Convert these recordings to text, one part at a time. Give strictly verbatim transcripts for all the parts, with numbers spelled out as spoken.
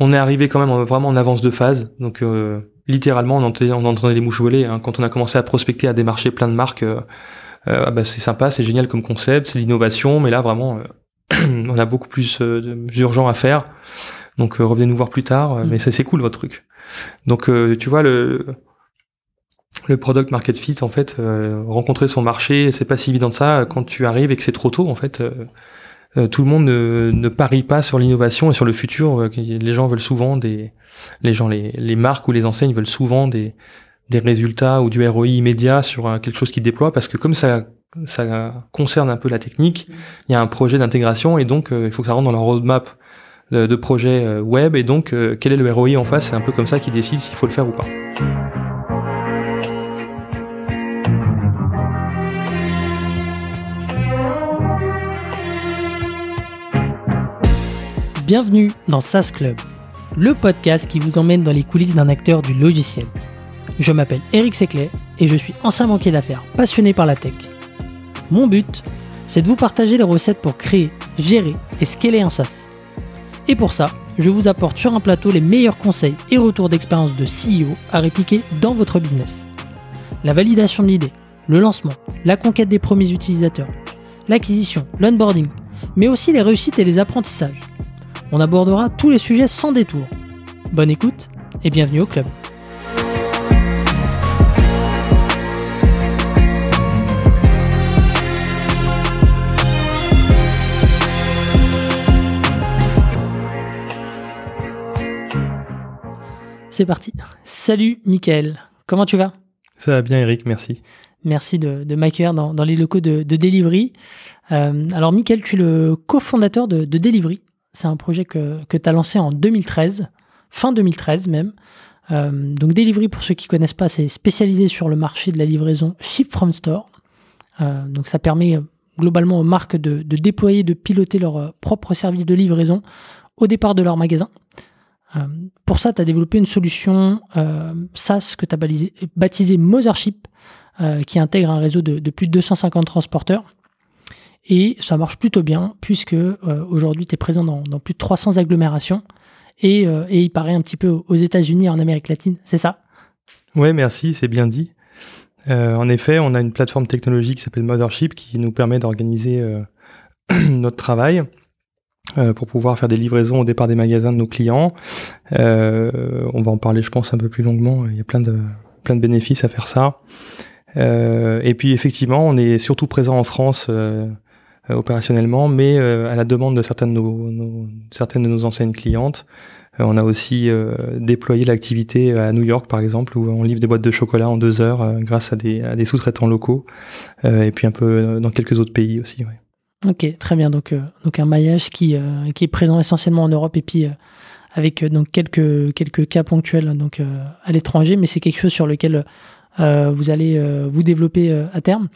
On est arrivé quand même vraiment en avance de phase, donc euh, littéralement on entendait, on entendait les mouches voler, hein. Quand on a commencé à prospecter, à démarcher plein de marques, euh, euh, bah, c'est sympa, c'est génial comme concept, c'est l'innovation, mais là vraiment euh, on a beaucoup plus euh, d'urgent à faire, donc euh, revenez nous voir plus tard, euh, mmh. mais ça, c'est cool votre truc. Donc euh, tu vois, le, le product market fit, en fait, euh, rencontrer son marché, c'est pas si évident que ça, quand tu arrives et que c'est trop tôt, en fait... Euh, tout le monde ne, ne parie pas sur l'innovation et sur le futur. Les gens veulent souvent des, les gens, les, les marques ou les enseignes veulent souvent des, des résultats ou du R O I immédiat sur quelque chose qu'ils déploient, parce que comme ça, ça concerne un peu la technique, il y a un projet d'intégration et donc euh, il faut que ça rentre dans leur roadmap de, de projet web, et donc euh, quel est le R O I en face, c'est un peu comme ça qu'ils décident s'il faut le faire ou pas. Bienvenue dans SaaS Club, le podcast qui vous emmène dans les coulisses d'un acteur du logiciel. Je m'appelle Eric Seclay et je suis ancien banquier d'affaires passionné par la tech. Mon but, c'est de vous partager des recettes pour créer, gérer et scaler un SaaS. Et pour ça, je vous apporte sur un plateau les meilleurs conseils et retours d'expérience de C E O à répliquer dans votre business. La validation de l'idée, le lancement, la conquête des premiers utilisateurs, l'acquisition, l'onboarding, mais aussi les réussites et les apprentissages. On abordera tous les sujets sans détour. Bonne écoute et bienvenue au club. C'est parti. Salut Mickaël, comment tu vas ? Ça va bien Eric, merci. Merci de, de m'accueillir dans, dans les locaux de, de Delivery. Euh, alors Mickaël, tu es le cofondateur de, de Delivery. C'est un projet que, que tu as lancé en deux mille treize, fin deux mille treize même. Euh, donc Delivery, pour ceux qui ne connaissent pas, c'est spécialisé sur le marché de la livraison Ship from Store. Euh, donc ça permet globalement aux marques de, de déployer, de piloter leur propre service de livraison au départ de leur magasin. Euh, pour ça, tu as développé une solution euh, SaaS que tu as baptisée Mothership, euh, qui intègre un réseau de, de plus de deux cent cinquante transporteurs. Et ça marche plutôt bien, puisque euh, aujourd'hui, tu es présent dans, dans plus de trois cents agglomérations et, euh, et il paraît un petit peu aux États-Unis et en Amérique latine, c'est ça ? Oui, merci, c'est bien dit. Euh, en effet, on a une plateforme technologique qui s'appelle Mothership qui nous permet d'organiser euh, notre travail euh, pour pouvoir faire des livraisons au départ des magasins de nos clients. Euh, on va en parler, je pense, un peu plus longuement. Il y a plein de, plein de bénéfices à faire ça. Euh, et puis, effectivement, on est surtout présent en France euh, opérationnellement, mais euh, à la demande de certaines de nos, nos, certaines de nos enseignes clientes. Euh, on a aussi euh, déployé l'activité à New York, par exemple, où on livre des boîtes de chocolat en deux heures euh, grâce à des, à des sous-traitants locaux, euh, et puis un peu euh, dans quelques autres pays aussi. Ouais. Ok, très bien. Donc, euh, donc un maillage qui, euh, qui est présent essentiellement en Europe et puis euh, avec euh, donc quelques, quelques cas ponctuels donc, euh, à l'étranger, mais c'est quelque chose sur lequel euh, vous allez euh, vous développer euh, à terme.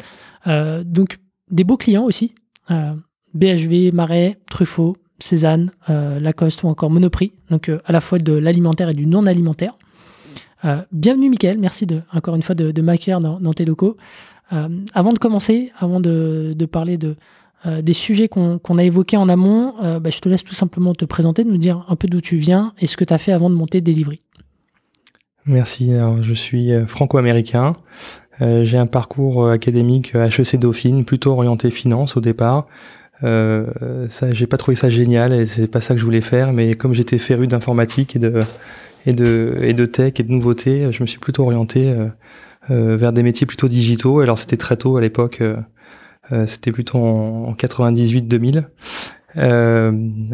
Euh, donc, des beaux clients aussi. Euh, B H V, Marais, Truffaut, Cézanne, euh, Lacoste ou encore Monoprix, donc euh, à la fois de l'alimentaire et du non-alimentaire. Euh, bienvenue Mickaël, merci de, encore une fois de, de m'accueillir dans, dans tes locaux. Euh, avant de commencer, avant de, de parler de, euh, des sujets qu'on, qu'on a évoqués en amont, euh, bah, je te laisse tout simplement te présenter, de nous dire un peu d'où tu viens et ce que tu as fait avant de monter Delivery. Merci, alors, je suis franco-américain. Euh, j'ai un parcours académique H E C Dauphine, plutôt orienté finance au départ. Euh, ça, j'ai pas trouvé ça génial et c'est pas ça que je voulais faire, mais comme j'étais féru d'informatique et de, et de, et de tech et de nouveautés, je me suis plutôt orienté euh, euh, vers des métiers plutôt digitaux. Alors c'était très tôt à l'époque, euh, c'était plutôt en, en quatre-vingt-dix-huit deux mille. Euh,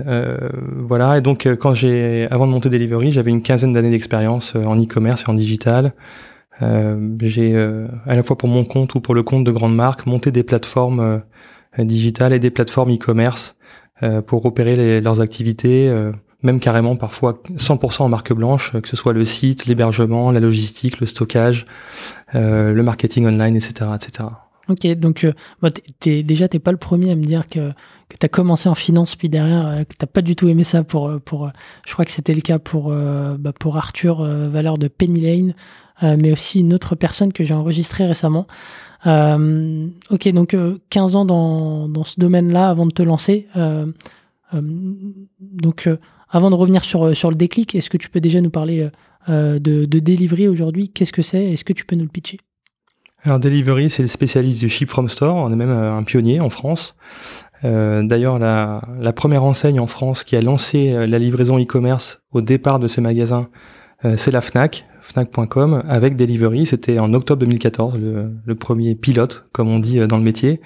euh, voilà, et donc quand j'ai, avant de monter Delivery, j'avais une quinzaine d'années d'expérience en e-commerce et en digital. Euh, j'ai euh, à la fois pour mon compte ou pour le compte de grandes marques monté des plateformes euh, digitales et des plateformes e-commerce euh, pour opérer les, leurs activités, euh, même carrément parfois cent pour cent en marque blanche, que ce soit le site, l'hébergement, la logistique, le stockage, euh, le marketing online, et cetera, et cetera. Ok, donc euh, bah, t'es, t'es, déjà t'es pas le premier à me dire que, que t'as commencé en finance puis derrière euh, que t'as pas du tout aimé ça pour, pour euh, je crois que c'était le cas pour, euh, bah, pour Arthur euh, Valeur de Penny Lane, euh, mais aussi une autre personne que j'ai enregistrée récemment. Euh, ok, donc euh, quinze ans dans, dans ce domaine-là avant de te lancer, euh, Euh, donc, euh, avant de revenir sur, sur le déclic, est-ce que tu peux déjà nous parler euh, de, de Delivery aujourd'hui ? Qu'est-ce que c'est ? Est-ce que tu peux nous le pitcher ? Alors, Delivery, c'est le spécialiste du Ship From Store. On est même un pionnier en France. Euh, d'ailleurs, la, la première enseigne en France qui a lancé la livraison e-commerce au départ de ses magasins, euh, c'est la Fnac, Fnac point com, avec Delivery. C'était en octobre deux mille quatorze, le, le premier pilote, comme on dit dans le métier.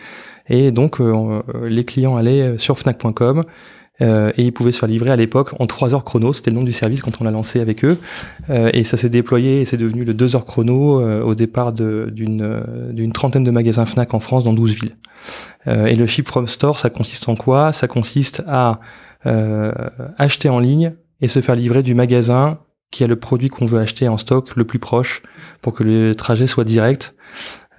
Et donc, euh, les clients allaient sur Fnac point com euh, et ils pouvaient se faire livrer à l'époque en trois heures chrono. C'était le nom du service quand on l'a lancé avec eux. Euh, et ça s'est déployé et c'est devenu le deux heures chrono euh, au départ de, d'une, d'une trentaine de magasins Fnac en France dans douze villes. Euh, et le Ship From Store, ça consiste en quoi ? Ça consiste à euh, acheter en ligne et se faire livrer du magasin qui a le produit qu'on veut acheter en stock le plus proche pour que le trajet soit direct.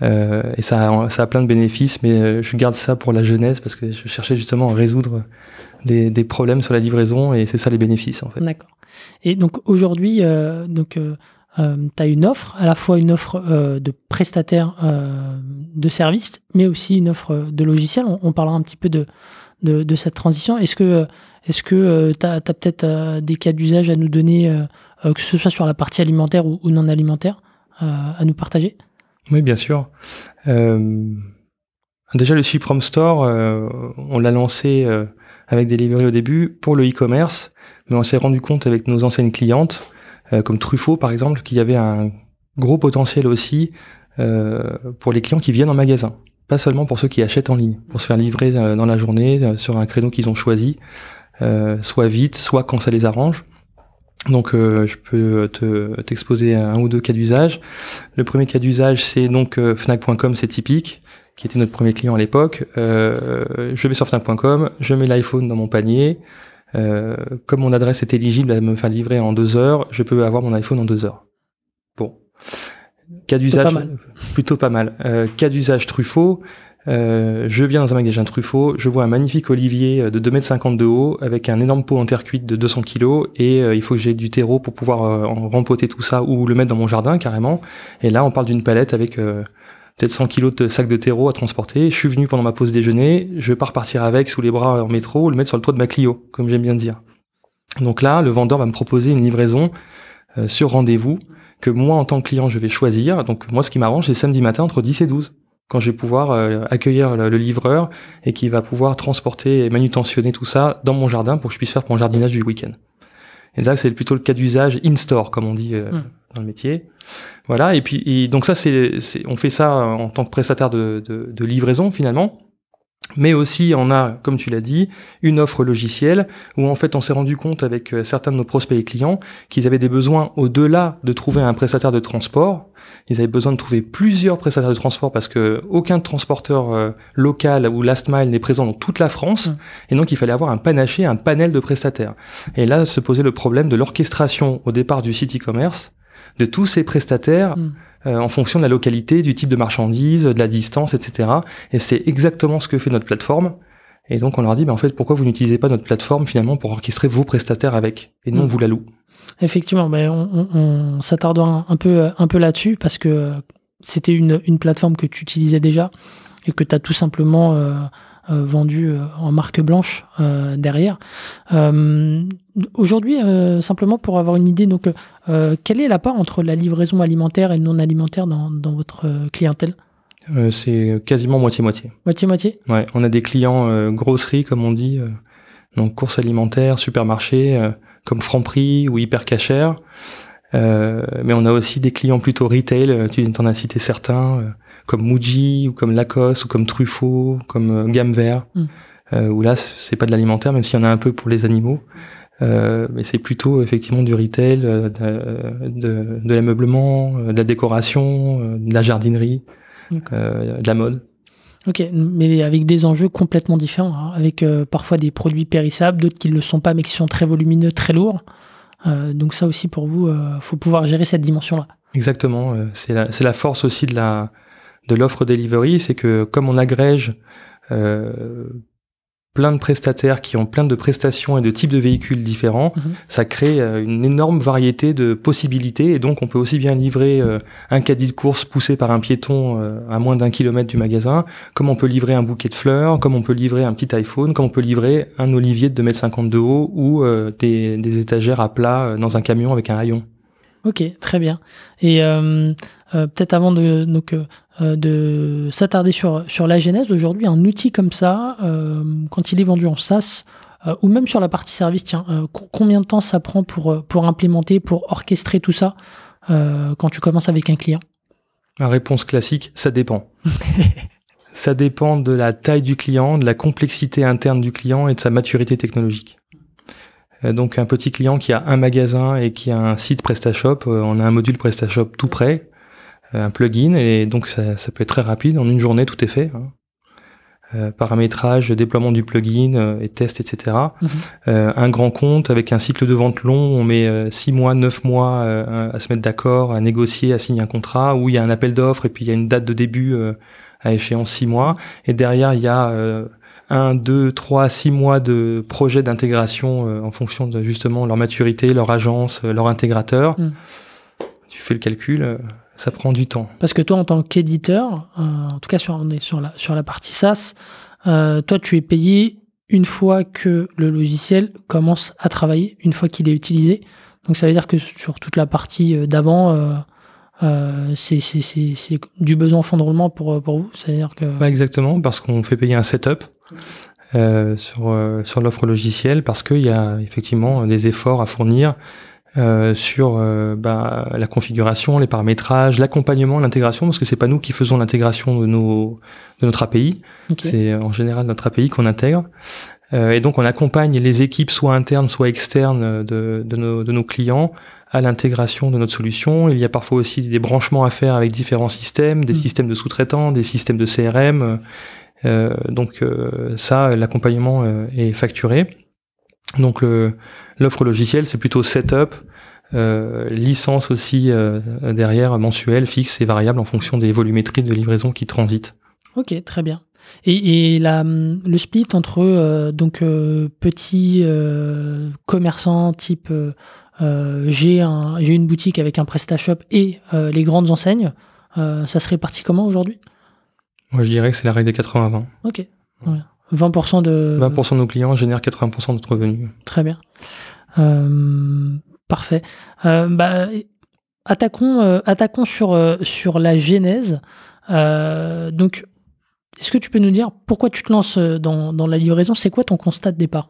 Euh, et ça, ça a plein de bénéfices, mais je garde ça pour la jeunesse parce que je cherchais justement à résoudre des, des problèmes sur la livraison et c'est ça les bénéfices en fait. D'accord. Et donc aujourd'hui, euh, donc euh, euh, tu as une offre, à la fois une offre euh, de prestataire euh, de services, mais aussi une offre de logiciel. On, on parlera un petit peu de, de, de cette transition. Est-ce que est-ce que euh, tu as peut-être euh, des cas d'usage à nous donner, euh, euh, que ce soit sur la partie alimentaire ou, ou non alimentaire, euh, à nous partager ? Oui, bien sûr. Euh, déjà, le Ship From Store, euh, on l'a lancé euh, avec Delivery au début pour le e-commerce, mais on s'est rendu compte avec nos anciennes clientes, euh, comme Truffaut par exemple, qu'il y avait un gros potentiel aussi euh, pour les clients qui viennent en magasin. Pas seulement pour ceux qui achètent en ligne, pour se faire livrer euh, dans la journée euh, sur un créneau qu'ils ont choisi, euh, soit vite, soit quand ça les arrange. Donc euh, je peux te t'exposer à un ou deux cas d'usage. Le premier cas d'usage, c'est donc euh, Fnac point com, c'est typique, qui était notre premier client à l'époque. Euh, je vais sur Fnac point com, je mets l'iPhone dans mon panier. Euh, comme mon adresse est éligible à me faire livrer en deux heures, je peux avoir mon iPhone en deux heures. Bon. Cas d'usage plutôt pas mal. Plutôt pas mal. Euh, cas d'usage Truffaut. Euh, je viens dans un magasin Truffaut, je vois un magnifique olivier de deux mètres cinquante de haut avec un énorme pot en terre cuite de deux cents kilos et euh, il faut que j'ai du terreau pour pouvoir euh, en rempoter tout ça ou le mettre dans mon jardin carrément. Et là on parle d'une palette avec euh, peut-être cent kilos de sacs de terreau à transporter. Je suis venu pendant ma pause déjeuner, je vais pas repartir avec sous les bras en métro, le mettre sur le toit de ma Clio, comme j'aime bien dire. Donc là le vendeur va me proposer une livraison euh, sur rendez-vous que moi en tant que client je vais choisir. Donc moi ce qui m'arrange c'est samedi matin entre dix et douze. Quand je vais pouvoir euh, accueillir le, le livreur et qui va pouvoir transporter et manutentionner tout ça dans mon jardin pour que je puisse faire mon jardinage du week-end. Et ça, c'est plutôt le cas d'usage in-store, comme on dit euh, mmh. dans le métier. Voilà. Et puis, et donc ça, c'est, c'est, on fait ça en tant que prestataire de, de, de livraison finalement. Mais aussi, on a, comme tu l'as dit, une offre logicielle où en fait, on s'est rendu compte avec euh, certains de nos prospects et clients qu'ils avaient des besoins au-delà de trouver un prestataire de transport. Ils avaient besoin de trouver plusieurs prestataires de transport parce que aucun transporteur euh, local ou last mile n'est présent dans toute la France. Mmh. Et donc, il fallait avoir un panaché, un panel de prestataires. Et là, se posait le problème de l'orchestration au départ du site e-commerce de tous ces prestataires mmh. euh, en fonction de la localité, du type de marchandises, de la distance, et cetera. Et c'est exactement ce que fait notre plateforme. Et donc, on leur dit, ben, en fait, pourquoi vous n'utilisez pas notre plateforme, finalement, pour orchestrer vos prestataires avec ? Et nous, mmh. on vous la loue. Effectivement, ben, on, on, on s'attardera un peu, un peu là-dessus, parce que c'était une, une plateforme que tu utilisais déjà et que tu as tout simplement euh, euh, vendue en marque blanche euh, derrière. Euh, Aujourd'hui, euh, simplement pour avoir une idée, donc, euh, quelle est la part entre la livraison alimentaire et non alimentaire dans, dans votre clientèle ? euh, C'est quasiment moitié-moitié. Moitié-moitié ? Ouais, on a des clients euh, grosseries, comme on dit, euh, donc courses alimentaires, supermarchés, euh, comme Franprix ou Hypercasher. Euh, mais on a aussi des clients plutôt retail, tu en as cité certains, euh, comme Muji ou comme Lacoste ou comme Truffaut, comme euh, Gamm Vert, mm. euh, où là, c'est pas de l'alimentaire, même s'il y en a un peu pour les animaux. Euh, mais c'est plutôt effectivement du retail, de, de, de l'ameublement, de la décoration, de la jardinerie, euh, de la mode. Ok, mais avec des enjeux complètement différents, hein, avec euh, parfois des produits périssables, d'autres qui ne le sont pas mais qui sont très volumineux, très lourds. Euh, donc ça aussi pour vous, euh, faut pouvoir gérer cette dimension-là. Exactement, euh, c'est la, c'est la force aussi de, la, de l'offre Delivery, c'est que comme on agrège euh, plein de prestataires qui ont plein de prestations et de types de véhicules différents, mmh. ça crée euh, une énorme variété de possibilités et donc on peut aussi bien livrer euh, un caddie de course poussé par un piéton euh, à moins d'un kilomètre du magasin, comme on peut livrer un bouquet de fleurs, comme on peut livrer un petit iPhone, comme on peut livrer un olivier de deux mètres cinquante de haut ou euh, des, des étagères à plat euh, dans un camion avec un haillon. Ok, très bien. Et euh, euh, peut-être avant de, donc, euh, de s'attarder sur, sur la genèse, aujourd'hui, un outil comme ça, euh, quand il est vendu en SaaS, euh, ou même sur la partie service, tiens, euh, co- combien de temps ça prend pour, pour implémenter, pour orchestrer tout ça euh, quand tu commences avec un client ? La réponse classique, ça dépend. Ça dépend de la taille du client, de la complexité interne du client et de sa maturité technologique. Donc un petit client qui a un magasin et qui a un site PrestaShop, on a un module PrestaShop tout prêt, un plugin, et donc ça, ça peut être très rapide, en une journée tout est fait. Euh, paramétrage, déploiement du plugin et test, et cetera. Mmh. Euh, un grand compte avec un cycle de vente long, on met six mois, neuf mois euh, à se mettre d'accord, à négocier, à signer un contrat, où il y a un appel d'offres et puis il y a une date de début euh, à échéance six mois, et derrière il y a... Euh, un, deux, trois, six mois de projet d'intégration euh, en fonction de justement leur maturité, leur agence, euh, leur intégrateur. Mm. Tu fais le calcul, euh, ça prend du temps. Parce que toi, en tant qu'éditeur, euh, en tout cas, sur, on est sur la, sur la partie SaaS, euh, toi, tu es payé une fois que le logiciel commence à travailler, une fois qu'il est utilisé. Donc, ça veut dire que sur toute la partie euh, d'avant... Euh, Euh, c'est, c'est, c'est, c'est du besoin en fonds de roulement pour, pour vous, c'est-à-dire que... Pas exactement, parce qu'on fait payer un setup euh, sur, euh, sur l'offre logicielle, parce qu'il y a effectivement des efforts à fournir euh, sur euh, bah, la configuration, les paramétrages, l'accompagnement, l'intégration, parce que c'est pas nous qui faisons l'intégration de, nos, de notre A P I, okay. C'est en général notre A P I qu'on intègre. Euh, et donc on accompagne les équipes soit internes soit externes de, de, nos, de nos clients à l'intégration de notre solution. Il y a parfois aussi des branchements à faire avec différents systèmes, des mmh. systèmes de sous-traitants, des systèmes de C R M. Euh, donc euh, ça, l'accompagnement euh, est facturé. Donc le, l'offre logicielle, c'est plutôt setup, euh, licence aussi euh, derrière, mensuelle, fixe et variable en fonction des volumétries de livraison qui transitent. Ok, très bien. Et, et la, le split entre euh, donc euh, petits euh, commerçants type euh, j'ai, un, j'ai une boutique avec un PrestaShop et euh, les grandes enseignes, euh, ça se répartit comment aujourd'hui ? Moi je dirais que c'est la règle des quatre-vingts vingt. Ok, vingt pour cent de... vingt pour cent de nos clients génèrent quatre-vingts pour cent de notre revenu. Très bien, euh, parfait. Euh, bah, attaquons euh, attaquons sur, euh, sur la genèse. Euh, donc est-ce que tu peux nous dire pourquoi tu te lances dans, dans la livraison ? C'est quoi ton constat de départ ?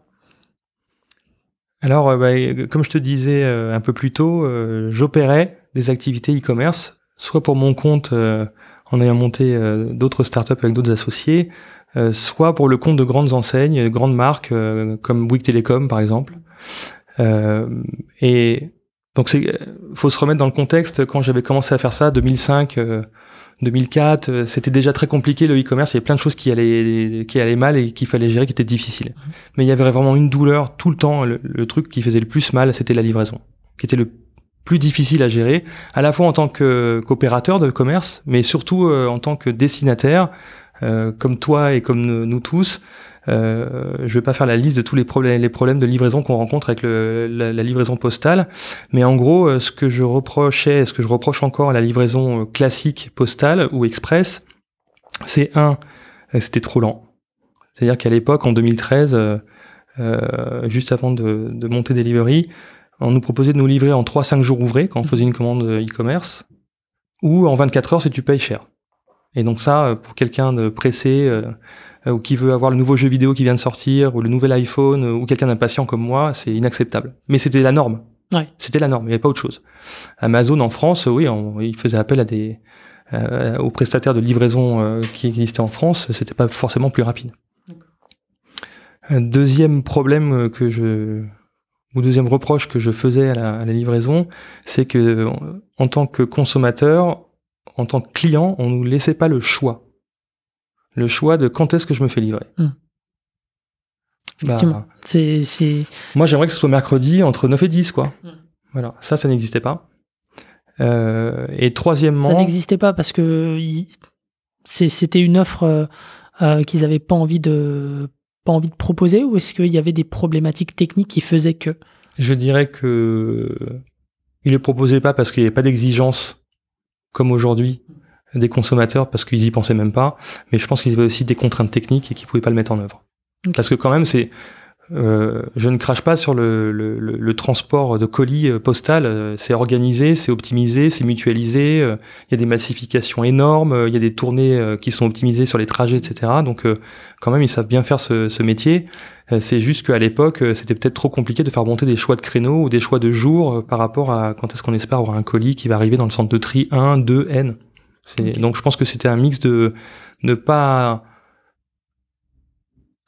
Alors, euh, bah, comme je te disais euh, un peu plus tôt, euh, j'opérais des activités e-commerce, soit pour mon compte euh, en ayant monté euh, d'autres startups avec d'autres associés, euh, soit pour le compte de grandes enseignes, de grandes marques euh, comme Bouygues Télécom par exemple. Euh, et donc, c'est faut se remettre dans le contexte. Quand j'avais commencé à faire ça, deux mille cinq. Euh, deux mille quatre, c'était déjà très compliqué le e-commerce, il y avait plein de choses qui allaient qui allaient mal et qu'il fallait gérer, qui étaient difficiles. Mmh. Mais il y avait vraiment une douleur tout le temps, le, le truc qui faisait le plus mal, c'était la livraison, qui était le plus difficile à gérer, à la fois en tant que qu'opérateur de commerce, mais surtout euh, en tant que destinataire, euh, comme toi et comme nous, nous tous. Euh, je vais pas faire la liste de tous les problèmes, les problèmes de livraison qu'on rencontre avec le, la, la livraison postale, mais en gros, ce que je reprochais, ce que je reproche encore à la livraison classique postale ou express, c'est un, c'était trop lent. C'est-à-dire qu'à l'époque, en deux mille treize, euh, juste avant de, de monter Delivery, on nous proposait de nous livrer en trois à cinq jours ouvrés quand on faisait une commande e-commerce, ou en vingt-quatre heures si tu payes cher. Et donc ça, pour quelqu'un de pressé euh, ou qui veut avoir le nouveau jeu vidéo qui vient de sortir ou le nouvel iPhone ou quelqu'un d'impatient comme moi, c'est inacceptable. Mais c'était la norme. Ouais. C'était la norme, il n'y avait pas autre chose. Amazon en France, oui, on, il faisait appel à des euh, aux prestataires de livraison euh, qui existaient en France, c'était pas forcément plus rapide. Un deuxième problème que je ou deuxième reproche que je faisais à la, à la livraison, c'est que en tant que consommateur, en tant que client, on nous laissait pas le choix. Le choix de quand est-ce que je me fais livrer. Mmh. Effectivement. Bah, c'est, c'est... Moi, j'aimerais que ce soit mercredi entre neuf et dix, quoi. Mmh. Voilà. Ça, ça n'existait pas. Euh, et troisièmement... Ça n'existait pas parce que il... c'est, c'était une offre euh, euh, qu'ils n'avaient pas envie de... pas envie de proposer, ou est-ce qu'il y avait des problématiques techniques qui faisaient que... Je dirais que ils le proposaient pas parce qu'il n'y avait pas d'exigence comme aujourd'hui des consommateurs, parce qu'ils y pensaient même pas, mais je pense qu'ils avaient aussi des contraintes techniques et qu'ils pouvaient pas le mettre en œuvre. Okay. Parce que quand même, c'est... Euh, je ne crache pas sur le, le, le, le transport de colis euh, postal. Euh, c'est organisé, c'est optimisé, c'est mutualisé. Il euh, y a des massifications énormes. Il euh, y a des tournées euh, qui sont optimisées sur les trajets, et cetera. Donc, euh, quand même, ils savent bien faire ce, ce métier. Euh, c'est juste qu'à l'époque, euh, c'était peut-être trop compliqué de faire monter des choix de créneaux ou des choix de jours euh, par rapport à quand est-ce qu'on espère avoir un colis qui va arriver dans le centre de tri un, deux, N. C'est, donc, je pense que c'était un mix de ne pas...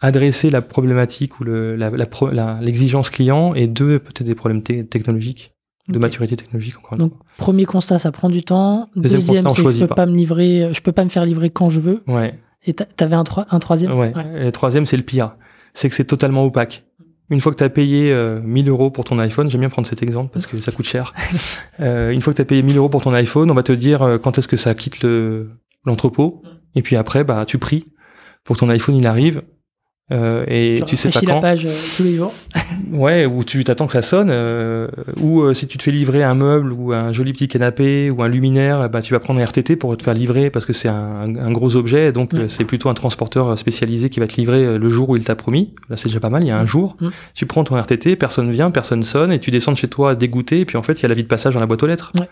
adresser la problématique ou le, la, la, la, l'exigence client, et deux, peut-être des problèmes t- technologiques, de okay. maturité technologique, encore une fois. Donc, premier constat, ça prend du temps. Deuxième, Deuxième constat, c'est je peux pas. pas me livrer, je peux pas me faire livrer quand je veux. Ouais. Et t'avais un, tro- un troisième? Ouais. ouais. Et le troisième, c'est le pire. C'est que c'est totalement opaque. Une fois que t'as payé euh, mille euros pour ton iPhone, j'aime bien prendre cet exemple parce que ça coûte cher. euh, une fois que t'as payé mille euros pour ton iPhone, on va te dire euh, quand est-ce que ça quitte le, l'entrepôt. Et puis après, bah, tu pries pour ton iPhone, il arrive. Euh, et tu, tu sais pas quand. La page euh, tous les jours. Ouais, ou tu t'attends que ça sonne, euh, ou euh, si tu te fais livrer un meuble ou un joli petit canapé ou un luminaire, bah tu vas prendre un R T T pour te faire livrer parce que c'est un, un gros objet, donc mmh. c'est plutôt un transporteur spécialisé qui va te livrer le jour où il t'a promis. Là, c'est déjà pas mal, il y a un jour. Mmh. Tu prends ton R T T, personne vient, personne sonne, et tu descends de chez toi dégoûté, et puis en fait, il y a l'avis de passage dans la boîte aux lettres. Ouais.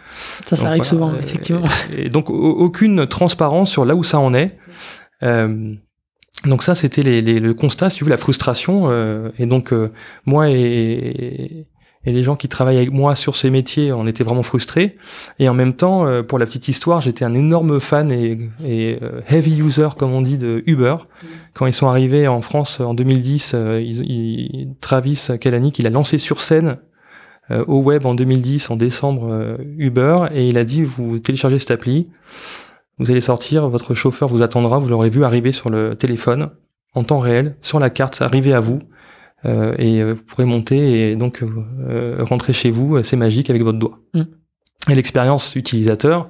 Ça, ça donc, arrive voilà, souvent, euh, effectivement. Et, et donc, aucune transparence sur là où ça en est. Euh, Donc ça, c'était les, les, le constat, si tu veux, la frustration. Euh, et donc, euh, moi et, et, et les gens qui travaillent avec moi sur ces métiers, on était vraiment frustrés. Et en même temps, euh, pour la petite histoire, j'étais un énorme fan et, et euh, heavy user, comme on dit, de Uber. Mmh. Quand ils sont arrivés en France en deux mille dix, euh, ils, ils, Travis Kalanick, il a lancé sur scène euh, au web en deux mille dix, en décembre, euh, Uber. Et il a dit, vous téléchargez cette appli. Vous allez sortir, votre chauffeur vous attendra, vous l'aurez vu arriver sur le téléphone, en temps réel, sur la carte, arriver à vous, euh, et vous pourrez monter et donc euh, rentrer chez vous, c'est magique, avec votre doigt. Mm. Et l'expérience utilisateur,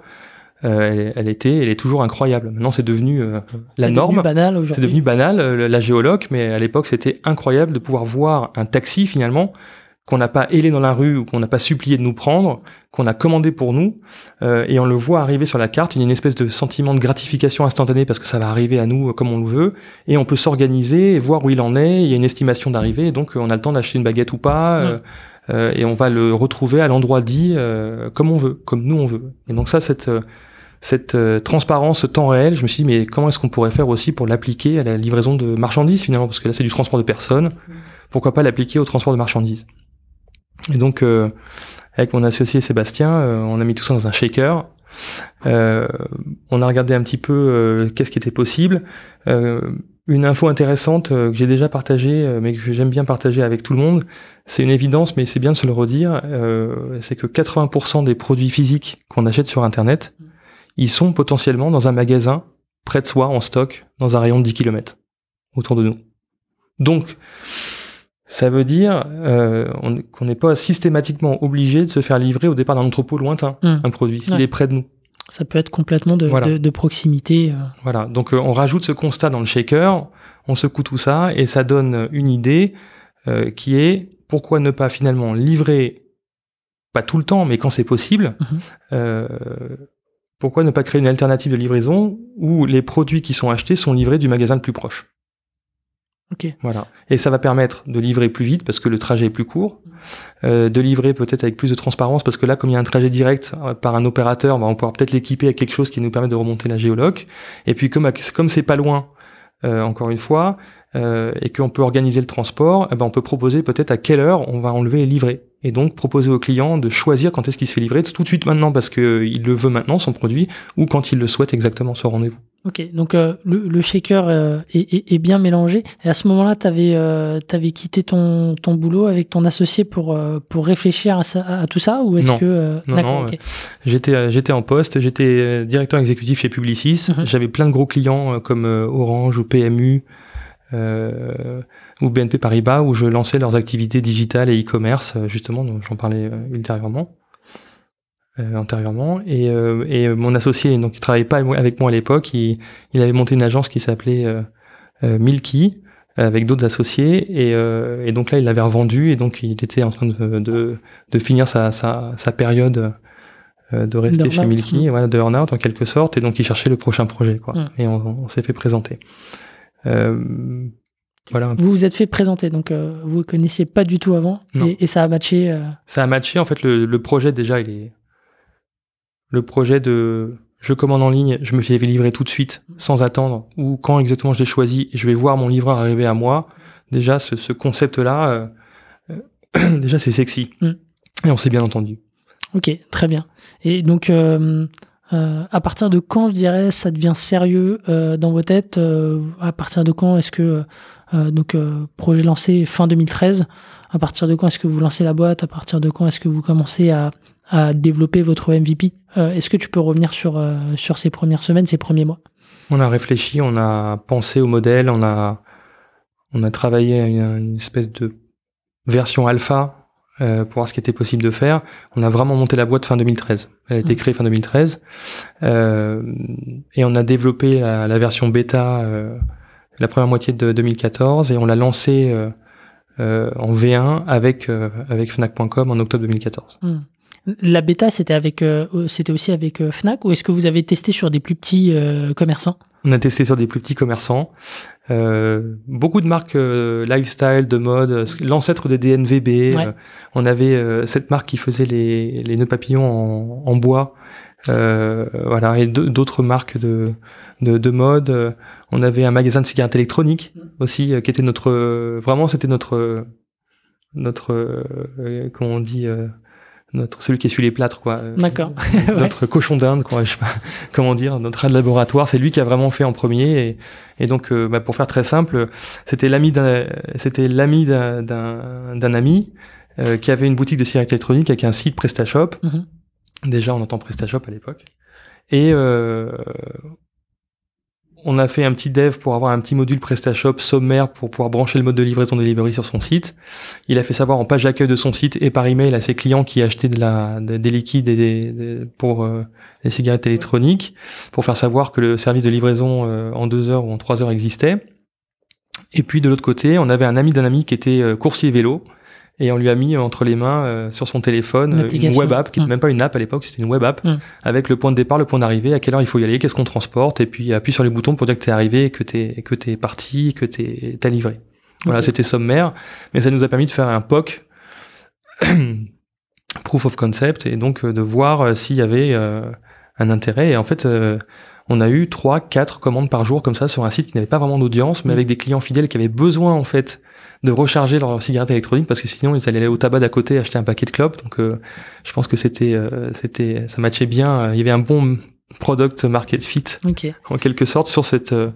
euh, elle, elle était, elle est toujours incroyable. Maintenant, c'est devenu euh, la c'est norme. C'est devenu banal aujourd'hui. C'est devenu banal, euh, la géoloc, mais à l'époque, c'était incroyable de pouvoir voir un taxi, finalement, qu'on n'a pas hélé dans la rue ou qu'on n'a pas supplié de nous prendre, qu'on a commandé pour nous, euh, et on le voit arriver sur la carte. Il y a une espèce de sentiment de gratification instantanée parce que ça va arriver à nous comme on le veut, et on peut s'organiser et voir où il en est. Il y a une estimation d'arrivée, et donc on a le temps d'acheter une baguette ou pas, euh, euh, et on va le retrouver à l'endroit dit euh, comme on veut, comme nous on veut. Et donc ça, cette, cette euh, transparence temps réel, je me suis dit, mais comment est-ce qu'on pourrait faire aussi pour l'appliquer à la livraison de marchandises finalement, parce que là c'est du transport de personnes, pourquoi pas l'appliquer au transport de marchandises? Et donc, euh, avec mon associé Sébastien, euh, on a mis tout ça dans un shaker. Euh, on a regardé un petit peu euh, qu'est-ce qui était possible. Euh, une info intéressante euh, que j'ai déjà partagée, euh, mais que j'aime bien partager avec tout le monde, c'est une évidence, mais c'est bien de se le redire, euh, c'est que quatre-vingts pour cent des produits physiques qu'on achète sur Internet, ils sont potentiellement dans un magasin près de soi, en stock, dans un rayon de dix kilomètres autour de nous. Donc... ça veut dire euh, on, qu'on n'est pas systématiquement obligé de se faire livrer au départ d'un entrepôt lointain, mmh. un produit, s'il ouais. est près de nous. Ça peut être complètement de, voilà. de, de proximité. Voilà, donc euh, on rajoute ce constat dans le shaker, on secoue tout ça, et ça donne une idée euh, qui est pourquoi ne pas finalement livrer, pas tout le temps, mais quand c'est possible, mmh. euh, pourquoi ne pas créer une alternative de livraison où les produits qui sont achetés sont livrés du magasin le plus proche. Okay. Voilà. Et ça va permettre de livrer plus vite parce que le trajet est plus court, euh, de livrer peut-être avec plus de transparence parce que là, comme il y a un trajet direct par un opérateur, bah, on pourra peut-être l'équiper avec quelque chose qui nous permet de remonter la géoloc. Et puis comme comme c'est pas loin, euh, encore une fois, euh, et qu'on peut organiser le transport, eh ben on peut proposer peut-être à quelle heure on va enlever et livrer. Et donc proposer au client de choisir quand est-ce qu'il se fait livrer tout de suite maintenant parce que il le veut maintenant son produit, ou quand il le souhaite exactement son rendez-vous. Ok, donc euh, le, le shaker euh, est, est, est bien mélangé. Et à ce moment-là, tu avais euh, quitté ton, ton boulot avec ton associé pour, euh, pour réfléchir à, ça, à tout ça, ou est-ce non. que euh, non, non okay. euh, j'étais, j'étais en poste, j'étais directeur exécutif chez Publicis. Mm-hmm. J'avais plein de gros clients euh, comme euh, Orange ou P M U euh, ou B N P Paribas, où je lançais leurs activités digitales et e-commerce, justement, dont j'en parlais euh, ultérieurement. Euh, antérieurement et, euh, et mon associé, donc il travaillait pas avec moi à l'époque, il, il avait monté une agence qui s'appelait euh, euh, Milky avec d'autres associés et, euh, et donc là il l'avait revendu et donc il était en train de, de, de finir sa, sa, sa période euh, de rester de chez Milky, mmh. voilà, de earn-out en quelque sorte, et donc il cherchait le prochain projet quoi. Mmh. Et on, on s'est fait présenter. Euh, Voilà. Vous vous êtes fait présenter, donc euh, vous ne connaissiez pas du tout avant, et, et ça a matché. Euh... Ça a matché, en fait, le, le projet déjà, il est... le projet de je commande en ligne, je me fais livrer tout de suite, sans attendre, ou quand exactement je l'ai choisi, je vais voir mon livreur arriver à moi. Déjà, ce, ce concept-là, euh, euh, déjà c'est sexy, mm. et on s'est bien entendu. Ok, très bien. Et donc... Euh... Euh, à partir de quand, je dirais, ça devient sérieux euh, dans vos têtes euh, à partir de quand est-ce que euh, donc euh, projet lancé fin deux mille treize, à partir de quand est-ce que vous lancez la boîte, à partir de quand est-ce que vous commencez à, à développer votre M V P? euh, Est-ce que tu peux revenir sur, euh, sur ces premières semaines, ces premiers mois? On a réfléchi, on a pensé au modèle, on a, on a travaillé une, une espèce de version alpha Euh, pour voir ce qui était possible de faire. On a vraiment monté la boîte fin deux mille treize. Elle a été créée fin deux mille treize. Euh, et on a développé la, la version bêta euh, la première moitié de deux mille quatorze et on l'a lancée euh, euh, en V un avec, euh, avec Fnac point com en octobre deux mille quatorze. Mmh. La bêta, c'était, avec, euh, c'était aussi avec euh, Fnac, ou est-ce que vous avez testé sur des plus petits euh, commerçants? On a testé sur des plus petits commerçants. Euh, beaucoup de marques euh, lifestyle, de mode, euh, l'ancêtre des D N V B. Ouais. Euh, on avait euh, cette marque qui faisait les, les nœuds papillons en, en bois. Euh, voilà, et d'autres marques de, de, de mode. Euh, on avait un magasin de cigarettes électroniques aussi, euh, qui était notre... Euh, vraiment, c'était notre... notre euh, comment on dit euh, Notre, celui qui essuie les plâtres, quoi. D'accord. Notre ouais. cochon d'Inde, quoi. Je sais pas comment dire, notre rat de laboratoire. C'est lui qui a vraiment fait en premier. Et, et donc, euh, bah, pour faire très simple, c'était l'ami d'un, c'était l'ami d'un, d'un, d'un ami, euh, qui avait une boutique de cigarettes électroniques avec un site PrestaShop. Mm-hmm. Déjà, on entend PrestaShop à l'époque. Et, euh, on a fait un petit dev pour avoir un petit module PrestaShop sommaire pour pouvoir brancher le mode de livraison de Delivery sur son site. Il a fait savoir en page d'accueil de son site et par email à ses clients qui achetaient de la, de, des liquides et des, des, pour euh, les cigarettes électroniques pour faire savoir que le service de livraison euh, en deux heures ou en trois heures existait. Et puis de l'autre côté, on avait un ami d'un ami qui était euh, coursier vélo et on lui a mis entre les mains euh, sur son téléphone une, une web app qui n'était mmh. même pas une app à l'époque, c'était une web app mmh. avec le point de départ, le point d'arrivée, à quelle heure il faut y aller, qu'est-ce qu'on transporte, et puis appuie sur les boutons pour dire que t'es arrivé, que t'es que t'es parti, que t'es t'as livré. Voilà, okay. C'était sommaire, mais ça nous a permis de faire un P O C proof of concept et donc euh, de voir euh, s'il y avait euh, un intérêt. Et en fait, euh, on a eu trois, quatre commandes par jour comme ça sur un site qui n'avait pas vraiment d'audience, mais mmh. avec des clients fidèles qui avaient besoin en fait de recharger leur cigarette électronique parce que sinon ils allaient aller au tabac d'à côté acheter un paquet de clopes. Donc euh, je pense que c'était euh, c'était ça matchait bien, il y avait un bon product market fit okay. en quelque sorte sur cette euh,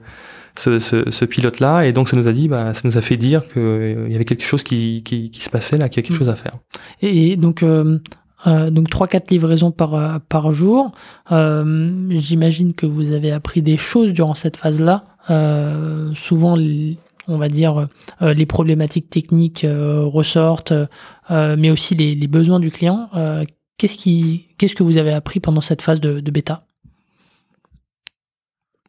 ce, ce ce pilote là, et donc ça nous a dit bah ça nous a fait dire que euh, il y avait quelque chose qui qui qui se passait là, qu'il y avait quelque chose à faire. Et donc euh... Euh, donc trois quatre livraisons par, par jour. Euh, j'imagine que vous avez appris des choses durant cette phase-là. Euh, souvent, les, on va dire, euh, les problématiques techniques euh, ressortent, euh, mais aussi les, les besoins du client. Euh, qu'est-ce, qui, qu'est-ce que vous avez appris pendant cette phase de, de bêta ?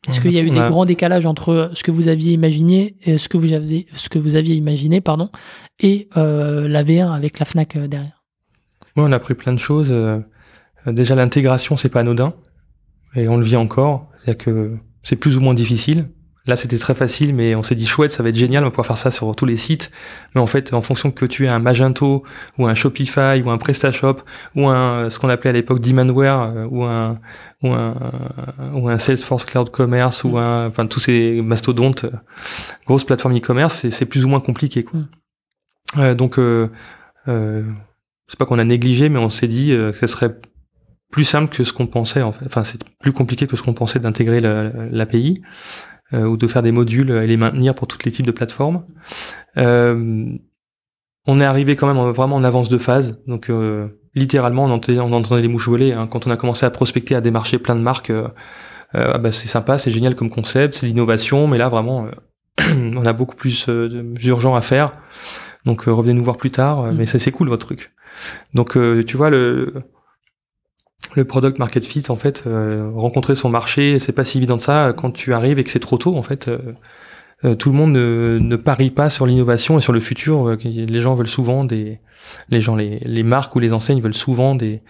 Est-ce qu'il y a eu ouais. des grands décalages entre ce que vous aviez imaginé et ce que vous aviez, ce que vous aviez imaginé, pardon, et euh, la V un avec la Fnac derrière ? Oui, on a appris plein de choses. Euh, déjà, l'intégration, c'est pas anodin. Et on le vit encore. C'est-à-dire que c'est plus ou moins difficile. Là, c'était très facile, mais on s'est dit, chouette, ça va être génial, on va pouvoir faire ça sur tous les sites. Mais en fait, en fonction que tu aies un Magento, ou un Shopify, ou un PrestaShop, ou un, ce qu'on appelait à l'époque Demandware, ou un, ou un, ou un Salesforce Cloud Commerce, ou un, enfin, tous ces mastodontes, grosses plateformes e-commerce, c'est, c'est plus ou moins compliqué, quoi. Euh, donc, euh, euh, c'est pas qu'on a négligé, mais on s'est dit euh, que ce serait plus simple que ce qu'on pensait. En fait. Enfin, c'est plus compliqué que ce qu'on pensait d'intégrer la, l'A P I euh, ou de faire des modules et les maintenir pour tous les types de plateformes. Euh, on est arrivé quand même en, vraiment en avance de phase. Donc, euh, littéralement, on entendait, on entendait les mouches voler. Hein. Quand on a commencé à prospecter, à démarcher plein de marques, euh, euh, bah, c'est sympa, c'est génial comme concept, c'est l'innovation. Mais là, vraiment, euh, on a beaucoup plus euh, d'urgent à faire. Donc, euh, revenez nous voir plus tard. Mmh. Mais ça, c'est cool, votre truc. Donc euh, tu vois le le product market fit en fait euh, rencontrer son marché, c'est pas si évident de ça quand tu arrives et que c'est trop tôt en fait euh, euh, tout le monde ne, ne parie pas sur l'innovation et sur le futur. Euh, les gens veulent souvent des, les gens, les, les marques ou les enseignes veulent souvent des,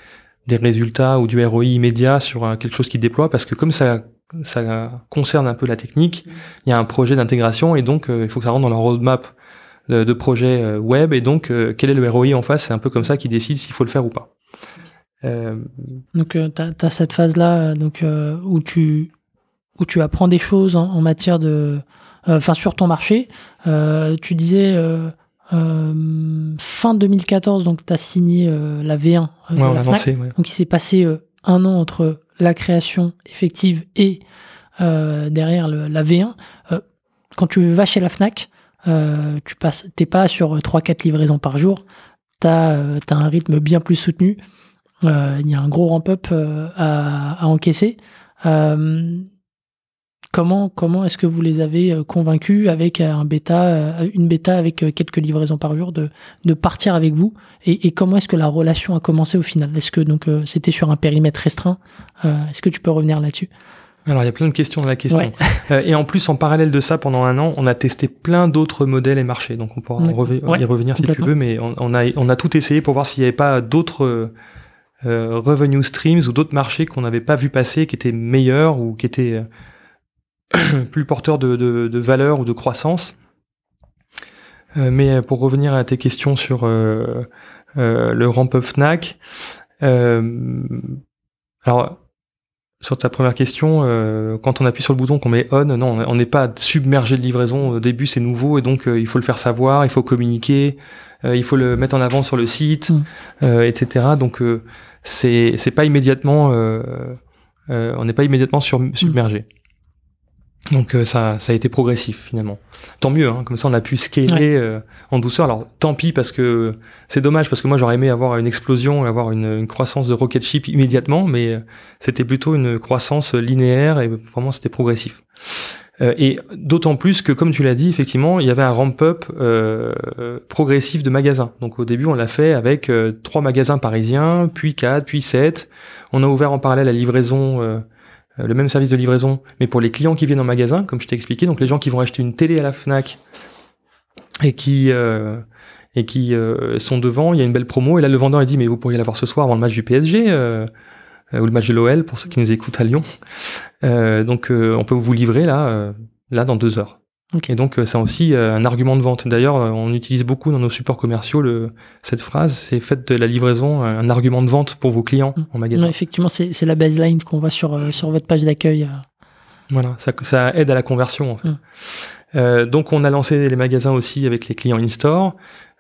des résultats ou du R O I immédiat sur euh, quelque chose qu'ils déploient, parce que comme ça, ça concerne un peu la technique, il y a un projet d'intégration et donc euh, il faut que ça rentre dans leur roadmap de, de projet euh, web, et donc euh, quel est le R O I en face, c'est un peu comme ça qu'ils décident s'il faut le faire ou pas. Euh... Donc euh, t'as, t'as cette phase là donc euh, où tu où tu apprends des choses en, en matière de enfin euh, sur ton marché. Euh, tu disais euh, euh, fin deux mille quatorze, donc t'as signé euh, la V un euh, ouais, la avancé, Fnac, ouais. Donc il s'est passé euh, un an entre la création effective et euh, derrière le, la V un. Euh, quand tu vas chez la Fnac, euh, tu passes, t'es pas sur trois quatre livraisons par jour. T'as, euh, t'as un rythme bien plus soutenu. Il euh, y a un gros ramp-up euh, à, à encaisser. Euh, comment, comment est-ce que vous les avez convaincus avec un bêta, une bêta avec quelques livraisons par jour de, de partir avec vous, et, et comment est-ce que la relation a commencé au final? Est-ce que donc, euh, c'était sur un périmètre restreint? euh, Est-ce que tu peux revenir là-dessus? Alors, il y a plein de questions dans la question. Ouais. euh, et en plus, en parallèle de ça, pendant un an, on a testé plein d'autres modèles et marchés. Donc, on pourra rev- ouais, y revenir si tu veux, mais on, on, a, on a tout essayé pour voir s'il n'y avait pas d'autres... Euh, Euh, revenue streams ou d'autres marchés qu'on n'avait pas vu passer, qui étaient meilleurs ou qui étaient euh, plus porteurs de, de, de valeur ou de croissance. Euh, mais pour revenir à tes questions sur euh, euh, le ramp-up Fnac, euh, alors sur ta première question, euh, quand on appuie sur le bouton qu'on met on, non, on n'est pas submergé de livraison. Au début, c'est nouveau et donc euh, il faut le faire savoir, il faut communiquer, euh, il faut le mettre en avant sur le site, mmh. euh, et cetera. Donc euh, c'est c'est pas immédiatement, euh, euh, on n'est pas immédiatement sur, submergé. Mmh. Donc euh, ça ça a été progressif finalement. Tant mieux, hein, comme ça on a pu scaler ouais. euh, en douceur. Alors tant pis, parce que c'est dommage, parce que moi j'aurais aimé avoir une explosion, avoir une, une croissance de rocket ship immédiatement, mais c'était plutôt une croissance linéaire et vraiment c'était progressif. Euh, et d'autant plus que, comme tu l'as dit, effectivement, il y avait un ramp-up euh, progressif de magasins. Donc au début, on l'a fait avec euh, trois magasins parisiens, puis quatre, puis sept. On a ouvert en parallèle la livraison, euh, le même service de livraison, mais pour les clients qui viennent en magasin, comme je t'ai expliqué, donc les gens qui vont acheter une télé à la Fnac et qui euh, et qui euh, sont devant, il y a une belle promo. Et là, le vendeur il dit, mais vous pourriez l'avoir ce soir avant le match du P S G. Euh, ou le match de l'O L pour ceux qui nous écoutent à Lyon. Euh, donc, euh, on peut vous livrer là, euh, là dans deux heures. Okay. Et donc, euh, c'est aussi euh, un argument de vente. D'ailleurs, euh, on utilise beaucoup dans nos supports commerciaux le, cette phrase, c'est faites de la livraison euh, un argument de vente pour vos clients mmh. en magasin. Ouais, effectivement, c'est, c'est la baseline qu'on voit sur, euh, sur votre page d'accueil. Voilà, ça, ça aide à la conversion en fait. Mmh. Euh, donc, on a lancé les magasins aussi avec les clients in-store.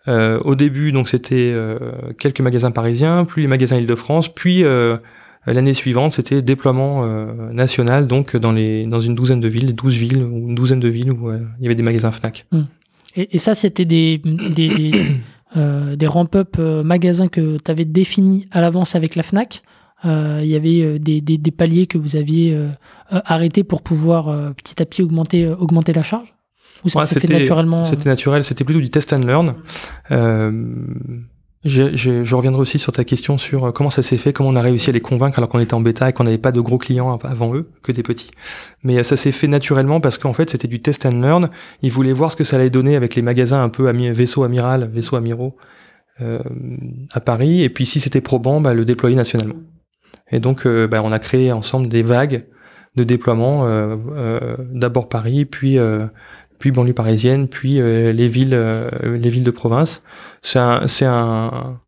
Euh, au début, donc c'était euh, quelques magasins parisiens, puis les magasins Île-de-France, puis... Euh, l'année suivante, c'était déploiement euh, national, donc dans les dans une douzaine de villes, douze villes ou une douzaine de villes où euh, il y avait des magasins Fnac. Mmh. Et, et ça, c'était des des, euh, des ramp-up euh, magasins que tu avais définis à l'avance avec la Fnac. Euh, il y avait euh, des, des des paliers que vous aviez euh, arrêtés pour pouvoir euh, petit à petit augmenter euh, augmenter la charge. Ou ça, ouais, ça c'était fait naturellement. C'était naturel. C'était plutôt du test and learn. Mmh. Euh, Je, je, je reviendrai aussi sur ta question sur comment ça s'est fait, comment on a réussi à les convaincre alors qu'on était en bêta et qu'on n'avait pas de gros clients avant eux, que des petits. Mais ça s'est fait naturellement parce qu'en fait, c'était du test and learn. Ils voulaient voir ce que ça allait donner avec les magasins un peu ami, vaisseau amiral, vaisseau amiraux euh, à Paris. Et puis, si c'était probant, bah, le déployer nationalement. Et donc, euh, bah, on a créé ensemble des vagues de déploiement, euh, euh, d'abord Paris, puis... Euh, puis banlieue parisienne, puis euh, les villes, euh, les villes de province. C'est un, c'est un,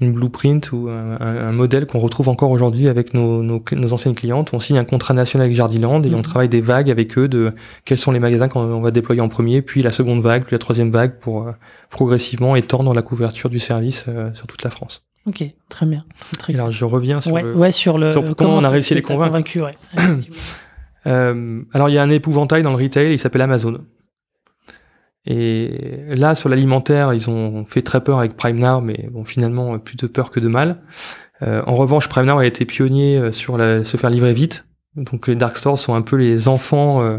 une blueprint ou un, un modèle qu'on retrouve encore aujourd'hui avec nos, nos, nos anciennes clientes. On signe un contrat national avec Jardiland et mmh. on travaille des vagues avec eux de quels sont les magasins qu'on va déployer en premier, puis la seconde vague, puis la troisième vague pour euh, progressivement étendre la couverture du service euh, sur toute la France. Ok, très bien. Très, très alors je reviens sur, ouais, le, ouais, sur, le, sur le comment on a réussi à les convaincre. Convaincu, ouais. Euh, alors il y a un épouvantail dans le retail, il s'appelle Amazon. Et là sur l'alimentaire, ils ont fait très peur avec Prime Now, mais bon finalement plus de peur que de mal. Euh, en revanche, Prime Now a été pionnier sur la, se faire livrer vite. Donc les dark stores sont un peu les enfants euh,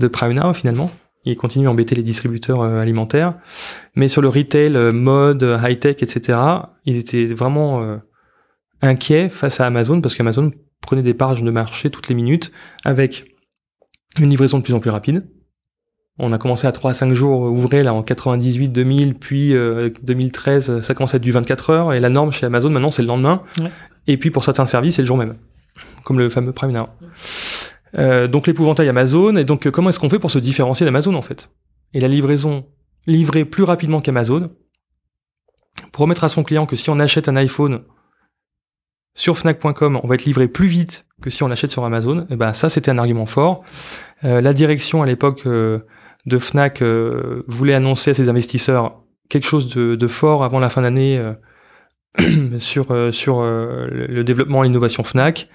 de Prime Now finalement. Ils continuent à embêter les distributeurs euh, alimentaires. Mais sur le retail, euh, mode, high tech, et cetera, ils étaient vraiment euh, inquiets face à Amazon parce qu'Amazon prenez des parts de marché toutes les minutes avec une livraison de plus en plus rapide, On a commencé à trois à cinq jours ouvrés là en quatre-vingt-dix-huit, deux mille, puis euh, deux mille treize, ça commence à être du vingt-quatre heures, et la norme chez Amazon maintenant c'est le lendemain, ouais. Et puis pour certains services c'est le jour même, comme le fameux Prime Now. Ouais. Euh, donc l'épouvantail Amazon, et donc euh, comment est-ce qu'on fait pour se différencier d'Amazon en fait? Et la livraison, livrer plus rapidement qu'Amazon, promettre à son client que si on achète un iPhone sur Fnac point com, on va être livré plus vite que si on l'achète sur Amazon, et ben ça c'était un argument fort. Euh, la direction à l'époque euh, de Fnac euh, voulait annoncer à ses investisseurs quelque chose de, de fort avant la fin d'année euh, sur, euh, sur euh, le développement et l'innovation Fnac,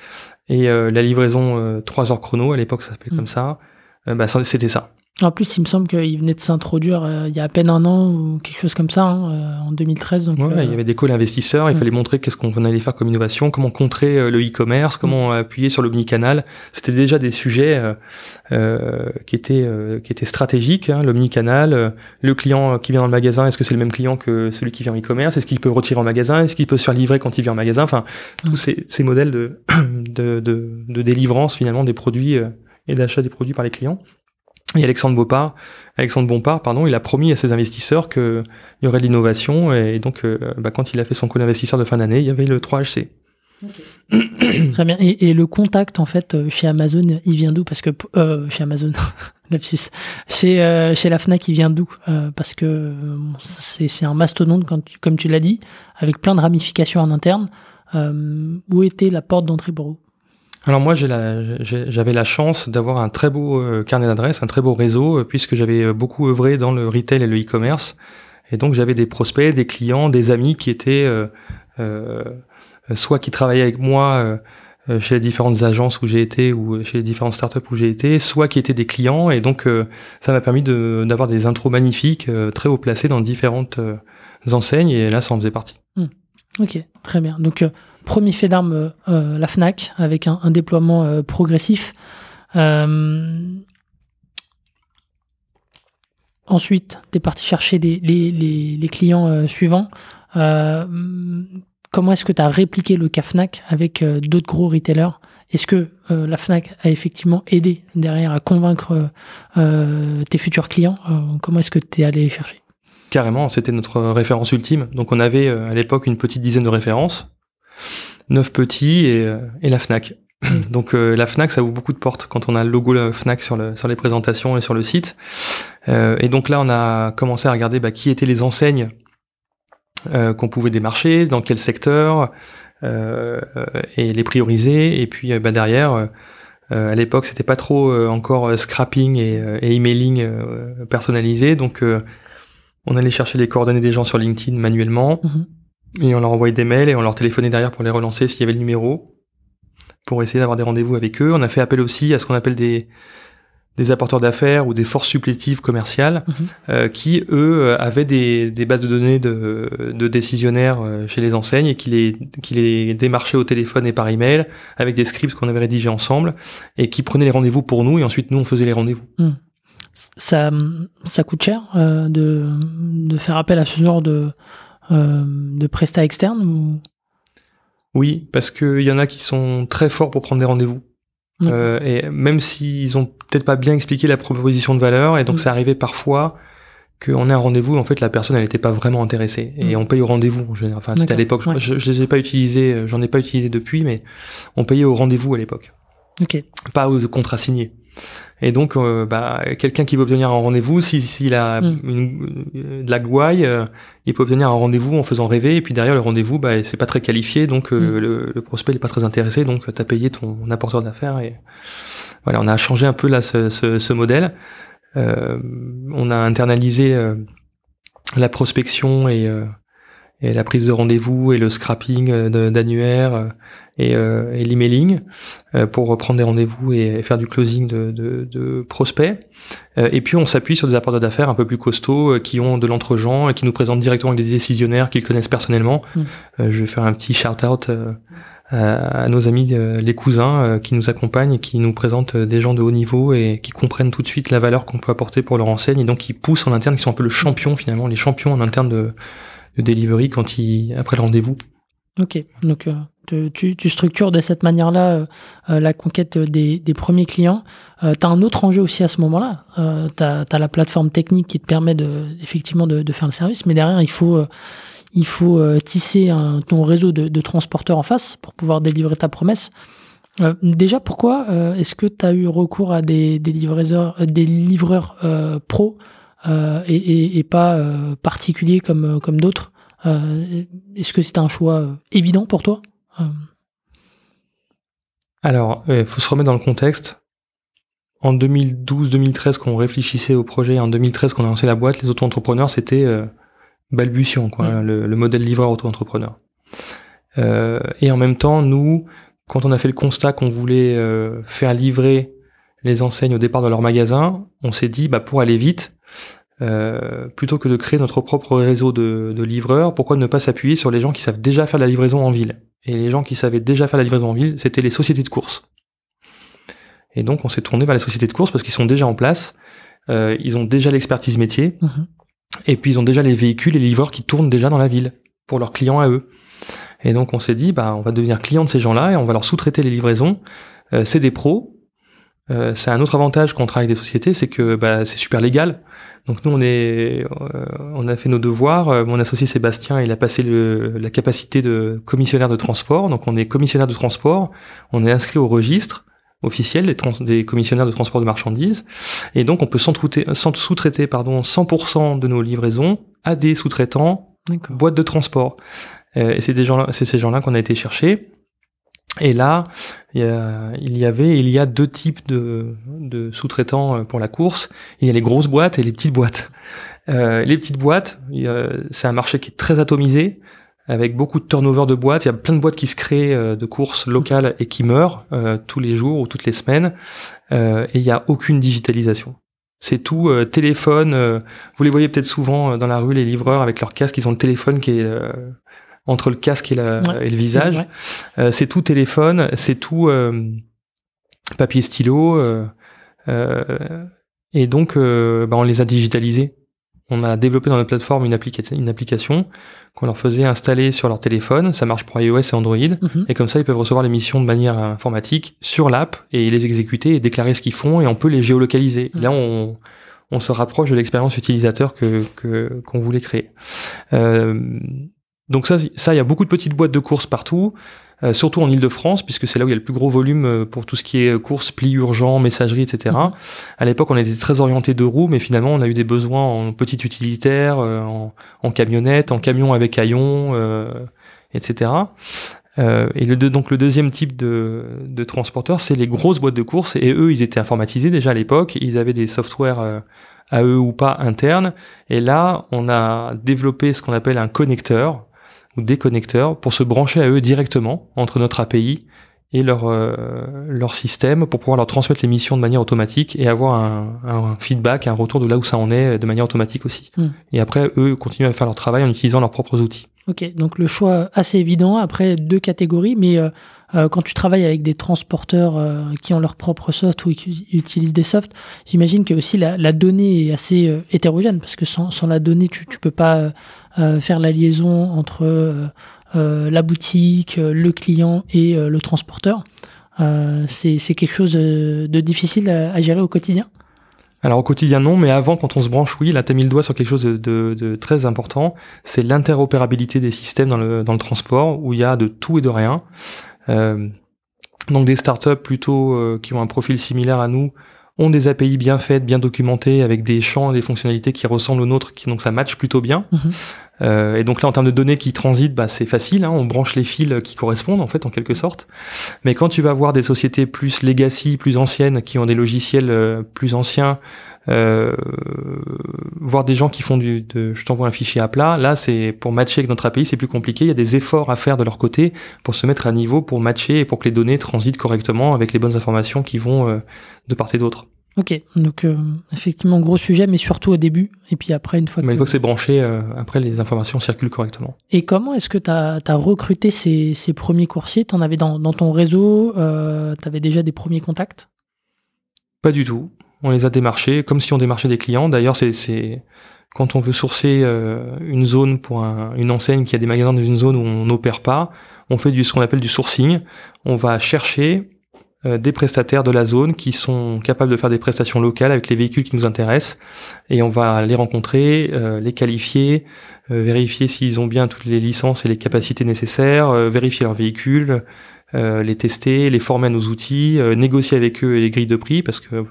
et euh, la livraison euh, trois heures chrono, à l'époque ça s'appelait mmh. comme ça, euh, bah, c'était ça. En plus, il me semble qu'il venait de s'introduire euh, il y a à peine un an ou quelque chose comme ça, hein, euh, en deux mille treize. Donc, ouais, euh... il y avait des calls investisseurs, il mmh. fallait montrer qu'est-ce qu'on allait faire comme innovation, comment contrer euh, le e-commerce, comment mmh. appuyer sur l'omnicanal. C'était déjà des sujets euh, euh, qui étaient euh, qui étaient stratégiques, hein, l'omnicanal, euh, le client qui vient dans le magasin, est-ce que c'est le même client que celui qui vient en e-commerce, est-ce qu'il peut retirer en magasin, est-ce qu'il peut se faire livrer quand il vient en magasin, enfin mmh. tous ces, ces modèles de, de de de délivrance finalement des produits euh, et d'achat des produits par les clients. Et Alexandre Bompard, Alexandre Bompard, pardon, il a promis à ses investisseurs qu'il y aurait de l'innovation, et donc euh, bah, quand il a fait son call investisseur de fin d'année, il y avait le trois H C. Okay. Très bien. Et, et le contact en fait chez Amazon, il vient d'où? Parce que euh, chez Amazon, lapsus, chez euh, chez la Fnac, il vient d'où? euh, Parce que c'est c'est un mastodonte, quand tu, comme tu l'as dit, avec plein de ramifications en interne. Euh, où était la porte d'entrée pour vous? Alors moi, j'ai la, j'ai, j'avais la chance d'avoir un très beau euh, carnet d'adresses, un très beau réseau, euh, puisque j'avais beaucoup œuvré dans le retail et le e-commerce. Et donc, j'avais des prospects, des clients, des amis qui étaient euh, euh, soit qui travaillaient avec moi euh, chez les différentes agences où j'ai été, ou chez les différentes startups où j'ai été, soit qui étaient des clients. Et donc, euh, ça m'a permis de, d'avoir des intros magnifiques, euh, très haut placées dans différentes euh, enseignes. Et là, ça en faisait partie. Mmh. Ok, très bien. Donc, euh, premier fait d'arme, euh, la Fnac, avec un, un déploiement euh, progressif. Euh... Ensuite, tu es parti chercher des, les, les, les clients euh, suivants. Euh, comment est-ce que tu as répliqué le cas Fnac avec euh, d'autres gros retailers? Est-ce que euh, la Fnac a effectivement aidé derrière à convaincre euh, tes futurs clients? euh, Comment est-ce que tu es allé les chercher? Carrément, c'était notre référence ultime. Donc on avait à l'époque une petite dizaine de références, neuf petits et, et la Fnac. Donc euh, la Fnac, ça ouvre beaucoup de portes quand on a le logo la Fnac sur, le, sur les présentations et sur le site. Euh, et donc là, on a commencé à regarder bah, qui étaient les enseignes euh, qu'on pouvait démarcher, dans quel secteur, euh, et les prioriser. Et puis bah, derrière... Euh, Euh, à l'époque, c'était pas trop euh, encore euh, scrapping et, euh, et emailing euh, personnalisé, donc euh, on allait chercher les coordonnées des gens sur LinkedIn manuellement, mm-hmm. et on leur envoyait des mails et on leur téléphonait derrière pour les relancer s'il y avait le numéro, pour essayer d'avoir des rendez-vous avec eux. On a fait appel aussi à ce qu'on appelle des, des apporteurs d'affaires ou des forces supplétives commerciales, mm-hmm. euh, qui eux avaient des, des bases de données de, de décisionnaires chez les enseignes et qui les, qui les démarchaient au téléphone et par email avec des scripts qu'on avait rédigés ensemble et qui prenaient les rendez-vous pour nous, et ensuite nous on faisait les rendez-vous. Mm. Ça, ça coûte cher euh, de, de faire appel à ce genre de, euh, de prestats externes ou... Oui, parce qu'il y en a qui sont très forts pour prendre des rendez-vous. Mmh. Euh, et même s'ils ont peut-être pas bien expliqué la proposition de valeur, et donc mmh. ça arrivait parfois qu'on ait un rendez-vous, en fait la personne elle était pas vraiment intéressée, et mmh. on paye au rendez-vous en général. Enfin, c'était à l'époque, ouais. je, je les ai pas utilisés, j'en ai pas utilisé depuis, mais on payait au rendez-vous à l'époque, okay. pas aux contrats signés. Et donc euh, bah, quelqu'un qui veut obtenir un rendez-vous, s'il si, si a mmh. une, une, de la gouaille, euh, il peut obtenir un rendez-vous en faisant rêver, et puis derrière le rendez-vous bah, c'est pas très qualifié, donc euh, mmh. le, le prospect n'est pas très intéressé, donc t'as payé ton apporteur d'affaires. Et voilà, on a changé un peu là ce, ce, ce modèle. Euh, on a internalisé euh, la prospection et, euh, et la prise de rendez-vous et le scrapping euh, de, d'annuaire euh, et, euh, et l'emailing euh, pour prendre des rendez-vous et, et faire du closing de, de, de prospects. Euh, et puis on s'appuie sur des apporteurs d'affaires un peu plus costauds euh, qui ont de l'entre-gens et qui nous présentent directement avec des décisionnaires qu'ils connaissent personnellement. Mmh. Euh, je vais faire un petit shout-out euh, à, à nos amis euh, les cousins euh, qui nous accompagnent et qui nous présentent euh, des gens de haut niveau et qui comprennent tout de suite la valeur qu'on peut apporter pour leur enseigne, et donc qui poussent en interne, qui sont un peu le champion finalement, les champions en interne de, de delivery quand ils après le rendez-vous. Ok, donc euh, tu, tu structures de cette manière-là euh, la conquête des, des premiers clients. Euh, tu as un autre enjeu aussi à ce moment-là. Euh, tu as la plateforme technique qui te permet de, effectivement de, de faire le service, mais derrière, il faut... Euh, Il faut euh, tisser un, ton réseau de, de transporteurs en face pour pouvoir délivrer ta promesse. Euh, déjà, pourquoi euh, est-ce que tu as eu recours à des, des livreurs, euh, des livreurs euh, pro euh, et, et, et pas euh, particuliers comme, comme d'autres euh, Est-ce que c'est un choix évident pour toi euh... Alors, il euh, faut se remettre dans le contexte. En deux mille douze deux mille treize, quand on réfléchissait au projet, en deux mille treize, quand on a lancé la boîte, les auto-entrepreneurs, c'était... Euh, balbutiant, quoi, mmh. le, le modèle livreur auto-entrepreneur. Euh, et en même temps, nous, quand on a fait le constat qu'on voulait euh, faire livrer les enseignes au départ de leur magasin, on s'est dit, bah, pour aller vite, euh, plutôt que de créer notre propre réseau de, de livreurs, pourquoi ne pas s'appuyer sur les gens qui savent déjà faire de la livraison en ville ? Et les gens qui savaient déjà faire de la livraison en ville, c'était les sociétés de course. Et donc, on s'est tourné vers les sociétés de course parce qu'ils sont déjà en place, euh, ils ont déjà l'expertise métier, mmh. Et puis, ils ont déjà les véhicules et les livreurs qui tournent déjà dans la ville pour leurs clients à eux. Et donc, on s'est dit, bah, on va devenir client de ces gens-là et on va leur sous-traiter les livraisons. Euh, c'est des pros. Euh, c'est un autre avantage quand on travaille avec des sociétés, c'est que bah, c'est super légal. Donc, nous, on, est, euh, on a fait nos devoirs. Mon associé Sébastien, il a passé le, la capacité de commissionnaire de transport. Donc, on est commissionnaire de transport. On est inscrit au registre officiel des, trans- des commissionnaires de transport de marchandises, et donc on peut sous-traiter, sous-traiter pardon, cent pour cent de nos livraisons à des sous-traitants D'accord. boîtes de transport. Euh, et c'est, des gens-là, c'est ces gens-là qu'on a été chercher. Et là, il y, a, il y avait, il y a deux types de, de sous-traitants pour la course. Il y a les grosses boîtes et les petites boîtes. Euh, les petites boîtes, a, c'est un marché qui est très atomisé, avec beaucoup de turnover de boîtes. Il y a plein de boîtes qui se créent euh, de courses locales et qui meurent euh, tous les jours ou toutes les semaines. Euh, et il n'y a aucune digitalisation. C'est tout euh, téléphone. Euh, vous les voyez peut-être souvent euh, dans la rue, les livreurs avec leur casque, ils ont le téléphone qui est euh, entre le casque et, la, ouais, et le visage. C'est, euh, c'est tout téléphone, c'est tout euh, papier stylo. Euh, euh, et donc, euh, bah, on les a digitalisés. On a développé dans notre plateforme une, applica- une application qu'on leur faisait installer sur leur téléphone. Ça marche pour iOS et Android. Mm-hmm. Et comme ça, ils peuvent recevoir les missions de manière informatique sur l'app et les exécuter et déclarer ce qu'ils font. Et on peut les géolocaliser. Mm-hmm. Là, on, on se rapproche de l'expérience utilisateur que, que, qu'on voulait créer. Euh, donc ça, ça, il y a beaucoup de petites boîtes de courses partout, euh, surtout en Ile-de-France, puisque c'est là où il y a le plus gros volume pour tout ce qui est courses, plis urgents, messagerie, et cetera. Mmh. À l'époque, on était très orienté deux roues, mais finalement, on a eu des besoins en petits utilitaires, euh, en, en camionnettes, en camions avec haillons, euh, et cetera. Euh, et le, donc le deuxième type de, de transporteurs, c'est les grosses boîtes de courses. Et eux, ils étaient informatisés déjà à l'époque. Ils avaient des softwares... Euh, à eux ou pas internes. Et là, on a développé ce qu'on appelle un connecteur ou des connecteurs pour se brancher à eux directement entre notre A P I et leur euh, leur système pour pouvoir leur transmettre les missions de manière automatique et avoir un, un feedback, un retour de là où ça en est de manière automatique aussi. Mmh. Et après, eux continuent à faire leur travail en utilisant leurs propres outils. Ok, donc le choix assez évident. Après, deux catégories, mais euh, euh, quand tu travailles avec des transporteurs euh, qui ont leur propre soft ou qui utilisent des softs, j'imagine que aussi la, la donnée est assez euh, hétérogène, parce que sans, sans la donnée, tu ne peux pas euh, faire la liaison entre euh, euh, la boutique, euh, le client et euh, le transporteur. Euh, c'est, c'est quelque chose de difficile à, à gérer au quotidien ? Alors au quotidien non, mais avant quand on se branche, oui, là t'as mis le doigt sur quelque chose de, de, de très important, c'est l'interopérabilité des systèmes dans le, dans le transport, où il y a de tout et de rien. Euh, donc des startups plutôt euh, qui ont un profil similaire à nous, ont des A P I bien faites, bien documentées, avec des champs et des fonctionnalités qui ressemblent aux nôtres, qui, donc ça match plutôt bien. Mmh. Euh, et donc là, en termes de données qui transitent, bah, c'est facile, hein, on branche les fils qui correspondent, en fait, en quelque sorte. Mais quand tu vas voir des sociétés plus legacy, plus anciennes, qui ont des logiciels euh, plus anciens, euh, voir des gens qui font du, de, je t'envoie un fichier à plat, là, c'est, pour matcher avec notre A P I, c'est plus compliqué. Il y a des efforts à faire de leur côté pour se mettre à niveau, pour matcher et pour que les données transitent correctement avec les bonnes informations qui vont euh, de part et d'autre. Ok, donc euh, effectivement gros sujet, mais surtout au début, et puis après une fois mais que... Mais une fois que c'est branché, euh, après les informations circulent correctement. Et comment est-ce que tu as recruté ces, ces premiers coursiers ? Tu en avais dans, dans ton réseau, euh, tu avais déjà des premiers contacts ? Pas du tout, on les a démarchés, comme si on démarchait des clients. D'ailleurs, c'est, c'est quand on veut sourcer euh, une zone pour un, une enseigne qui a des magasins dans une zone où on n'opère pas, on fait du, ce qu'on appelle du sourcing. On va chercher euh, des prestataires de la zone qui sont capables de faire des prestations locales avec les véhicules qui nous intéressent, et on va les rencontrer, euh, les qualifier, euh, vérifier s'ils ont bien toutes les licences et les capacités nécessaires, euh, vérifier leurs véhicules, Euh, les tester, les former à nos outils, euh, négocier avec eux les grilles de prix, parce que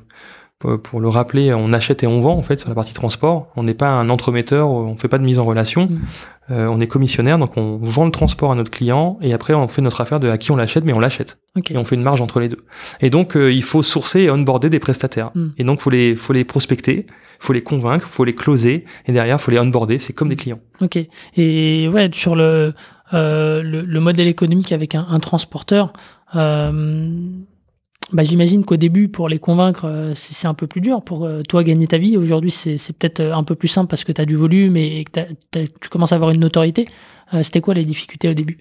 euh, pour le rappeler, on achète et on vend en fait sur la partie transport. On n'est pas un entremetteur, on fait pas de mise en relation, mmh. euh, on est commissionnaire, donc on vend le transport à notre client et après on fait notre affaire de à qui on l'achète, mais on l'achète, okay. Et on fait une marge entre les deux. Et donc euh, il faut sourcer et onboarder des prestataires, mmh. Et donc faut les faut les prospecter, faut les convaincre, faut les closer, et derrière faut les onboarder. C'est comme des clients. Ok. Et ouais, sur le Euh, le, le modèle économique avec un, un transporteur, euh, bah, j'imagine qu'au début, pour les convaincre, euh, c'est, c'est un peu plus dur. Pour euh, toi, gagner ta vie, aujourd'hui, c'est, c'est peut-être un peu plus simple parce que tu as du volume et, et que t'as, t'as, tu commences à avoir une notoriété. Euh, c'était quoi les difficultés au début ?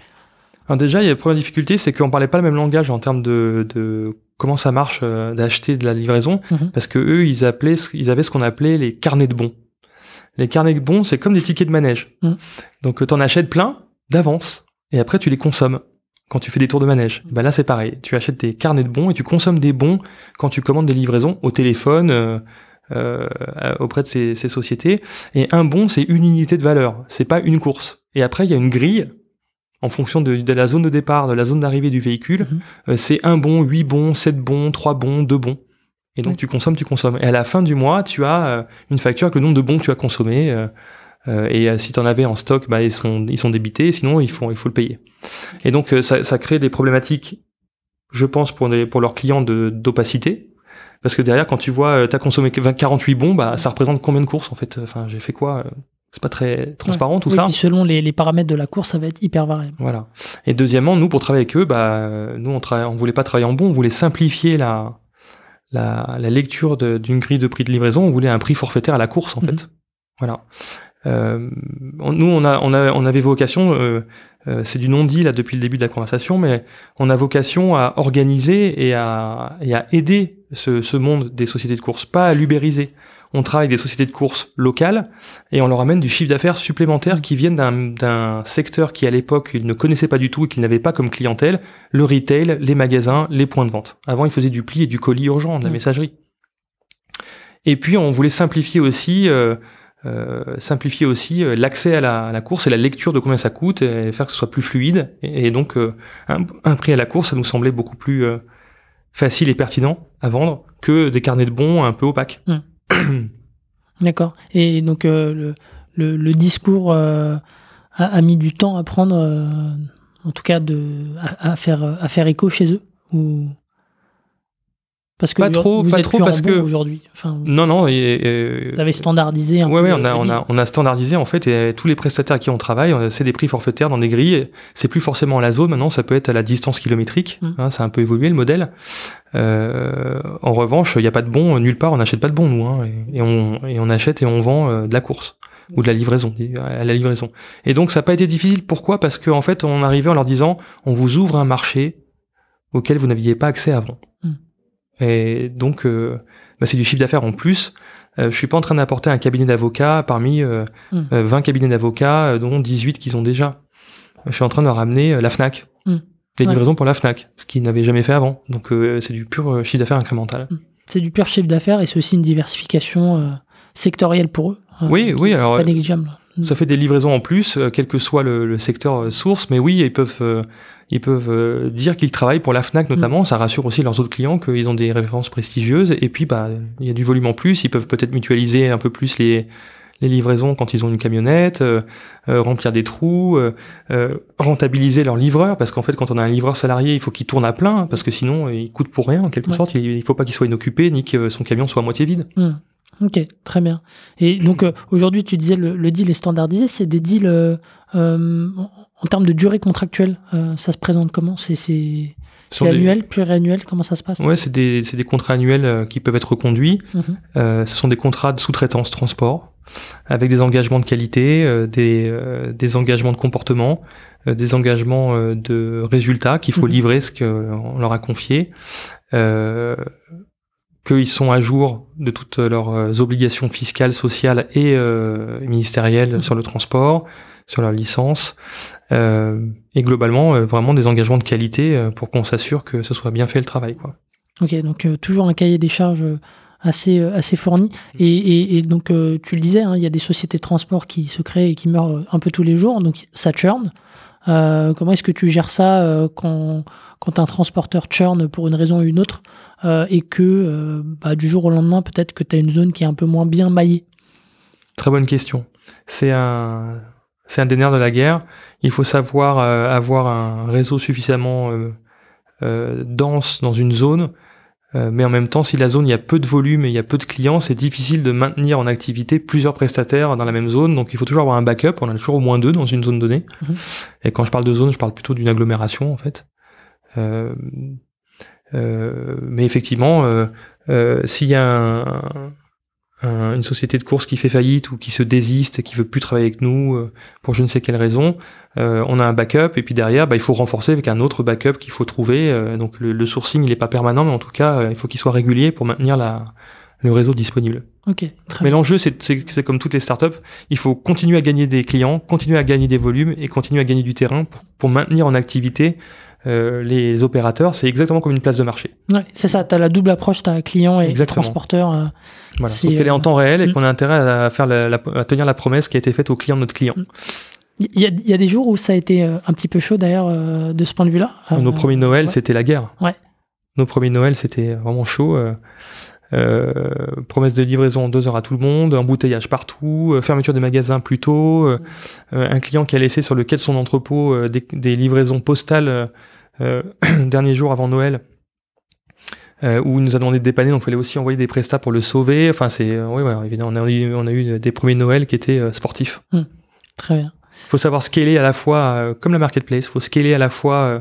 Alors déjà, il y a la première difficulté, c'est qu'on ne parlait pas le même langage en termes de, de comment ça marche euh, d'acheter de la livraison, mmh. Parce qu'eux, ils, appelaient, ils avaient ce qu'on appelait les carnets de bons. Les carnets de bons, c'est comme des tickets de manège. Mmh. Donc, tu en achètes plein d'avance, et après tu les consommes quand tu fais des tours de manège. Bah ben là c'est pareil, tu achètes des carnets de bons et tu consommes des bons quand tu commandes des livraisons au téléphone euh, euh, auprès de ces, ces sociétés. Et un bon, c'est une unité de valeur, c'est pas une course. Et après il y a une grille en fonction de, de la zone de départ, de la zone d'arrivée du véhicule. Mmh. Euh, c'est un bon, huit bons, sept bons, trois bons, deux bons. Et donc ouais. tu consommes, tu consommes. Et à la fin du mois, tu as euh, une facture avec le nombre de bons que tu as consommés. Euh, Euh, et euh, si t'en avais en stock, bah ils sont ils sont débités, sinon il faut il faut le payer. Et donc euh, ça ça crée des problématiques, je pense, pour les, pour leurs clients de d'opacité, parce que derrière quand tu vois euh, t'as consommé quarante-huit bons, bah ça représente combien de courses en fait, enfin j'ai fait quoi, c'est pas très transparent, ouais. Tout oui, ça. Et puis selon les les paramètres de la course, ça va être hyper variable. Voilà. Et deuxièmement, nous pour travailler avec eux, bah nous on tra- on voulait pas travailler en bon, on voulait simplifier la la la lecture de, d'une grille de prix de livraison, on voulait un prix forfaitaire à la course en mm-hmm. fait. Voilà. Euh, nous, on a, on a, on avait vocation. Euh, euh, c'est du non-dit là depuis le début de la conversation, mais on a vocation à organiser et à, et à aider ce, ce monde des sociétés de course, pas à l'ubériser. On travaille des sociétés de course locales et on leur amène du chiffre d'affaires supplémentaire qui viennent d'un, d'un secteur qui à l'époque ils ne connaissaient pas du tout et qu'ils n'avaient pas comme clientèle, le retail, les magasins, les points de vente. Avant, ils faisaient du pli et du colis urgent, de la messagerie. Et puis, on voulait simplifier aussi. Euh, Euh, simplifier aussi euh, l'accès à la, à la course et la lecture de combien ça coûte et faire que ce soit plus fluide et, et donc euh, un, un prix à la course ça nous semblait beaucoup plus euh, facile et pertinent à vendre que des carnets de bons un peu opaques. Mmh. D'accord. Et donc euh, le, le, le discours euh, a, a mis du temps à prendre euh, en tout cas de, à, à, faire, à faire écho chez eux ou... Parce que pas trop, vous pas êtes trop plus parce en bon que aujourd'hui. Enfin, non, non. Et, et, vous avez standardisé. Un ouais, peu ouais, on a, on a, on a standardisé en fait. Et tous les prestataires à qui on travaille, c'est des prix forfaitaires dans des grilles. C'est plus forcément à la zone maintenant. Ça peut être à la distance kilométrique. Mmh. Hein, ça a un peu évolué le modèle. Euh, en revanche, il n'y a pas de bon nulle part. On n'achète pas de bon nous. Hein, et, et on, et on achète et on vend euh, de la course ou de la livraison, à la livraison. Et donc ça n'a pas été difficile. Pourquoi ? Parce qu'en fait, on arrivait en leur disant, on vous ouvre un marché auquel vous n'aviez pas accès avant. Mmh. Et donc, euh, bah c'est du chiffre d'affaires en plus. Euh, je suis pas en train d'apporter un cabinet d'avocats parmi euh, mm. vingt cabinets d'avocats, dont dix-huit qu'ils ont déjà. Je suis en train de leur amener la Fnac, mm. les ouais. livraisons pour la Fnac, ce qu'ils n'avaient jamais fait avant. Donc, euh, c'est du pur chiffre d'affaires incrémental. C'est du pur chiffre d'affaires et c'est aussi une diversification euh, sectorielle pour eux. Euh, oui, oui. Alors, pas négligeable. Ça fait des livraisons en plus, euh, quel que soit le, le secteur source. Mais oui, ils peuvent... Euh, Ils peuvent euh, dire qu'ils travaillent pour la Fnac notamment, mmh. ça rassure aussi leurs autres clients qu'ils ont des références prestigieuses et puis bah il y a du volume en plus, ils peuvent peut-être mutualiser un peu plus les les livraisons quand ils ont une camionnette, euh, euh, remplir des trous, euh, euh, rentabiliser leurs livreurs parce qu'en fait quand on a un livreur salarié, il faut qu'il tourne à plein hein, parce que sinon il coûte pour rien en quelque ouais. sorte, il, il faut pas qu'il soit inoccupé ni que son camion soit à moitié vide. Mmh. Ok, très bien. Et donc euh, aujourd'hui, tu disais le, le deal est standardisé, c'est des deals euh, euh, en termes de durée contractuelle, euh, ça se présente comment ? C'est, c'est, c'est annuel, des... pluriannuel, comment ça se passe ? Ouais, c'est des, c'est des contrats annuels euh, qui peuvent être reconduits. Mm-hmm. Euh, ce sont des contrats de sous-traitance transport, avec des engagements de qualité, euh, des, euh, des engagements de comportement, euh, des engagements euh, de résultats qu'il faut mm-hmm. livrer ce qu'on leur a confié. Euh, qu'ils sont à jour de toutes leurs obligations fiscales, sociales et euh, ministérielles mmh. sur le transport, sur leur licence, euh, et globalement, euh, vraiment des engagements de qualité euh, pour qu'on s'assure que ce soit bien fait le travail, quoi. Ok, donc euh, toujours un cahier des charges assez, euh, assez fourni. Mmh. Et, et, et donc, euh, tu le disais, hein, il y a des sociétés de transport qui se créent et qui meurent un peu tous les jours, donc ça churn. Euh, comment est-ce que tu gères ça euh, quand, quand un transporteur churn pour une raison ou une autre euh, et que euh, bah, du jour au lendemain, peut-être que tu as une zone qui est un peu moins bien maillée? Très bonne question. C'est un, c'est un des nerfs de la guerre. Il faut savoir euh, avoir un réseau suffisamment euh, euh, dense dans une zone, euh, mais en même temps, si la zone, il y a peu de volume et il y a peu de clients, c'est difficile de maintenir en activité plusieurs prestataires dans la même zone. Donc, il faut toujours avoir un backup. On a toujours au moins deux dans une zone donnée. Mmh. Et quand je parle de zone, je parle plutôt d'une agglomération, en fait. Euh, euh, mais effectivement, euh, euh, s'il y a un, un, une société de course qui fait faillite ou qui se désiste et qui veut plus travailler avec nous euh, pour je ne sais quelle raison, euh, on a un backup et puis derrière, bah, il faut renforcer avec un autre backup qu'il faut trouver. Euh, donc le, le sourcing, il n'est pas permanent, mais en tout cas, euh, il faut qu'il soit régulier pour maintenir la, le réseau disponible. Ok. Très mais bien. L'enjeu, c'est, c'est, c'est comme toutes les startups, il faut continuer à gagner des clients, continuer à gagner des volumes et continuer à gagner du terrain pour, pour maintenir en activité Euh, les opérateurs, c'est exactement comme une place de marché. Ouais, c'est ça, tu as la double approche, tu as client et exactement. Transporteur. Euh, voilà, sauf qu'elle euh, est en temps réel et mmh. qu'on a intérêt à, faire la, la, à tenir la promesse qui a été faite au client de notre client. Il y a, il y a des jours où ça a été un petit peu chaud d'ailleurs euh, de ce point de vue-là. Euh, Nos euh, premiers Noël, ouais. c'était la guerre. Ouais. Nos premiers Noël, c'était vraiment chaud. Euh, euh, promesse de livraison en deux heures à tout le monde, embouteillage partout, euh, fermeture des magasins plus tôt, euh, mmh. euh, un client qui a laissé sur le quai de son entrepôt euh, des, des livraisons postales euh, Euh, dernier jour avant Noël euh, où il nous a demandé de dépanner, donc il fallait aussi envoyer des prestats pour le sauver. Enfin, c'est euh, oui, ouais, évidemment, on a eu, on a eu des premiers Noël qui étaient euh, sportifs. Mmh, très bien. Il faut savoir scaler à la fois, euh, comme la marketplace, il faut scaler à la fois euh,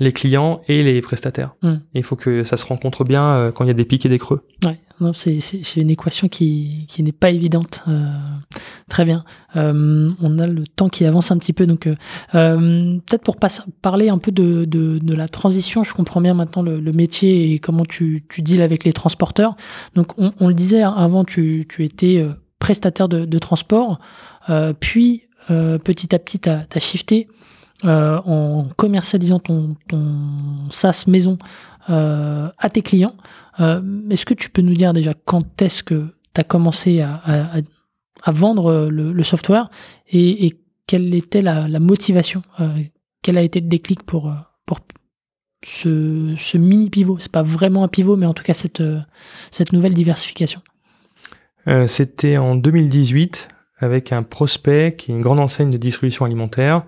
les clients et les prestataires. Mmh. Et il faut que ça se rencontre bien euh, quand il y a des pics et des creux. Ouais, non, c'est, c'est, c'est une équation qui, qui n'est pas évidente. Euh, très bien. Euh, on a le temps qui avance un petit peu. Donc, euh, euh, peut-être pour pas, parler un peu de, de, de la transition, je comprends bien maintenant le, le métier et comment tu, tu deals avec les transporteurs. Donc, on, on le disait avant, tu, tu étais euh, prestataire de, de transport, euh, puis euh, petit à petit, tu as shifté. Euh, en commercialisant ton, ton SaaS maison euh, à tes clients. Euh, est-ce que tu peux nous dire déjà quand est-ce que tu as commencé à, à, à vendre le, le software et, et quelle était la, la motivation euh, quel a été le déclic pour, pour ce, ce mini-pivot? C'est pas vraiment un pivot, mais en tout cas cette, cette nouvelle diversification. Euh, c'était en deux mille dix-huit avec un prospect qui est une grande enseigne de distribution alimentaire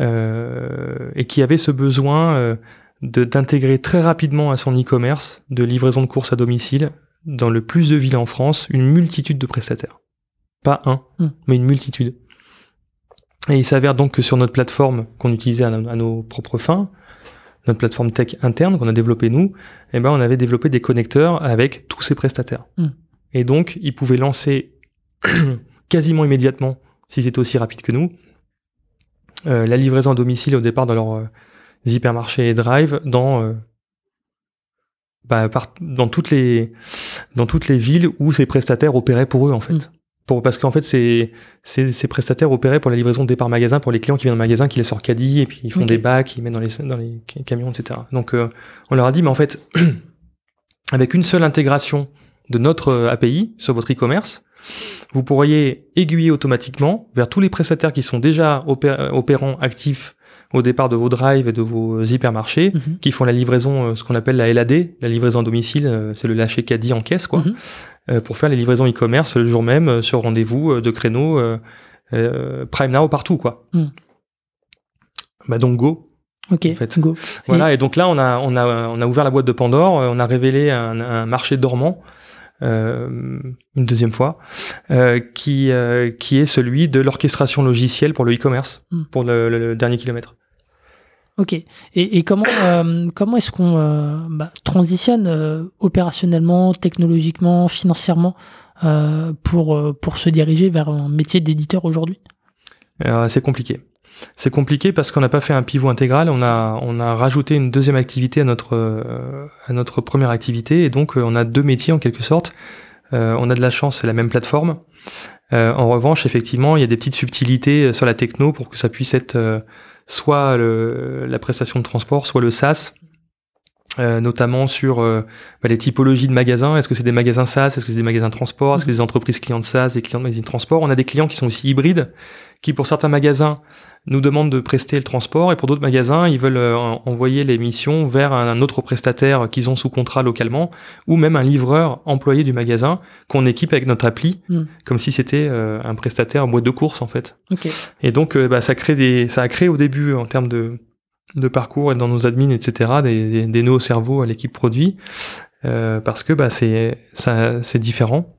Euh, et qui avait ce besoin euh, de, d'intégrer très rapidement à son e-commerce de livraison de courses à domicile dans le plus de villes en France, une multitude de prestataires. Pas un, mmh. mais une multitude. Et il s'avère donc que sur notre plateforme qu'on utilisait à, à nos propres fins, notre plateforme tech interne qu'on a développée nous, eh ben on avait développé des connecteurs avec tous ces prestataires. Mmh. Et donc, ils pouvaient lancer quasiment immédiatement, s'ils étaient aussi rapides que nous, Euh, la livraison à domicile au départ dans leurs euh, hypermarchés et drive dans euh, bah, par, dans toutes les dans toutes les villes où ces prestataires opéraient pour eux en fait. Mmh. Pour parce qu'en fait ces ces ces prestataires opéraient pour la livraison de départ magasin pour les clients qui viennent au magasin, qui les sortent caddie et puis ils font okay. des bacs, ils mettent dans les dans les camions, et cetera. Donc euh, on leur a dit mais en fait avec une seule intégration de notre A P I sur votre e-commerce, vous pourriez aiguiller automatiquement vers tous les prestataires qui sont déjà opé- opérants, actifs au départ de vos drives et de vos hypermarchés, mm-hmm. qui font la livraison, ce qu'on appelle la L A D, la livraison à domicile, c'est le lâcher caddie en caisse, quoi, mm-hmm. pour faire les livraisons e-commerce le jour même sur rendez-vous de créneaux euh, euh, Prime Now partout, quoi. Mm. Bah donc go. Ok, en fait. Go. Voilà, et... et donc là on a on a on a ouvert la boîte de Pandore, on a révélé un, un marché dormant. Euh, une deuxième fois, euh, qui euh, qui est celui de l'orchestration logicielle pour le e-commerce, mmh. pour le, le, le dernier kilomètre. Ok. Et, et comment euh, comment est-ce qu'on euh, bah, transitionne euh, opérationnellement, technologiquement, financièrement euh, pour euh, pour se diriger vers un métier d'éditeur aujourd'hui ? Alors, c'est compliqué. C'est compliqué parce qu'on n'a pas fait un pivot intégral, on a, on a rajouté une deuxième activité à notre, euh, à notre première activité, et donc euh, on a deux métiers en quelque sorte. Euh, on a de la chance, c'est la même plateforme. Euh, en revanche, effectivement, il y a des petites subtilités sur la techno pour que ça puisse être euh, soit le, la prestation de transport, soit le SaaS, euh, notamment sur euh, bah, les typologies de magasins. Est-ce que c'est des magasins SaaS? Est-ce que c'est des magasins de transport? Est-ce que c'est des entreprises clients de SaaS, des clients de magasins de transport? On a des clients qui sont aussi hybrides, qui pour certains magasins nous demandent de prester le transport, et pour d'autres magasins, ils veulent euh, envoyer les missions vers un, un autre prestataire qu'ils ont sous contrat localement, ou même un livreur employé du magasin qu'on équipe avec notre appli, mmh. comme si c'était euh, un prestataire en boîte de course en fait. Okay. Et donc euh, bah, ça crée des, ça a créé au début en termes de de parcours et dans nos admins, et cetera, des, des, des nœuds au cerveau à l'équipe produit, euh, parce que bah c'est ça, c'est différent.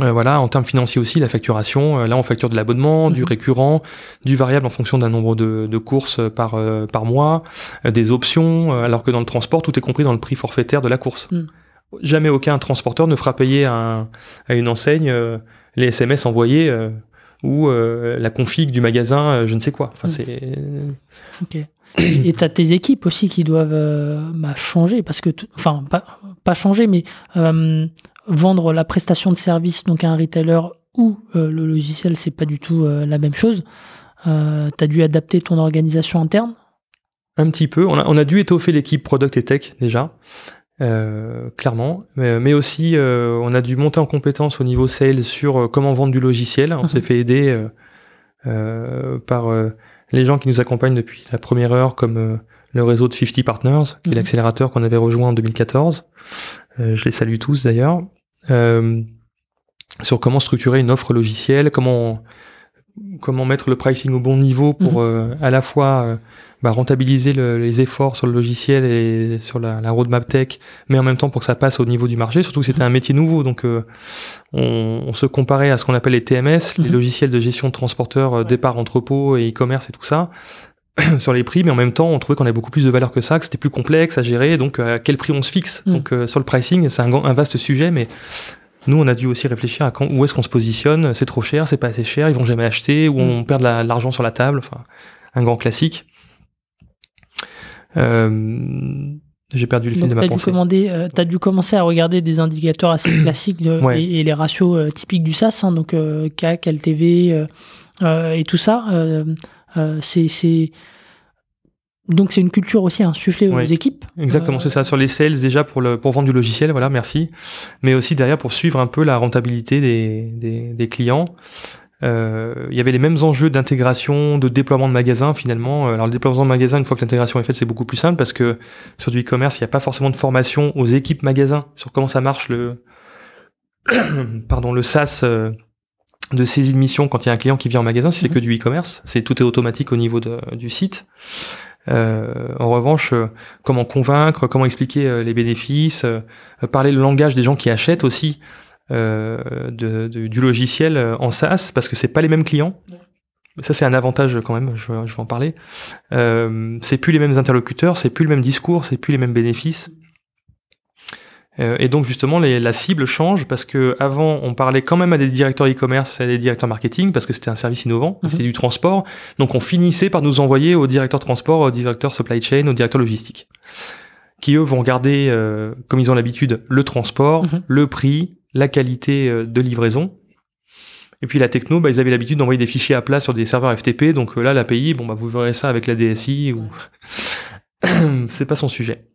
Euh, voilà, en termes financiers aussi, la facturation, euh, là on facture de l'abonnement, mmh. du récurrent, du variable en fonction d'un nombre de, de courses par, euh, par mois, euh, des options, euh, alors que dans le transport, tout est compris dans le prix forfaitaire de la course. Mmh. Jamais aucun transporteur ne fera payer à, à une enseigne euh, les S M S envoyés euh, ou euh, la config du magasin, euh, je ne sais quoi. Enfin, mmh. c'est... Okay. Et tu as tes équipes aussi qui doivent euh, bah, changer, parce que t- enfin, pas, pas changer, mais... Euh, vendre la prestation de service donc à un retailer ou euh, le logiciel, c'est pas du tout euh, la même chose. Euh, tu as dû adapter ton organisation interne ? Un petit peu. On a, on a dû étoffer l'équipe product et tech déjà, euh, clairement. Mais, mais aussi, euh, on a dû monter en compétence au niveau sales sur euh, comment vendre du logiciel. On mmh. s'est fait aider euh, euh, par euh, les gens qui nous accompagnent depuis la première heure, comme euh, le réseau de cinquante Partners, qui mmh. est l'accélérateur qu'on avait rejoint en deux mille quatorze. Euh, je les salue tous d'ailleurs. Euh, sur comment structurer une offre logicielle, comment comment mettre le pricing au bon niveau pour mmh. euh, à la fois euh, bah, rentabiliser le, les efforts sur le logiciel et sur la, la roadmap tech, mais en même temps pour que ça passe au niveau du marché, surtout que c'était un métier nouveau, donc euh, on, on se comparait à ce qu'on appelle les T M S, mmh. les logiciels de gestion de transporteurs, euh, départ, entrepôt et e-commerce et tout ça, sur les prix, mais en même temps on trouvait qu'on avait beaucoup plus de valeur que ça, que c'était plus complexe à gérer, donc à quel prix on se fixe. Mmh. Donc euh, sur le pricing, c'est un, un vaste sujet, mais nous on a dû aussi réfléchir à quand, où est-ce qu'on se positionne, c'est trop cher, c'est pas assez cher, ils vont jamais acheter, ou mmh. on perd de, la, de l'argent sur la table, enfin un grand classique. Euh, j'ai perdu le fil de ma pensée. Dû commander, euh, t'as dû commencer à regarder des indicateurs assez classiques de, ouais. et, et les ratios euh, typiques du SaaS, hein, donc euh, C A C, L T V euh, euh, et tout ça. Euh, Euh, c'est, c'est... Donc c'est une culture aussi insufflée hein, aux oui. équipes. Exactement, euh... c'est ça, sur les sales déjà pour, le, pour vendre du logiciel, voilà, merci. Mais aussi derrière pour suivre un peu la rentabilité des, des, des clients. Euh, il y avait les mêmes enjeux d'intégration, de déploiement de magasins finalement. Alors le déploiement de magasins, une fois que l'intégration est faite, c'est beaucoup plus simple parce que sur du e-commerce, il n'y a pas forcément de formation aux équipes magasins sur comment ça marche le, pardon, le SaaS. Euh... de saisie de mission quand il y a un client qui vient en magasin, si c'est mmh. que du e-commerce, c'est tout est automatique au niveau de, du site. Euh, en revanche, euh, comment convaincre, comment expliquer euh, les bénéfices, euh, parler le langage des gens qui achètent aussi euh, de, de, du logiciel euh, en SaaS, parce que c'est pas les mêmes clients. Mmh. Ça c'est un avantage quand même, je, je vais en parler. Euh, c'est plus les mêmes interlocuteurs, c'est plus le même discours, c'est plus les mêmes bénéfices. Et donc justement, les, la cible change parce que avant, on parlait quand même à des directeurs e-commerce, à des directeurs marketing, parce que c'était un service innovant, mmh. c'était du transport. Donc on finissait par nous envoyer aux directeurs transport, aux directeurs supply chain, aux directeurs logistique, qui eux vont regarder, euh, comme ils ont l'habitude, le transport, mmh. le prix, la qualité de livraison. Et puis la techno, bah, ils avaient l'habitude d'envoyer des fichiers à plat sur des serveurs F T P. Donc là, l'A P I, bon bah vous verrez ça avec la D S I ou c'est pas son sujet.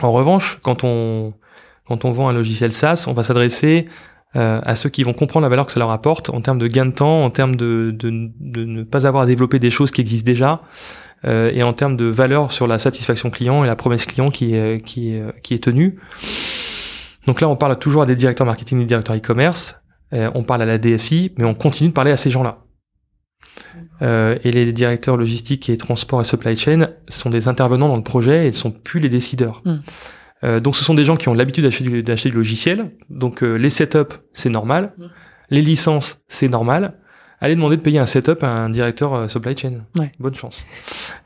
En revanche, quand on quand on vend un logiciel SaaS, on va s'adresser euh, à ceux qui vont comprendre la valeur que ça leur apporte en termes de gain de temps, en termes de, de, de ne pas avoir à développer des choses qui existent déjà, euh, et en termes de valeur sur la satisfaction client et la promesse client qui est, qui est, qui est tenue. Donc là, on parle toujours à des directeurs marketing et des directeurs e-commerce, euh, on parle à la D S I, mais on continue de parler à ces gens-là. Euh, et les directeurs logistiques et transport et supply chain sont des intervenants dans le projet et ne sont plus les décideurs. Mmh. Euh, donc ce sont des gens qui ont l'habitude d'acheter du, d'acheter du logiciel. Donc euh, les setups, c'est normal. Mmh. Les licences, c'est normal. Allez demander de payer un setup à un directeur euh, supply chain. Ouais. Bonne chance.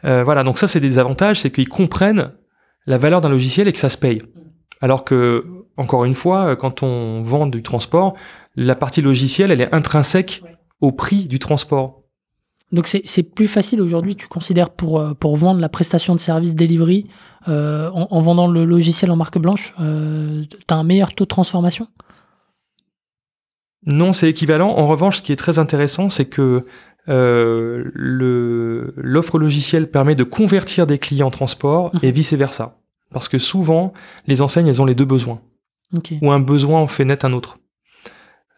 Euh, voilà, donc ça c'est des avantages, c'est qu'ils comprennent la valeur d'un logiciel et que ça se paye. Alors que, encore une fois, quand on vend du transport, la partie logicielle, elle est intrinsèque ouais. au prix du transport. Donc c'est, c'est plus facile aujourd'hui, tu considères, pour, pour vendre la prestation de service Delivery euh, en, en vendant le logiciel en marque blanche, euh, tu as un meilleur taux de transformation ? Non, c'est équivalent. En revanche, ce qui est très intéressant, c'est que euh, le, l'offre logicielle permet de convertir des clients en transport mmh. et vice-versa. Parce que souvent, les enseignes, elles ont les deux besoins. Okay. Ou un besoin en fait naître un autre.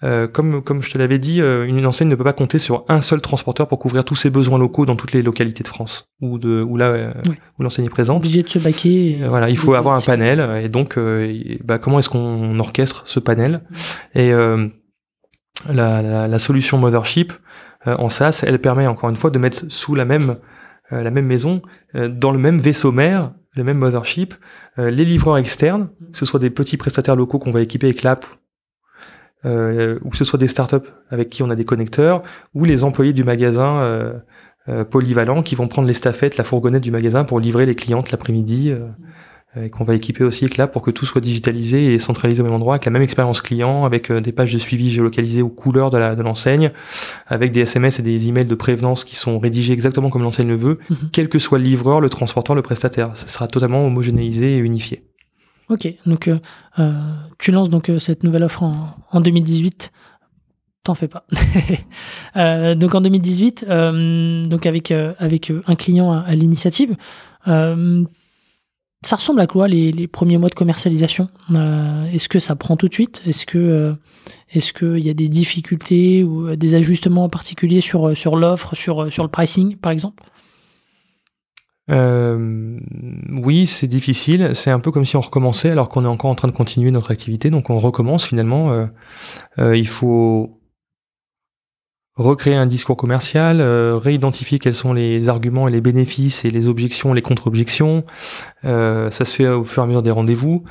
Euh, comme, comme je te l'avais dit, une enseigne ne peut pas compter sur un seul transporteur pour couvrir tous ses besoins locaux dans toutes les localités de France ou de où, là, ouais. où l'enseigne est présente. Obligé de se baquer. Euh, voilà, il faut avoir un panel. Et donc, euh, bah, comment est-ce qu'on orchestre ce panel ? Et euh, la, la, la solution Mothership euh, en SaaS, elle permet encore une fois de mettre sous la même, euh, la même maison, euh, dans le même vaisseau mère, le même Mothership, euh, les livreurs externes, que ce soit des petits prestataires locaux qu'on va équiper avec l'app, Euh, ou que ce soit des startups avec qui on a des connecteurs, ou les employés du magasin euh, euh, polyvalent qui vont prendre l'estafette, la fourgonnette du magasin pour livrer les clientes l'après-midi, euh, mmh. et qu'on va équiper aussi avec là pour que tout soit digitalisé et centralisé au même endroit, avec la même expérience client, avec euh, des pages de suivi géolocalisées aux couleurs de, la, de l'enseigne, avec des S M S et des emails de prévenance qui sont rédigés exactement comme l'enseigne le veut, mmh. quel que soit le livreur, le transporteur, le prestataire. Ça sera totalement homogénéisé et unifié. Ok, donc euh, euh, tu lances donc euh, cette nouvelle offre en, en deux mille dix-huit. T'en fais pas. euh, donc en deux mille dix-huit, euh, donc avec euh, avec un client à, à l'initiative. Euh, ça ressemble à quoi les, les premiers mois de commercialisation ? euh, Est-ce que ça prend tout de suite ? Est-ce que euh, est-ce que il y a des difficultés ou des ajustements en particulier sur sur l'offre, sur sur le pricing par exemple ? Euh, oui, c'est difficile. C'est un peu comme si on recommençait alors qu'on est encore en train de continuer notre activité. Donc on recommence finalement. Euh, euh, il faut recréer un discours commercial, euh, réidentifier quels sont les arguments et les bénéfices et les objections, les contre-objections. Euh, ça se fait au fur et à mesure des rendez-vous.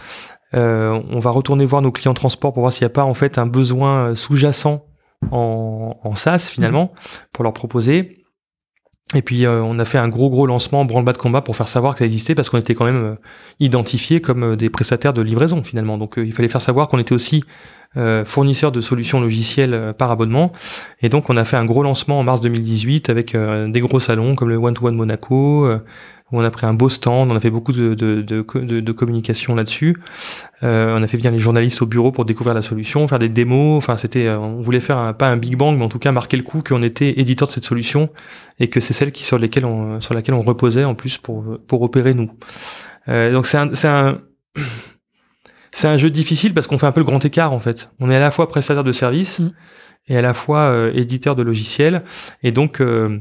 Euh, on va retourner voir nos clients transport pour voir s'il n'y a pas en fait un besoin sous-jacent en, en SaaS finalement pour leur proposer. Et puis euh, on a fait un gros gros lancement branle-bas de combat pour faire savoir que ça existait parce qu'on était quand même euh, identifiés comme euh, des prestataires de livraison finalement. Donc euh, il fallait faire savoir qu'on était aussi euh, fournisseurs de solutions logicielles euh, par abonnement. Et donc on a fait un gros lancement en mars deux mille dix-huit avec euh, des gros salons comme le One to One Monaco, euh, où on a pris un beau stand, on a fait beaucoup de, de, de, de, de communication là-dessus. Euh, on a fait venir les journalistes au bureau pour découvrir la solution, faire des démos. Enfin, c'était, on voulait faire un, pas un big bang, mais en tout cas marquer le coup qu'on était éditeur de cette solution et que c'est celle qui sur lesquelles on, sur laquelle on reposait en plus pour pour opérer nous. Euh, donc c'est un, c'est un c'est un jeu difficile parce qu'on fait un peu le grand écart en fait. On est à la fois prestataire de services mmh. et à la fois euh, éditeur de logiciels et donc. Euh,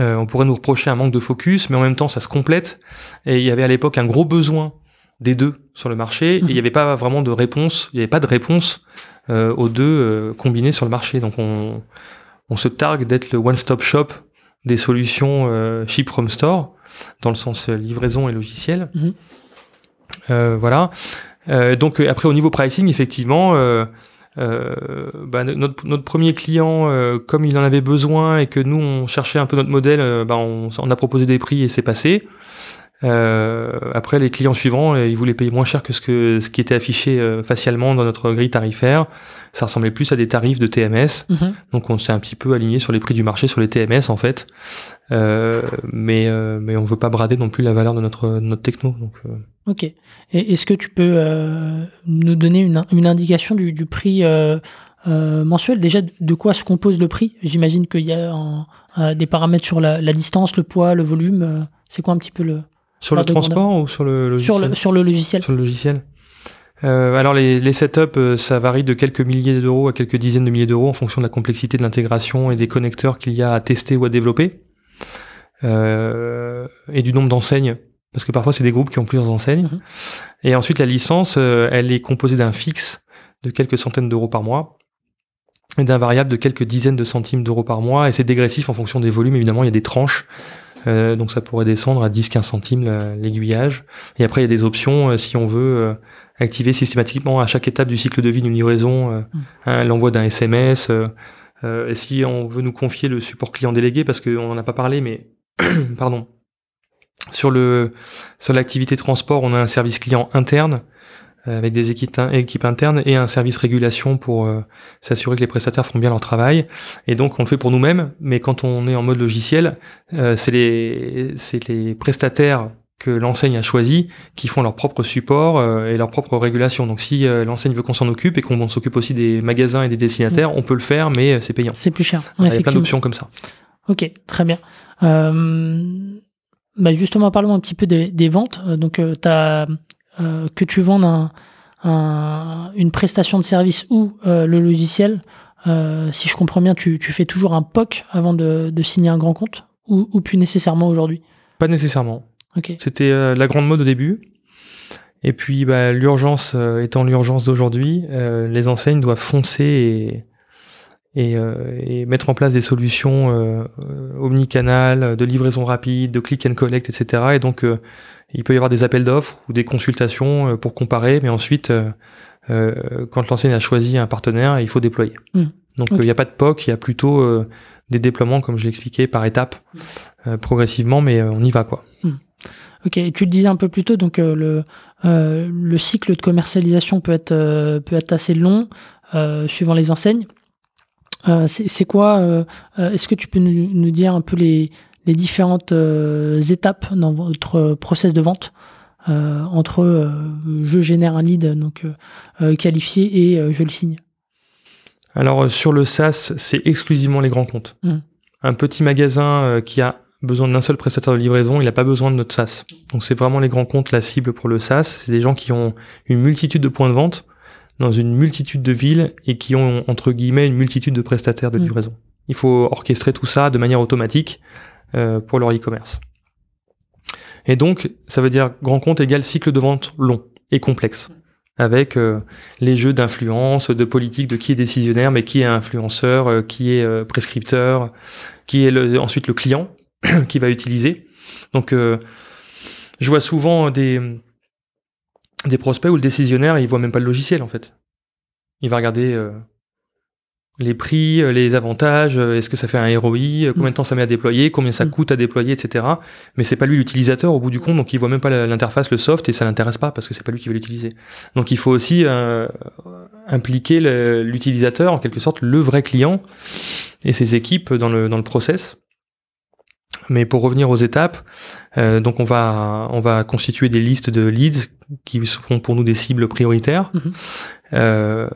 Euh, on pourrait nous reprocher un manque de focus, mais en même temps, ça se complète. Et il y avait à l'époque un gros besoin des deux sur le marché. Mmh. Et il n'y avait pas vraiment de réponse. Il n'y avait pas de réponse euh, aux deux euh, combinés sur le marché. Donc, on, on se targue d'être le one-stop shop des solutions euh, ship from store, dans le sens euh, livraison et logiciel. Mmh. Euh, voilà. Euh, donc, après, au niveau pricing, effectivement... Euh, Euh, bah, notre, notre premier client, euh, comme il en avait besoin et que nous on cherchait un peu notre modèle, euh, bah, on, on a proposé des prix et c'est passé. Euh, après, les clients suivants, euh, ils voulaient payer moins cher que ce que ce qui était affiché euh, facialement dans notre grille tarifaire. Ça ressemblait plus à des tarifs de T M S. Mm-hmm. Donc, on s'est un petit peu aligné sur les prix du marché, sur les T M S en fait. Euh, mais euh, mais on veut pas brader non plus la valeur de notre de notre techno. Donc, euh... Ok. Et est-ce que tu peux euh, nous donner une une indication du du prix euh, euh, mensuel ? Déjà, de quoi se compose le prix ? J'imagine qu'il y a un, un, des paramètres sur la, la distance, le poids, le volume. Euh, c'est quoi un petit peu le Sur le transport ou sur le logiciel ? Sur le, sur le logiciel. Sur le logiciel. Euh, alors les, les setups, ça varie de quelques milliers d'euros à quelques dizaines de milliers d'euros en fonction de la complexité de l'intégration et des connecteurs qu'il y a à tester ou à développer. Euh, et du nombre d'enseignes. Parce que parfois, c'est des groupes qui ont plusieurs enseignes. Mmh. Et ensuite, la licence, elle est composée d'un fixe de quelques centaines d'euros par mois et d'un variable de quelques dizaines de centimes d'euros par mois. Et c'est dégressif en fonction des volumes. Évidemment, il y a des tranches. Euh, donc ça pourrait descendre à dix à quinze centimes euh, l'aiguillage. Et après, il y a des options euh, si on veut euh, activer systématiquement à chaque étape du cycle de vie d'une livraison euh, mmh. hein, l'envoi d'un S M S. Euh, euh, et si on veut nous confier le support client délégué, parce qu'on n'en a pas parlé, mais pardon, sur le sur l'activité transport, on a un service client interne avec des équipes, équipes internes et un service régulation pour euh, s'assurer que les prestataires font bien leur travail. Et donc, on le fait pour nous-mêmes, mais quand on est en mode logiciel, euh, c'est les c'est les prestataires que l'enseigne a choisi qui font leur propre support euh, et leur propre régulation. Donc, si euh, l'enseigne veut qu'on s'en occupe et qu'on s'occupe aussi des magasins et des destinataires, mmh. on peut le faire, mais c'est payant. C'est plus cher. Il y a plein d'options comme ça. Ok, très bien. Euh, bah justement, parlons un petit peu des, des ventes. Donc, euh, t'as... Euh, que tu vendes un, un, une prestation de service ou euh, le logiciel, euh, si je comprends bien, tu, tu fais toujours un P O C avant de, de signer un grand compte ou, ou plus nécessairement aujourd'hui ? Pas nécessairement. Okay. C'était euh, la grande mode au début. Et puis, bah, l'urgence euh, étant l'urgence d'aujourd'hui, euh, les enseignes doivent foncer et, et, euh, et mettre en place des solutions euh, omnicanal, de livraison rapide, de click and collect, et cetera. Et donc, euh, il peut y avoir des appels d'offres ou des consultations pour comparer, mais ensuite, euh, euh, quand l'enseigne a choisi un partenaire, il faut déployer. Mmh. Donc, okay. euh, il n'y a pas de P O C, il y a plutôt euh, des déploiements, comme je l'ai expliqué, par étapes, euh, progressivement, mais euh, on y va, quoi. Mmh. Ok, et tu le disais un peu plus tôt, donc euh, le, euh, le cycle de commercialisation peut être, euh, peut être assez long, euh, suivant les enseignes. Euh, c'est, c'est quoi euh, Est-ce que tu peux nous, nous dire un peu les... les différentes euh, étapes dans votre process de vente euh, entre euh, je génère un lead donc euh, qualifié et euh, je le signe. Alors sur le SaaS, c'est exclusivement les grands comptes. Mmh. Un petit magasin euh, qui a besoin d'un seul prestataire de livraison, il n'a pas besoin de notre SaaS. Donc c'est vraiment les grands comptes la cible pour le SaaS. C'est des gens qui ont une multitude de points de vente dans une multitude de villes et qui ont entre guillemets une multitude de prestataires de mmh. livraison. Il faut orchestrer tout ça de manière automatique pour leur e-commerce. Et donc, ça veut dire grand compte égale cycle de vente long et complexe, avec euh, les jeux d'influence, de politique, de qui est décisionnaire, mais qui est influenceur, euh, qui est euh, prescripteur, qui est le, ensuite le client qui va utiliser. Donc, euh, je vois souvent des, des prospects où le décisionnaire, il voit même pas le logiciel, en fait. Il va regarder... Euh, les prix, les avantages, est-ce que ça fait un R O I, combien de temps ça met à déployer, combien ça coûte à déployer, et cetera. Mais c'est pas lui l'utilisateur au bout du compte, donc il voit même pas l'interface, le soft, et ça l'intéresse pas parce que c'est pas lui qui veut l'utiliser. Donc il faut aussi euh, impliquer le, l'utilisateur, en quelque sorte le vrai client et ses équipes dans le dans le process. Mais pour revenir aux étapes, euh, donc on va on va constituer des listes de leads qui sont pour nous des cibles prioritaires. Mmh. Euh,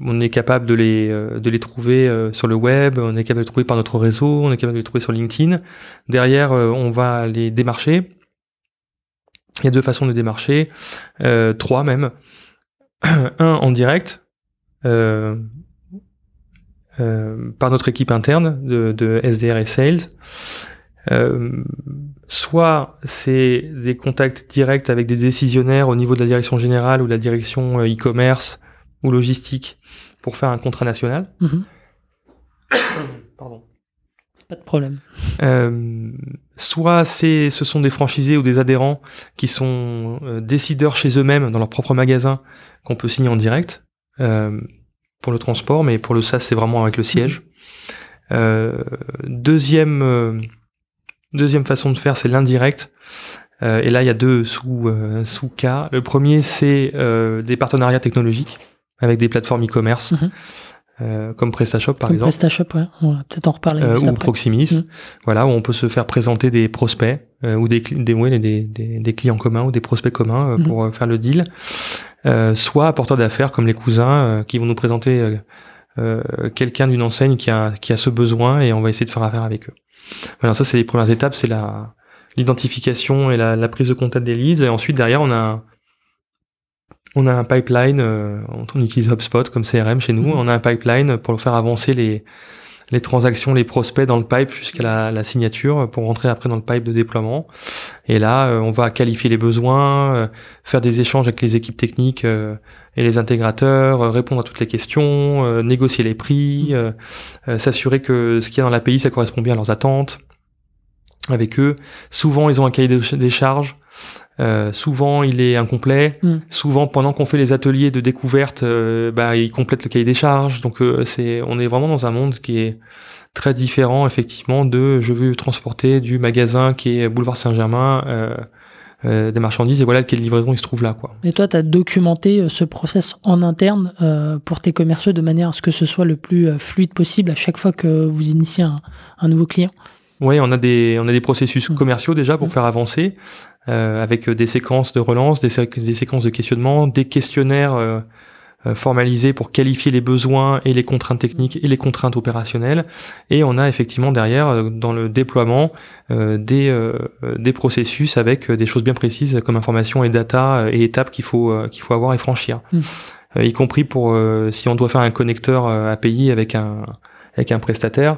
on est capable de les de les trouver sur le web, on est capable de les trouver par notre réseau, on est capable de les trouver sur LinkedIn. Derrière, on va les démarcher. Il y a deux façons de démarcher, euh, trois même. Un en direct. Euh, Euh, par notre équipe interne de, de S D R et Sales. Euh, soit c'est des contacts directs avec des décisionnaires au niveau de la direction générale ou de la direction e-commerce ou logistique pour faire un contrat national. Mmh. Pardon. Pas de problème. Euh, soit c'est, ce sont des franchisés ou des adhérents qui sont euh, décideurs chez eux-mêmes dans leur propre magasin qu'on peut signer en direct. Euh, pour le transport, mais pour le SaaS, c'est vraiment avec le siège. Euh, deuxième, euh, deuxième façon de faire, c'est l'indirect. Euh, et là, il y a deux sous, euh, sous cas. Le premier, c'est euh, des partenariats technologiques avec des plateformes e-commerce, mm-hmm. euh, comme PrestaShop, par comme exemple. PrestaShop, ouais. On va peut-être en reparler. Euh, ou après. Proximis. Mm-hmm. Voilà, où on peut se faire présenter des prospects euh, ou des, des, ouais, des, des, des clients communs ou des prospects communs euh, mm-hmm. pour euh, faire le deal. Euh, soit apporteurs d'affaires comme les cousins euh, qui vont nous présenter euh, euh, quelqu'un d'une enseigne qui a qui a ce besoin et on va essayer de faire affaire avec eux. Voilà, ça c'est les premières étapes, c'est la l'identification et la, la prise de contact des leads et ensuite derrière on a on a un pipeline, euh, on, on utilise HubSpot comme C R M chez nous, mmh. on a un pipeline pour faire avancer les les transactions, les prospects dans le pipe jusqu'à la, la signature pour rentrer après dans le pipe de déploiement. Et là, euh, on va qualifier les besoins, euh, faire des échanges avec les équipes techniques euh, et les intégrateurs, euh, répondre à toutes les questions, euh, négocier les prix, euh, euh, s'assurer que ce qu'il y a dans l'A P I, ça correspond bien à leurs attentes avec eux. Souvent, ils ont un cahier de, des charges. Euh, souvent il est incomplet, mm. souvent pendant qu'on fait les ateliers de découverte, euh, bah ils complètent le cahier des charges. Donc euh, c'est, on est vraiment dans un monde qui est très différent effectivement de je veux transporter du magasin qui est boulevard Saint-Germain euh, euh, des marchandises et voilà quelle livraison il se trouve là, quoi. Et toi, tu as documenté ce process en interne euh, pour tes commerciaux de manière à ce que ce soit le plus fluide possible à chaque fois que vous initiez un, un nouveau client? Oui, on a des, on a des processus commerciaux déjà pour mmh. faire avancer euh, avec des séquences de relance, des, sé- des séquences de questionnement, des questionnaires euh, formalisés pour qualifier les besoins et les contraintes techniques et les contraintes opérationnelles. Et on a effectivement derrière, dans le déploiement, euh, des, euh, des processus avec des choses bien précises comme information et data et étapes qu'il faut, euh, qu'il faut avoir et franchir. Mmh. Euh, y compris pour euh, si on doit faire un connecteur euh, A P I avec un... avec un prestataire,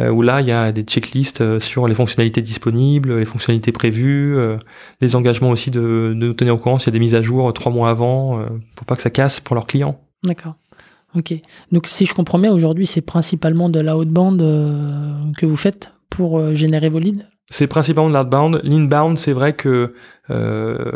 euh, où là, il y a des checklists euh, sur les fonctionnalités disponibles, les fonctionnalités prévues, euh, les engagements aussi de, de nous tenir au courant s'il y a des mises à jour euh, trois mois avant, euh, pour pas que ça casse pour leurs clients. D'accord. Ok. Donc, si je comprends bien, aujourd'hui, c'est principalement de l'outbound euh, que vous faites pour euh, générer vos leads ? C'est principalement de l'outbound. L'inbound, c'est vrai que euh,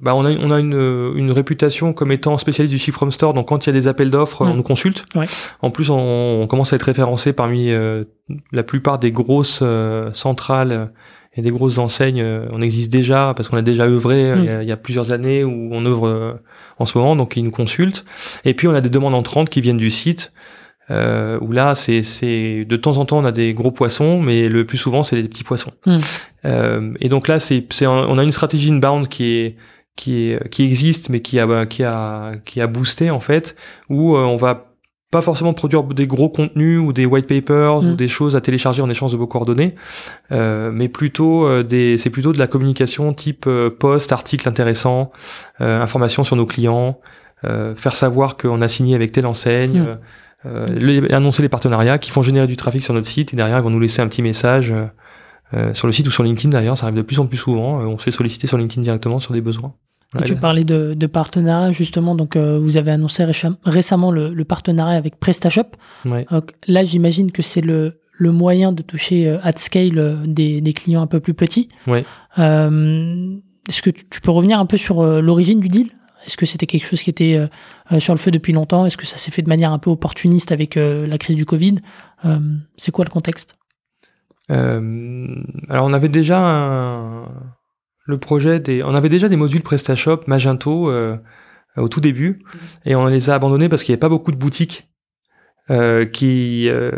bah on a on a une une réputation comme étant spécialiste du ship from store. Donc quand il y a des appels d'offres, mmh. on nous consulte. Ouais. En plus, on, on commence à être référencé parmi euh, la plupart des grosses euh, centrales et des grosses enseignes. On existe déjà parce qu'on a déjà œuvré mmh. il, y a, il y a plusieurs années où on œuvre euh, en ce moment. Donc ils nous consultent. Et puis on a des demandes entrantes qui viennent du site. Euh, où là, c'est, c'est de temps en temps on a des gros poissons, mais le plus souvent c'est des petits poissons. Mmh. Euh, et donc là, c'est, c'est un, on a une stratégie inbound qui est qui est qui existe, mais qui a qui a qui a boosté en fait, où euh, on va pas forcément produire des gros contenus ou des white papers mmh. ou des choses à télécharger en échange de vos coordonnées, euh, mais plutôt euh, des c'est plutôt de la communication type euh, post, article intéressant, euh, information sur nos clients, euh, faire savoir qu'on a signé avec telle enseigne. Mmh. Euh, Euh, les, annoncer les partenariats qui font générer du trafic sur notre site et derrière ils vont nous laisser un petit message euh, sur le site ou sur LinkedIn d'ailleurs, ça arrive de plus en plus souvent, euh, on se fait solliciter sur LinkedIn directement sur des besoins. Voilà. Et tu parlais de, de partenariat justement, donc euh, vous avez annoncé récha- récemment le, le partenariat avec PrestaShop. Ouais. Euh, là j'imagine que c'est le, le moyen de toucher euh, at scale euh, des, des clients un peu plus petits. Ouais. Euh, est-ce que tu, tu peux revenir un peu sur euh, l'origine du deal ? Est-ce que c'était quelque chose qui était euh, sur le feu depuis longtemps ? Est-ce que ça s'est fait de manière un peu opportuniste avec euh, la crise du Covid ? euh, C'est quoi le contexte ? euh, Alors, on avait déjà un... le projet des... On avait déjà des modules PrestaShop, Magento, euh, au tout début, mmh. et on les a abandonnés parce qu'il n'y avait pas beaucoup de boutiques. Euh, qui, euh,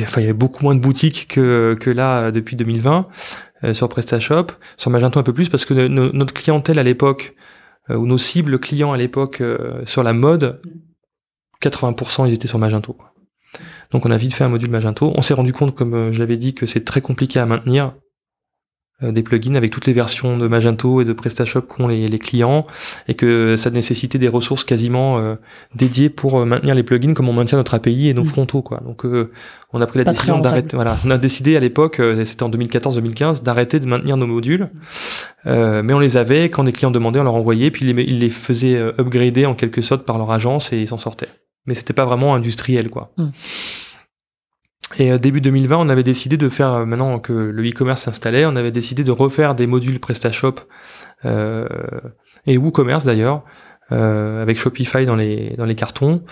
enfin, il y avait beaucoup moins de boutiques que, que là depuis deux mille vingt euh, sur PrestaShop, sur Magento un peu plus parce que no- notre clientèle à l'époque... où nos cibles clients à l'époque euh, sur la mode, quatre-vingts pour cent ils étaient sur Magento. Quoi. Donc on a vite fait un module Magento. On s'est rendu compte, comme euh, je l'avais dit, que c'est très compliqué à maintenir euh, des plugins avec toutes les versions de Magento et de PrestaShop qu'ont les, les clients et que ça nécessitait des ressources quasiment euh, dédiées pour euh, maintenir les plugins comme on maintient notre A P I et nos mmh. frontaux. Quoi. Donc euh, on a pris la Pas décision d'arrêter. Voilà, on a décidé à l'époque, euh, c'était en deux mille quatorze deux mille quinze, d'arrêter de maintenir nos modules. Euh, mais on les avait, quand des clients demandaient, on leur envoyait, puis ils les, ils les faisaient euh, upgrader en quelque sorte par leur agence et ils s'en sortaient. Mais c'était pas vraiment industriel, quoi. Mmh. Et euh, début deux mille vingt, on avait décidé de faire, euh, maintenant que le e-commerce s'installait, on avait décidé de refaire des modules PrestaShop euh, et WooCommerce d'ailleurs, euh, avec Shopify dans les, dans les cartons,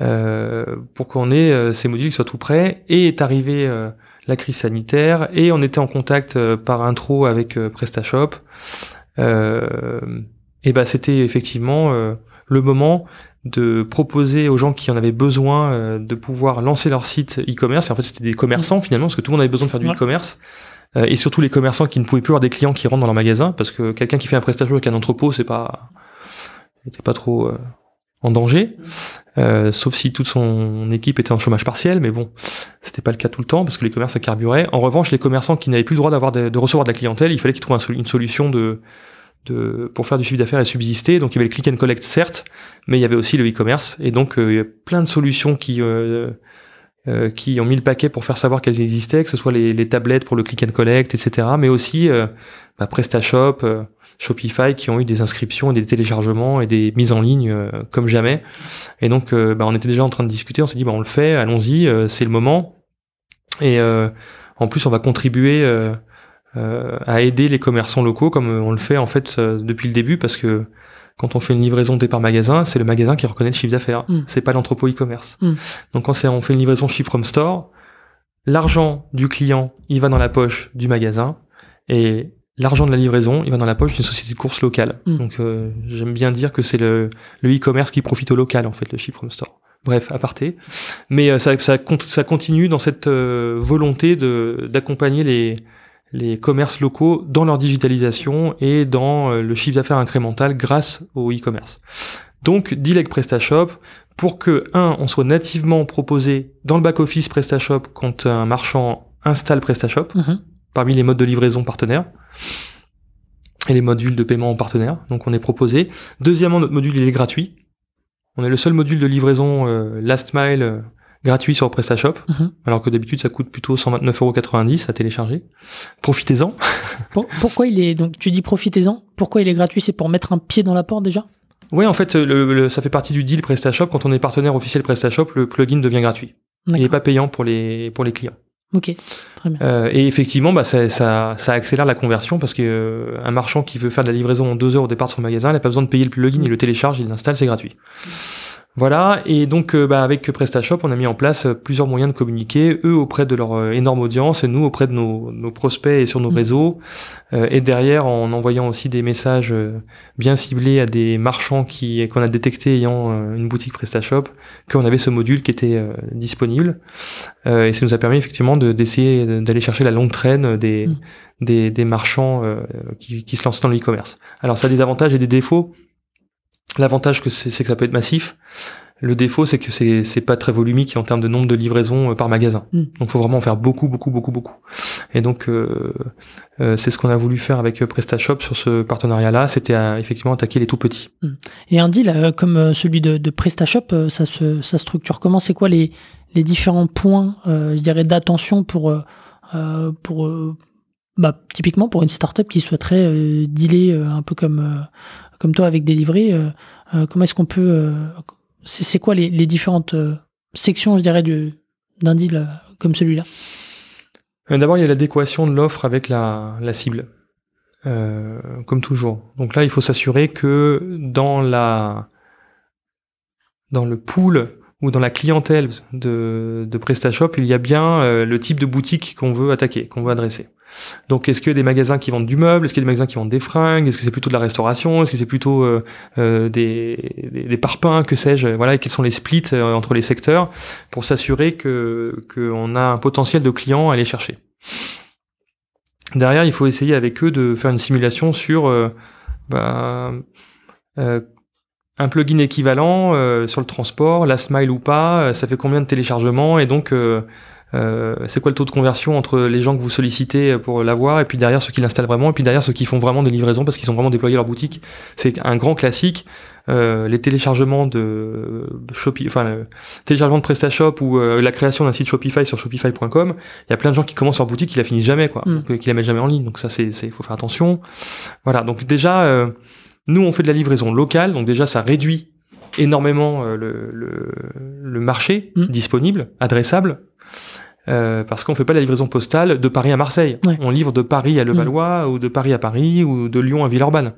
euh, pour qu'on ait euh, ces modules qui soient tout prêts. Et est arrivé... Euh, la crise sanitaire, et on était en contact euh, par intro avec euh, PrestaShop, euh, et ben c'était effectivement euh, le moment de proposer aux gens qui en avaient besoin euh, de pouvoir lancer leur site e-commerce, et en fait c'était des commerçants finalement, parce que tout le monde avait besoin de faire du ouais. e-commerce, euh, et surtout les commerçants qui ne pouvaient plus avoir des clients qui rentrent dans leur magasin, parce que quelqu'un qui fait un PrestaShop avec un entrepôt, c'est pas... c'était pas trop... Euh... en danger, euh, sauf si toute son équipe était en chômage partiel, mais bon, c'était pas le cas tout le temps parce que les commerces carburaient. En revanche, les commerçants qui n'avaient plus le droit d'avoir de, de recevoir de la clientèle, il fallait qu'ils trouvent un, une solution de, de pour faire du chiffre d'affaires et subsister. Donc il y avait le click and collect certes, mais il y avait aussi le e-commerce et donc euh, il y a plein de solutions qui euh, euh, qui ont mis le paquet pour faire savoir qu'elles existaient, que ce soit les, les tablettes pour le click and collect, et cetera. Mais aussi euh, bah, PrestaShop. Euh, Shopify qui ont eu des inscriptions et des téléchargements et des mises en ligne euh, comme jamais. Et donc, euh, bah, on était déjà en train de discuter. On s'est dit, bah, on le fait, allons-y, euh, c'est le moment. Et euh, en plus, on va contribuer euh, euh, à aider les commerçants locaux comme on le fait en fait euh, depuis le début, parce que quand on fait une livraison départ magasin, c'est le magasin qui reconnaît le chiffre d'affaires. Mmh. C'est pas l'entrepôt e-commerce. Mmh. Donc, quand c'est, on fait une livraison ship from store, l'argent du client, il va dans la poche du magasin et l'argent de la livraison, il va dans la poche d'une société de course locale. Mmh. Donc, euh, j'aime bien dire que c'est le, le e-commerce qui profite au local, en fait, le ship from store. Bref, aparté. Mais euh, ça, ça, ça continue dans cette euh, volonté de, d'accompagner les, les commerces locaux dans leur digitalisation et dans euh, le chiffre d'affaires incrémental grâce au e-commerce. Donc, deal avec PrestaShop pour que, un, on soit nativement proposé dans le back-office PrestaShop quand un marchand installe PrestaShop, mmh. parmi les modes de livraison partenaires et les modules de paiement partenaires. Donc, on est proposé. Deuxièmement, notre module, il est gratuit. On est le seul module de livraison euh, last mile euh, gratuit sur PrestaShop, mmh. alors que d'habitude, ça coûte plutôt cent vingt-neuf euros quatre-vingt-dix à télécharger. Profitez-en. Pour, pourquoi il est... Donc, tu dis profitez-en. Pourquoi il est gratuit? C'est pour mettre un pied dans la porte, déjà? Oui, en fait, le, le, ça fait partie du deal PrestaShop. Quand on est partenaire officiel PrestaShop, le plugin devient gratuit. D'accord. Il n'est pas payant pour les, pour les clients. Ok, très bien. Euh, et effectivement, bah, ça, ça, ça accélère la conversion parce que euh, un marchand qui veut faire de la livraison en deux heures au départ de son magasin, il n'a pas besoin de payer le plugin, il le télécharge, il l'installe, c'est gratuit. Voilà, et donc euh, bah, avec PrestaShop, on a mis en place plusieurs moyens de communiquer, eux auprès de leur euh, énorme audience et nous auprès de nos, nos prospects et sur nos mmh. réseaux. Euh, et derrière, en envoyant aussi des messages euh, bien ciblés à des marchands qui qu'on a détectés ayant euh, une boutique PrestaShop, qu'on avait ce module qui était euh, disponible. Euh, et ça nous a permis effectivement de, d'essayer d'aller chercher la longue traîne des, mmh. des, des marchands euh, qui, qui se lancent dans le e-commerce. Alors ça a des avantages et des défauts. L'avantage, que c'est, c'est que ça peut être massif. Le défaut, c'est que c'est, c'est pas très volumique en termes de nombre de livraisons par magasin. Mmh. Donc, faut vraiment en faire beaucoup, beaucoup, beaucoup, beaucoup. Et donc, euh, euh, c'est ce qu'on a voulu faire avec PrestaShop sur ce partenariat-là. C'était à, effectivement attaquer les tout petits. Mmh. Et un deal euh, comme celui de, de PrestaShop, euh, ça se ça structure comment? C'est quoi les les différents points, euh, je dirais, d'attention pour euh, pour euh, bah typiquement pour une start-up qui souhaiterait euh, dealer euh, un peu comme euh, comme toi avec Delivery, euh, euh, comment est-ce qu'on peut... Euh, c'est, c'est quoi les, les différentes euh, sections, je dirais, du, d'un deal euh, comme celui-là? D'abord, il y a l'adéquation de l'offre avec la, la cible, euh, comme toujours. Donc là, il faut s'assurer que dans, la, dans le pool ou dans la clientèle de, de PrestaShop, il y a bien euh, le type de boutique qu'on veut attaquer, qu'on veut adresser. Donc, est-ce qu'il y a des magasins qui vendent du meuble? Est-ce qu'il y a des magasins qui vendent des fringues? Est-ce que c'est plutôt de la restauration? Est-ce que c'est plutôt euh, euh, des, des, des parpaings? Que sais-je? Voilà, et quels sont les splits euh, entre les secteurs pour s'assurer que qu'on a un potentiel de clients à aller chercher. Derrière, il faut essayer avec eux de faire une simulation sur euh, bah, euh, un plugin équivalent euh, sur le transport, last mile ou pas, euh, ça fait combien de téléchargements? Et donc... Euh, Euh, c'est quoi le taux de conversion entre les gens que vous sollicitez pour l'avoir et puis derrière ceux qui l'installent vraiment et puis derrière ceux qui font vraiment des livraisons parce qu'ils ont vraiment déployé leur boutique. C'est un grand classique. Euh, les téléchargements de Shopify, enfin le téléchargement de PrestaShop ou euh, la création d'un site Shopify sur shopify point com, il y a plein de gens qui commencent leur boutique, qui la finissent jamais, quoi, mm. qui la mettent jamais en ligne. Donc ça, c'est, c'est, faut faire attention. Voilà. Donc déjà, euh, nous on fait de la livraison locale, donc déjà ça réduit énormément euh, le, le, le marché mm. disponible, adressable. Euh, parce qu'on fait pas la livraison postale de Paris à Marseille. Ouais. On livre de Paris à Levallois mmh. ou de Paris à Paris ou de Lyon à Villeurbanne.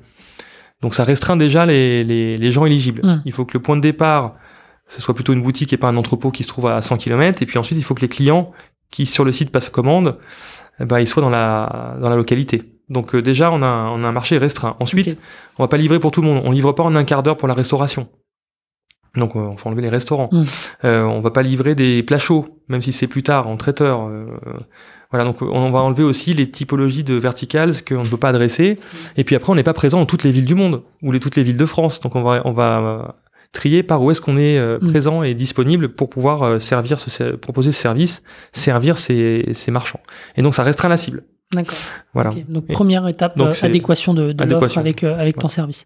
Donc ça restreint déjà les, les, les gens éligibles. Mmh. Il faut que le point de départ, ce soit plutôt une boutique et pas un entrepôt qui se trouve à cent kilomètres. Et puis ensuite, il faut que les clients qui sur le site passent commande, eh ben, ils soient dans la, dans la localité. Donc euh, déjà, on a, on a un marché restreint. Ensuite, okay. on va pas livrer pour tout le monde. On livre pas en un quart d'heure pour la restauration. Donc, on faut enlever les restaurants. Mmh. Euh, on va pas livrer des plats chauds, même si c'est plus tard, en traiteur. Euh, voilà, donc on va enlever aussi les typologies de verticales qu'on ne peut pas adresser. Et puis après, on n'est pas présent dans toutes les villes du monde, ou les, toutes les villes de France. Donc, on va, on va trier par où est-ce qu'on est euh, mmh. présent et disponible pour pouvoir euh, servir, ce, proposer ce service, servir ces, ces marchands. Et donc, ça restreint la cible. D'accord. Voilà. Okay. Donc, première étape, donc, euh, adéquation de, de adéquation. l'offre avec, euh, avec ouais. ton service.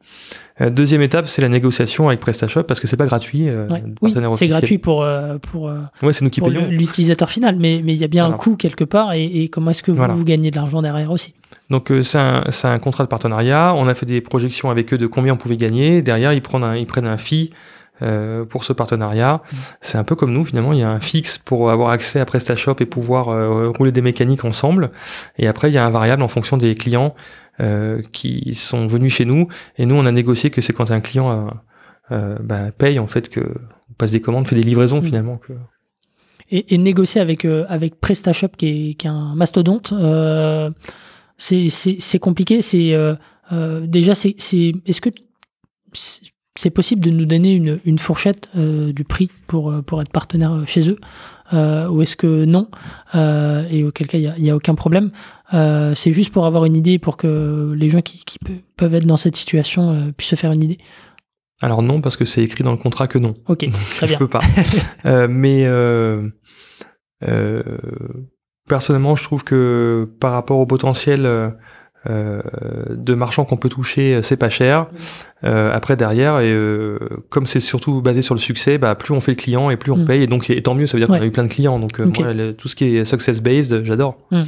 Euh, deuxième étape, c'est la négociation avec PrestaShop parce que c'est pas gratuit. Euh, ouais. Oui, c'est officiel. gratuit pour, euh, pour, ouais, c'est nous qui pour payons. l'utilisateur final, mais il mais y a bien voilà. un coût quelque part et, et comment est-ce que vous, voilà. vous gagnez de l'argent derrière aussi? Donc, euh, c'est, un, c'est un contrat de partenariat. On a fait des projections avec eux de combien on pouvait gagner. Derrière, ils prennent un, ils prennent un fee Euh, pour ce partenariat. Mmh. C'est un peu comme nous, finalement, il y a un fixe pour avoir accès à PrestaShop et pouvoir euh, rouler des mécaniques ensemble. Et après, il y a un variable en fonction des clients euh, qui sont venus chez nous. Et nous, on a négocié que c'est quand un client euh, euh, bah, paye, en fait, que on passe des commandes, fait des livraisons, mmh. finalement. Que... Et, et négocier avec, euh, avec PrestaShop, qui est, qui est un mastodonte, euh, c'est, c'est, c'est compliqué. C'est, euh, euh, déjà, c'est, c'est, est-ce que c'est possible de nous donner une, une fourchette euh, du prix pour, pour être partenaire chez eux euh, ou est-ce que non euh, et auquel cas, il n'y a, a aucun problème. Euh, c'est juste pour avoir une idée, pour que les gens qui, qui peuvent être dans cette situation euh, puissent se faire une idée. Alors non, parce que c'est écrit dans le contrat que non. Ok, donc, très bien. Je peux pas. euh, mais euh, euh, personnellement, je trouve que par rapport au potentiel euh, de marchands qu'on peut toucher, c'est pas cher. Euh, après, derrière, et, euh, comme c'est surtout basé sur le succès, bah, plus on fait le client et plus on mm. paye. Et donc, et tant mieux, ça veut dire ouais. qu'on a eu plein de clients. Donc, okay. euh, moi, tout ce qui est success-based, j'adore. Mm.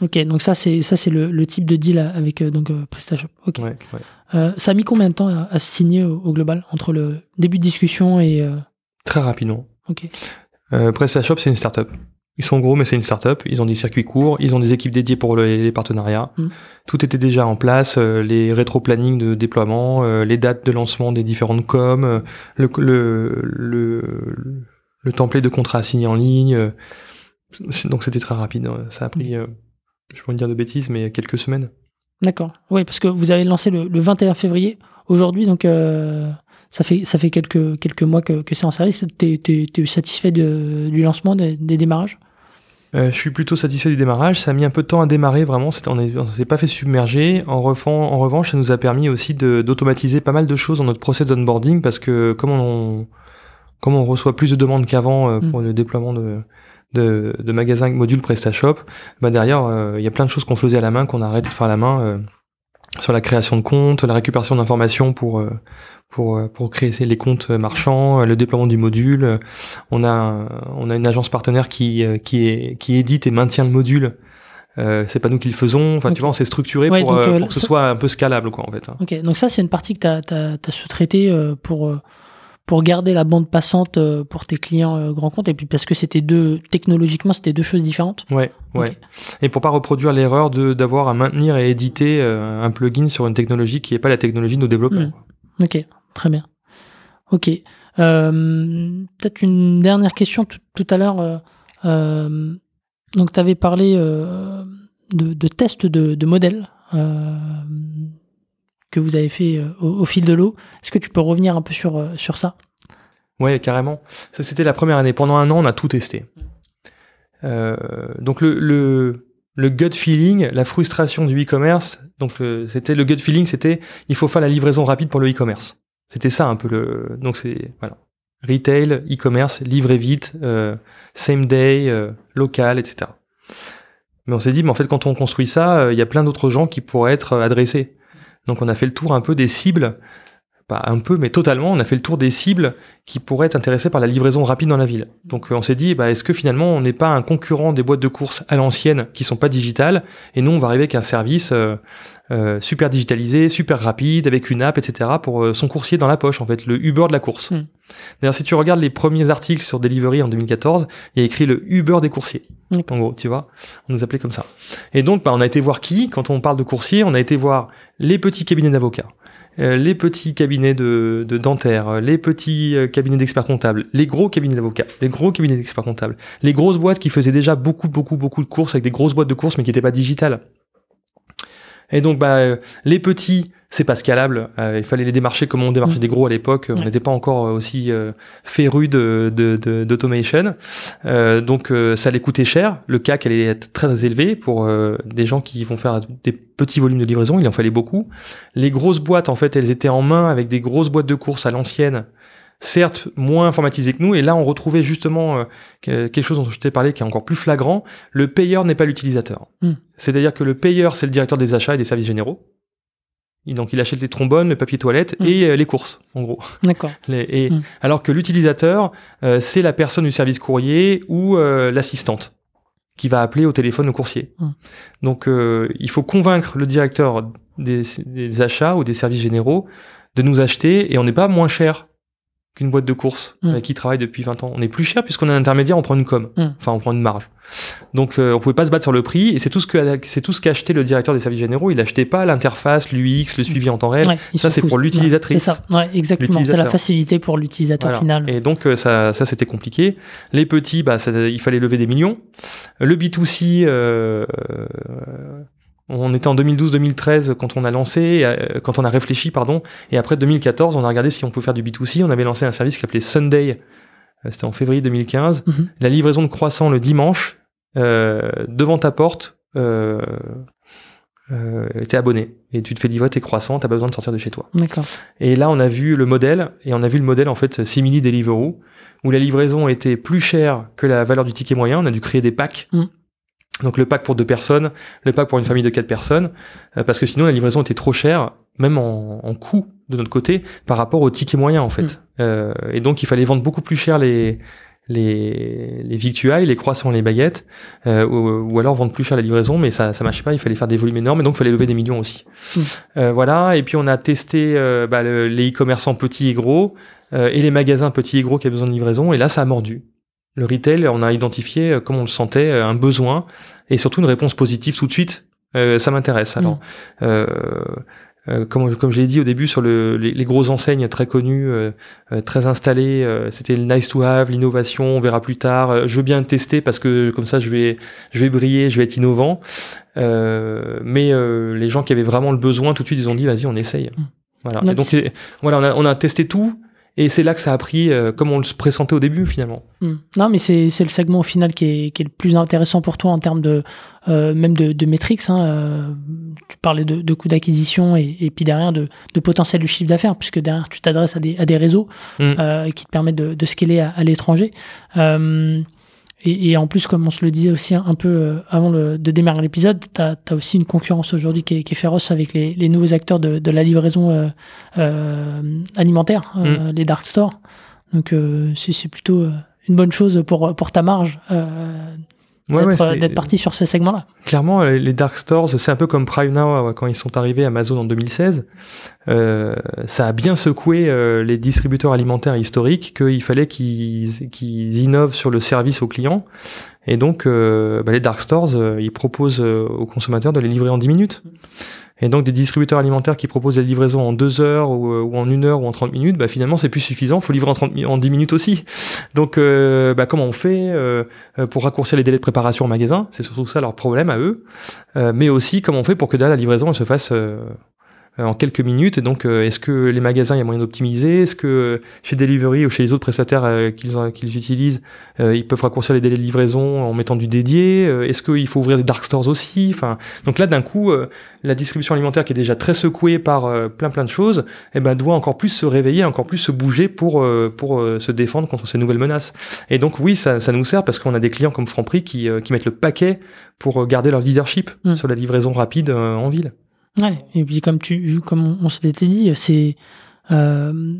Ok, donc ça c'est ça c'est le, le type de deal avec euh, donc euh, PrestaShop. Ok. Ouais, ouais. Euh, ça a mis combien de temps à, à se signer au, au global entre le début de discussion et euh... Très rapidement. Ok. Euh, PrestaShop c'est une start-up. Ils sont gros mais c'est une start-up. Ils ont des circuits courts, ils ont des équipes dédiées pour le, les partenariats. Mmh. Tout était déjà en place, euh, les rétro-planning de déploiement, euh, les dates de lancement des différentes coms, euh, le, le le le template de contrat à signer en ligne. Euh, donc c'était très rapide. Ça a pris. Mmh. Euh, Je ne peux pas dire de bêtises, mais quelques semaines. D'accord. Oui, parce que vous avez lancé le, le vingt et un février. Aujourd'hui, donc euh, ça fait ça fait quelques quelques mois que, que c'est en service. T'es, t'es, t'es satisfait de, du lancement, des, des démarrages ? euh, Je suis plutôt satisfait du démarrage. Ça a mis un peu de temps à démarrer, vraiment. C'est, on ne s'est pas fait submerger. En, refend, en revanche, ça nous a permis aussi de, d'automatiser pas mal de choses dans notre process d'onboarding, parce que comme on, comme on reçoit plus de demandes qu'avant euh, pour mmh. le déploiement de... de, de magasins modules PrestaShop, bah derrière, il euh, y a plein de choses qu'on faisait à la main, qu'on a arrêté de faire à la main, euh, sur la création de comptes, la récupération d'informations pour euh, pour pour créer les comptes marchands, le déploiement du module. On a on a une agence partenaire qui qui est qui édite et maintient le module. Euh, c'est pas nous qui le faisons. Enfin, okay. tu vois, on s'est structuré ouais, pour, donc, euh, pour que ça... ce soit un peu scalable, quoi, en fait. Ok, donc ça, c'est une partie que t'as t'as, t'as sous-traité euh, pour. Euh... pour garder la bande passante pour tes clients grands comptes, et puis parce que c'était deux, technologiquement, c'était deux choses différentes. Ouais, ouais. Okay. Et pour pas reproduire l'erreur de, d'avoir à maintenir et éditer un plugin sur une technologie qui n'est pas la technologie de nos développeurs. Mmh. Ok, très bien. Ok. Euh, peut-être une dernière question. Tout, tout à l'heure, euh, euh, donc tu avais parlé euh, de, de tests de, de modèles. Euh, que vous avez fait au, au fil de l'eau. Est-ce que tu peux revenir un peu sur, sur ça ? Ouais, carrément. Ça, c'était la première année. Pendant un an, on a tout testé. Euh, donc, le, le, le gut feeling, la frustration du e-commerce, donc le, c'était, le gut feeling, c'était il faut faire la livraison rapide pour le e-commerce. C'était ça un peu le... Donc, c'est... Voilà. Retail, e-commerce, livrer vite, euh, same day, euh, local, et cetera. Mais on s'est dit, mais en fait, quand on construit ça, il y a plein d'autres gens qui pourraient être adressés. Donc on a fait le tour un peu des cibles, pas un peu, mais totalement, on a fait le tour des cibles qui pourraient être intéressées par la livraison rapide dans la ville. Donc on s'est dit, bah, est-ce que finalement on n'est pas un concurrent des boîtes de courses à l'ancienne qui sont pas digitales, et nous on va arriver avec un service euh, euh, super digitalisé, super rapide, avec une app, et cetera pour euh, son coursier dans la poche, en fait, le Uber de la course. Mmh. D'ailleurs, si tu regardes les premiers articles sur Delivery en deux mille quatorze, il y a écrit le Uber des coursiers. Mmh. En gros, tu vois, on nous appelait comme ça. Et donc, bah, on a été voir qui ? Quand on parle de coursiers, on a été voir les petits cabinets d'avocats, euh, les petits cabinets de, de dentaires, les petits euh, cabinets d'experts comptables, les gros cabinets d'avocats, les gros cabinets d'experts comptables, les grosses boîtes qui faisaient déjà beaucoup, beaucoup, beaucoup de courses, avec des grosses boîtes de courses, mais qui n'étaient pas digitales. Et donc, bah, euh, les petits, c'est pas scalable. Euh, il fallait les démarcher comme on démarchait mmh. des gros à l'époque. On n'était pas encore aussi euh, férus de, de, de, d'automation. Euh, donc, euh, ça allait coûter cher. Le C A C allait être très élevé pour euh, des gens qui vont faire des petits volumes de livraison. Il en fallait beaucoup. Les grosses boîtes, en fait, elles étaient en main avec des grosses boîtes de courses à l'ancienne, certes moins informatisées que nous. Et là, on retrouvait justement euh, quelque chose dont je t'ai parlé qui est encore plus flagrant. Le payeur n'est pas l'utilisateur. Mmh. C'est-à-dire que le payeur, c'est le directeur des achats et des services généraux. Donc, il achète les trombones, le papier toilette mmh. et euh, les courses, en gros. D'accord. Les, et, mmh. alors que l'utilisateur, euh, c'est la personne du service courrier ou euh, l'assistante qui va appeler au téléphone le coursier. Mmh. Donc, euh, il faut convaincre le directeur des, des achats ou des services généraux de nous acheter, et on n'est pas moins cher qu'une boîte de course mmh. qui travaille depuis vingt ans. On est plus cher puisqu'on est un intermédiaire, on prend une com. Mmh. Enfin, on prend une marge. Donc, euh, on pouvait pas se battre sur le prix, et c'est tout ce que, c'est tout ce qu'achetait le directeur des services généraux. Il achetait pas l'interface, l'U X, le suivi en temps réel. Ouais, ça, c'est pousse. Pour l'utilisatrice. Ouais, c'est ça. Ouais, exactement. C'est la facilité pour l'utilisateur voilà. final. Et donc, euh, ça, ça, c'était compliqué. Les petits, bah, ça, il fallait lever des millions. Le B deux C, euh, On était en deux mille douze deux mille treize quand on a lancé, quand on a réfléchi, pardon. Et après deux mille quatorze, on a regardé si on pouvait faire du B deux C. On avait lancé un service qui s'appelait Sunday. C'était en février deux mille quinze. Mm-hmm. La livraison de croissants le dimanche, euh, devant ta porte, euh, euh, t'es abonné. Et tu te fais livrer tes croissants, t'as pas besoin de sortir de chez toi. D'accord. Et là, on a vu le modèle, et on a vu le modèle, en fait, simili Deliveroo, où la livraison était plus chère que la valeur du ticket moyen. On a dû créer des packs. Mm. Donc le pack pour deux personnes, le pack pour une famille de quatre personnes, euh, parce que sinon la livraison était trop chère, même en, en coût de notre côté, par rapport au ticket moyen en fait. Mmh. Euh, et donc il fallait vendre beaucoup plus cher les les les victuailles, les croissants, les baguettes, euh, ou, ou alors vendre plus cher la livraison, mais ça ça marchait pas. Il fallait faire des volumes énormes, et donc il fallait lever des millions aussi. Mmh. Euh, voilà. Et puis on a testé euh, bah, le, les e-commerçants petits et gros euh, et les magasins petits et gros qui avaient besoin de livraison, et là ça a mordu. Le retail, on a identifié, comme on le sentait, un besoin et surtout une réponse positive tout de suite. Euh, ça m'intéresse. Alors, mmh. euh, euh, comme, comme je l'ai dit au début, sur le, les, les grosses enseignes très connues, euh, très installées, euh, c'était le nice to have, l'innovation, on verra plus tard. Euh, je veux bien tester parce que comme ça, je vais, je vais briller, je vais être innovant. Euh, mais euh, les gens qui avaient vraiment le besoin, tout de suite, ils ont dit, vas-y, on essaye. Mmh. Voilà. Non, et donc, c'est... voilà, on a, on a testé tout. Et c'est là que ça a pris, euh, comme on le pressentait au début, finalement. Mmh. Non, mais c'est, c'est le segment, au final, qui est, qui est le plus intéressant pour toi en termes de, euh, même de, de métriques. Hein, euh, tu parlais de, de coûts d'acquisition et, et puis derrière, de, de potentiel du chiffre d'affaires, puisque derrière, tu t'adresses à des, à des réseaux mmh. euh, qui te permettent de, de scaler à, à l'étranger. Euh, et, et en plus, comme on se le disait aussi un peu avant le, de démarrer l'épisode, tu as aussi une concurrence aujourd'hui qui est, qui est féroce avec les, les nouveaux acteurs de, de la livraison euh, euh, alimentaire, euh, mmh. les dark stores. Donc, euh, c'est, c'est plutôt une bonne chose pour, pour ta marge euh, ouais, d'être, ouais, d'être parti sur ce segment-là. Clairement, les dark stores, c'est un peu comme Prime Now quand ils sont arrivés à Amazon en deux mille seize. Euh, ça a bien secoué euh, les distributeurs alimentaires historiques, qu'il fallait qu'ils, qu'ils innovent sur le service aux clients. Et donc, euh, bah, les dark stores, euh, ils proposent euh, aux consommateurs de les livrer en dix minutes. Et donc, des distributeurs alimentaires qui proposent la livraison en deux heures ou, ou en une heure ou en trente minutes, bah, finalement, c'est plus suffisant. Faut livrer en, trente, en dix minutes aussi. Donc, euh, bah, comment on fait euh, pour raccourcir les délais de préparation au magasin? C'est surtout ça leur problème à eux. Euh, mais aussi, comment on fait pour que derrière la livraison, elle se fasse... Euh, en quelques minutes. Et donc, euh, est-ce que les magasins, il y a moyen d'optimiser? Est-ce que euh, chez Delivery ou chez les autres prestataires euh, qu'ils, euh, qu'ils utilisent, euh, ils peuvent raccourcir les délais de livraison en mettant du dédié? euh, Est-ce qu'il faut ouvrir des dark stores aussi? Enfin, donc là, d'un coup, euh, la distribution alimentaire qui est déjà très secouée par euh, plein plein de choses, eh ben, doit encore plus se réveiller, encore plus se bouger pour euh, pour euh, se défendre contre ces nouvelles menaces. Et donc, oui, ça, ça nous sert parce qu'on a des clients comme Franprix qui, euh, qui mettent le paquet pour garder leur leadership mmh. sur la livraison rapide euh, en ville. Ouais, et puis comme tu, comme on s'était dit, c'est euh,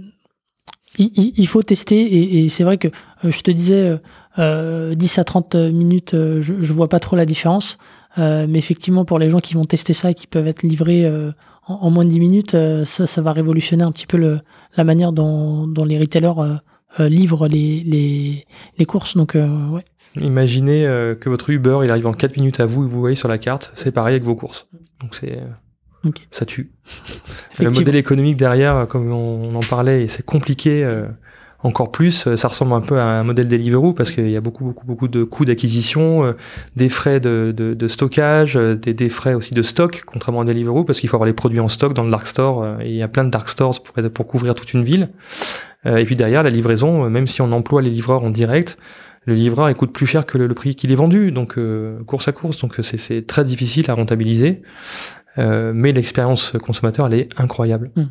il, il faut tester et, et c'est vrai que je te disais euh, dix à trente minutes, je, je vois pas trop la différence, euh, mais effectivement pour les gens qui vont tester ça et qui peuvent être livrés euh, en, en moins de dix minutes, euh, ça, ça va révolutionner un petit peu le, la manière dont, dont les retailers euh, euh, livrent les, les, les courses, donc euh, ouais. Imaginez euh, que votre Uber il arrive en quatre minutes à vous et vous voyez sur la carte, c'est pareil avec vos courses, donc c'est... Okay. Ça tue. Le modèle économique derrière, comme on en parlait, et c'est compliqué euh, encore plus. Ça ressemble un peu à un modèle Deliveroo parce qu'il y a beaucoup, beaucoup, beaucoup de coûts d'acquisition, euh, des frais de, de, de stockage, euh, des, des frais aussi de stock, contrairement à Deliveroo, parce qu'il faut avoir les produits en stock dans le dark store. Euh, et il y a plein de dark stores pour, pour couvrir toute une ville. Euh, et puis derrière, la livraison, même si on emploie les livreurs en direct, le livreur il coûte plus cher que le, le prix qu'il est vendu, donc euh, course à course. Donc c'est, c'est très difficile à rentabiliser. Euh, mais l'expérience consommateur, elle est incroyable. Mmh.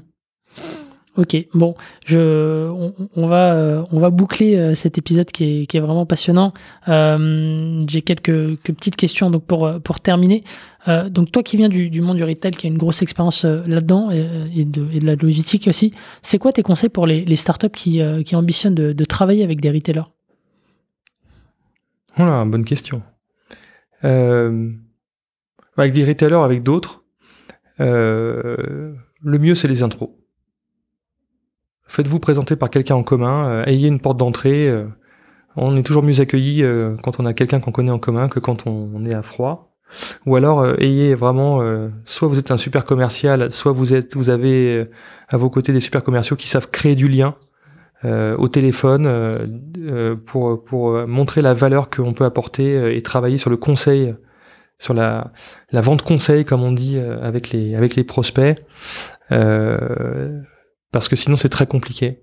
Ok, bon, je, on, on va, euh, on va boucler euh, cet épisode qui est, qui est vraiment passionnant. Euh, j'ai quelques, quelques petites questions donc pour, pour terminer. Euh, donc toi qui viens du, du monde du retail, qui a une grosse expérience euh, là-dedans et, et, de, et de la logistique aussi, c'est quoi tes conseils pour les, les startups qui, euh, qui ambitionnent de, de travailler avec des retailers? Voilà, bonne question. Euh, avec des retailers, avec d'autres. Euh, le mieux c'est les intros. Faites-vous présenter par quelqu'un en commun, euh, ayez une porte d'entrée, euh, on est toujours mieux accueilli euh, quand on a quelqu'un qu'on connaît en commun que quand on, on est à froid. Ou alors euh, ayez vraiment euh, soit vous êtes un super commercial, soit vous êtes vous avez euh, à vos côtés des super commerciaux qui savent créer du lien euh, au téléphone euh, euh, pour pour montrer la valeur qu'on peut apporter et travailler sur le conseil sur la, la vente conseil, comme on dit, euh, avec les, avec les prospects, euh, parce que sinon c'est très compliqué.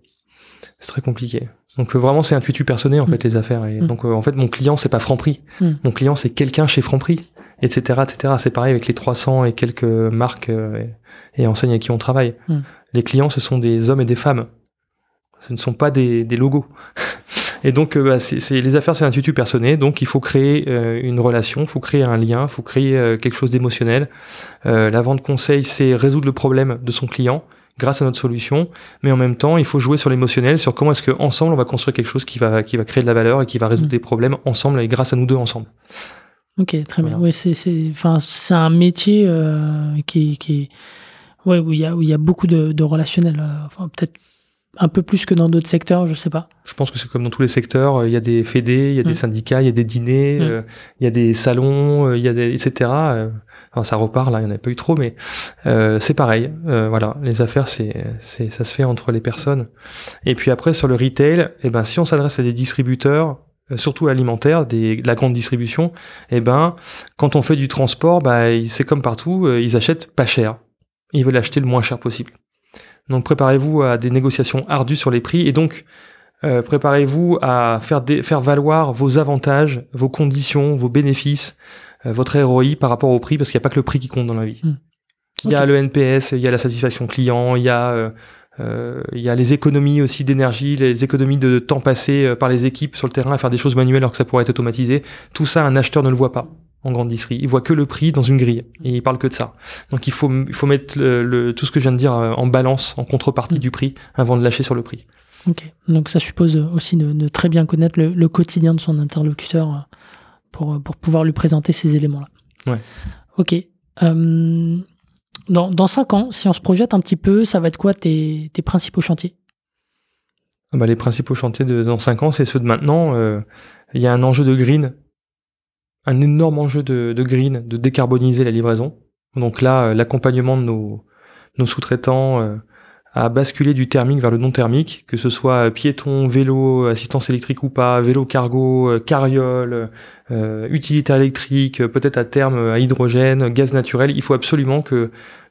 C'est très compliqué. Donc euh, vraiment, c'est un tutu personné, en mmh. fait, les affaires. Et mmh. donc, euh, en fait, mon client, c'est pas Franprix. Mmh. Mon client, c'est quelqu'un chez Franprix, et cetera, et cetera. C'est pareil avec les trois cents et quelques marques euh, et, et enseignes avec qui on travaille. Mmh. Les clients, ce sont des hommes et des femmes. Ce ne sont pas des, des logos. Et donc, euh, bah, c'est, c'est, les affaires, c'est un tutu personné. Donc, il faut créer euh, une relation, il faut créer un lien, il faut créer euh, quelque chose d'émotionnel. Euh, la vente conseil, c'est résoudre le problème de son client grâce à notre solution, mais en même temps, il faut jouer sur l'émotionnel, sur comment est-ce qu'ensemble, on va construire quelque chose qui va, qui va créer de la valeur et qui va résoudre mmh. des problèmes ensemble et grâce à nous deux ensemble. Ok, très voilà. bien. Ouais, c'est, c'est, enfin, c'est un métier euh, qui, qui, ouais, où il y a, où il y a beaucoup de, de relationnel. Enfin, peut-être un peu plus que dans d'autres secteurs, je sais pas. Je pense que c'est comme dans tous les secteurs. Il y a des fédés, il y a mmh. des syndicats, il y a des dîners, mmh. euh, il y a des salons, euh, il y a des, et cetera. Enfin, ça repart là, il n'y en a pas eu trop, mais euh, c'est pareil. Euh, voilà, les affaires, c'est, c'est, ça se fait entre les personnes. Et puis après, sur le retail, eh ben, si on s'adresse à des distributeurs, surtout alimentaires, des, de la grande distribution, eh ben, quand on fait du transport, bah, c'est comme partout, ils achètent pas cher. Ils veulent acheter le moins cher possible. Donc préparez-vous à des négociations ardues sur les prix et donc euh, préparez-vous à faire, dé- faire valoir vos avantages, vos conditions, vos bénéfices, euh, votre R O I par rapport au prix, parce qu'il n'y a pas que le prix qui compte dans la vie. Mmh. Il y okay. a le N P S, il y a la satisfaction client, il y a, euh, euh, il y a les économies aussi d'énergie, les économies de temps passé par les équipes sur le terrain à faire des choses manuelles alors que ça pourrait être automatisé. Tout ça, un acheteur ne le voit pas. En grande distrie, il voit que le prix dans une grille et il parle que de ça. Donc il faut il faut mettre le, le, tout ce que je viens de dire en balance, en contrepartie mmh. du prix, avant de lâcher sur le prix. Ok. Donc ça suppose aussi de, de très bien connaître le, le quotidien de son interlocuteur pour pour pouvoir lui présenter ces éléments là. Ouais. Ok. Euh, dans dans cinq ans, si on se projette un petit peu, ça va être quoi tes tes principaux chantiers? Bah, les principaux chantiers de dans cinq ans, c'est ceux de maintenant. Euh, il y a un enjeu de green. Un énorme enjeu de, de green, de décarboniser la livraison. Donc là, euh, l'accompagnement de nos, nos sous-traitants euh, à basculer du thermique vers le non-thermique, que ce soit piéton, vélo, assistance électrique ou pas, vélo cargo, euh, carriole, euh, utilitaire électrique, peut-être à terme à hydrogène, gaz naturel. Il faut absolument que,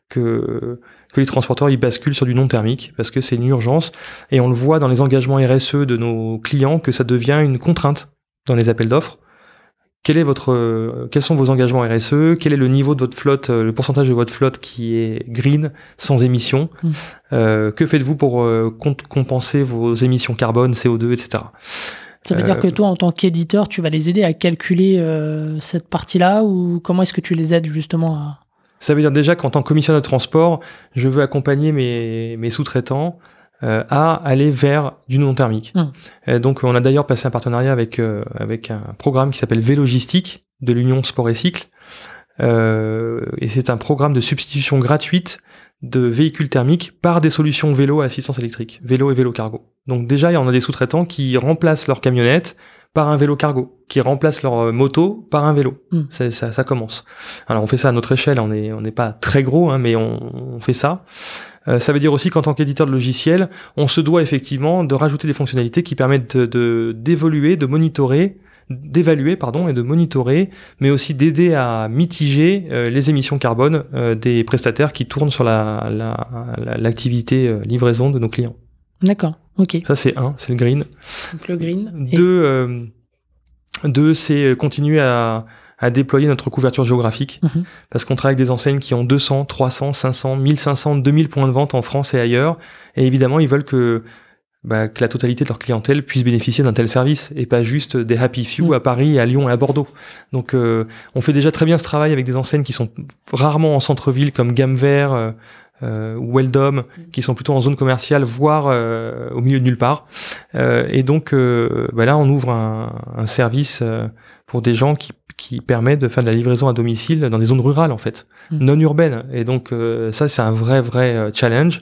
que, que les transporteurs ils basculent sur du non-thermique, parce que c'est une urgence. Et on le voit dans les engagements R S E de nos clients que ça devient une contrainte dans les appels d'offres. Quel est votre, quels sont vos engagements R S E? Quel est le niveau de votre flotte, le pourcentage de votre flotte qui est green, sans émissions? Mmh. Euh, que faites-vous pour euh, compenser vos émissions carbone, C O deux, et cetera. Ça veut euh, dire que toi, en tant qu'éditeur, tu vas les aider à calculer euh, cette partie-là, ou comment est-ce que tu les aides justement à... Ça veut dire déjà qu'en tant que commissionnaire de transport, je veux accompagner mes, mes sous-traitants Euh, à aller vers du non-thermique. Mmh. Donc, on a d'ailleurs passé un partenariat avec euh, avec un programme qui s'appelle Vélogistique de l'Union Sport et Cycle. Euh, et c'est un programme de substitution gratuite de véhicules thermiques par des solutions vélo à assistance électrique, vélo et vélo cargo. Donc déjà, on a des sous-traitants qui remplacent leur camionnette par un vélo cargo, qui remplacent leur moto par un vélo. Mmh. Ça, ça, ça commence. Alors, on fait ça à notre échelle. On est on n'est pas très gros, hein, mais on, on fait ça. Ça veut dire aussi qu'en tant qu'éditeur de logiciel, on se doit effectivement de rajouter des fonctionnalités qui permettent de, de d'évoluer, de monitorer, d'évaluer pardon et de monitorer, mais aussi d'aider à mitiger euh, les émissions carbone euh, des prestataires qui tournent sur la, la, la l'activité euh, livraison de nos clients. D'accord, ok. Ça c'est un, c'est le green. Donc le green. Et... Deux, euh, deux, c'est continuer à à déployer notre couverture géographique, mmh. parce qu'on travaille avec des enseignes qui ont deux cents, trois cents, cinq cents, mille cinq cents, deux mille points de vente en France et ailleurs, et évidemment, ils veulent que, bah, que la totalité de leur clientèle puisse bénéficier d'un tel service, et pas juste des happy few mmh. à Paris, à Lyon et à Bordeaux. Donc, euh, on fait déjà très bien ce travail avec des enseignes qui sont rarement en centre-ville, comme Gamm Vert, euh, Euh, ou Weldom, qui sont plutôt en zone commerciale, voire euh, au milieu de nulle part. Euh, et donc, euh, bah là, on ouvre un, un service euh, pour des gens qui, qui permet de faire de la livraison à domicile dans des zones rurales, en fait, mmh. non urbaines. Et donc, euh, ça, c'est un vrai, vrai challenge.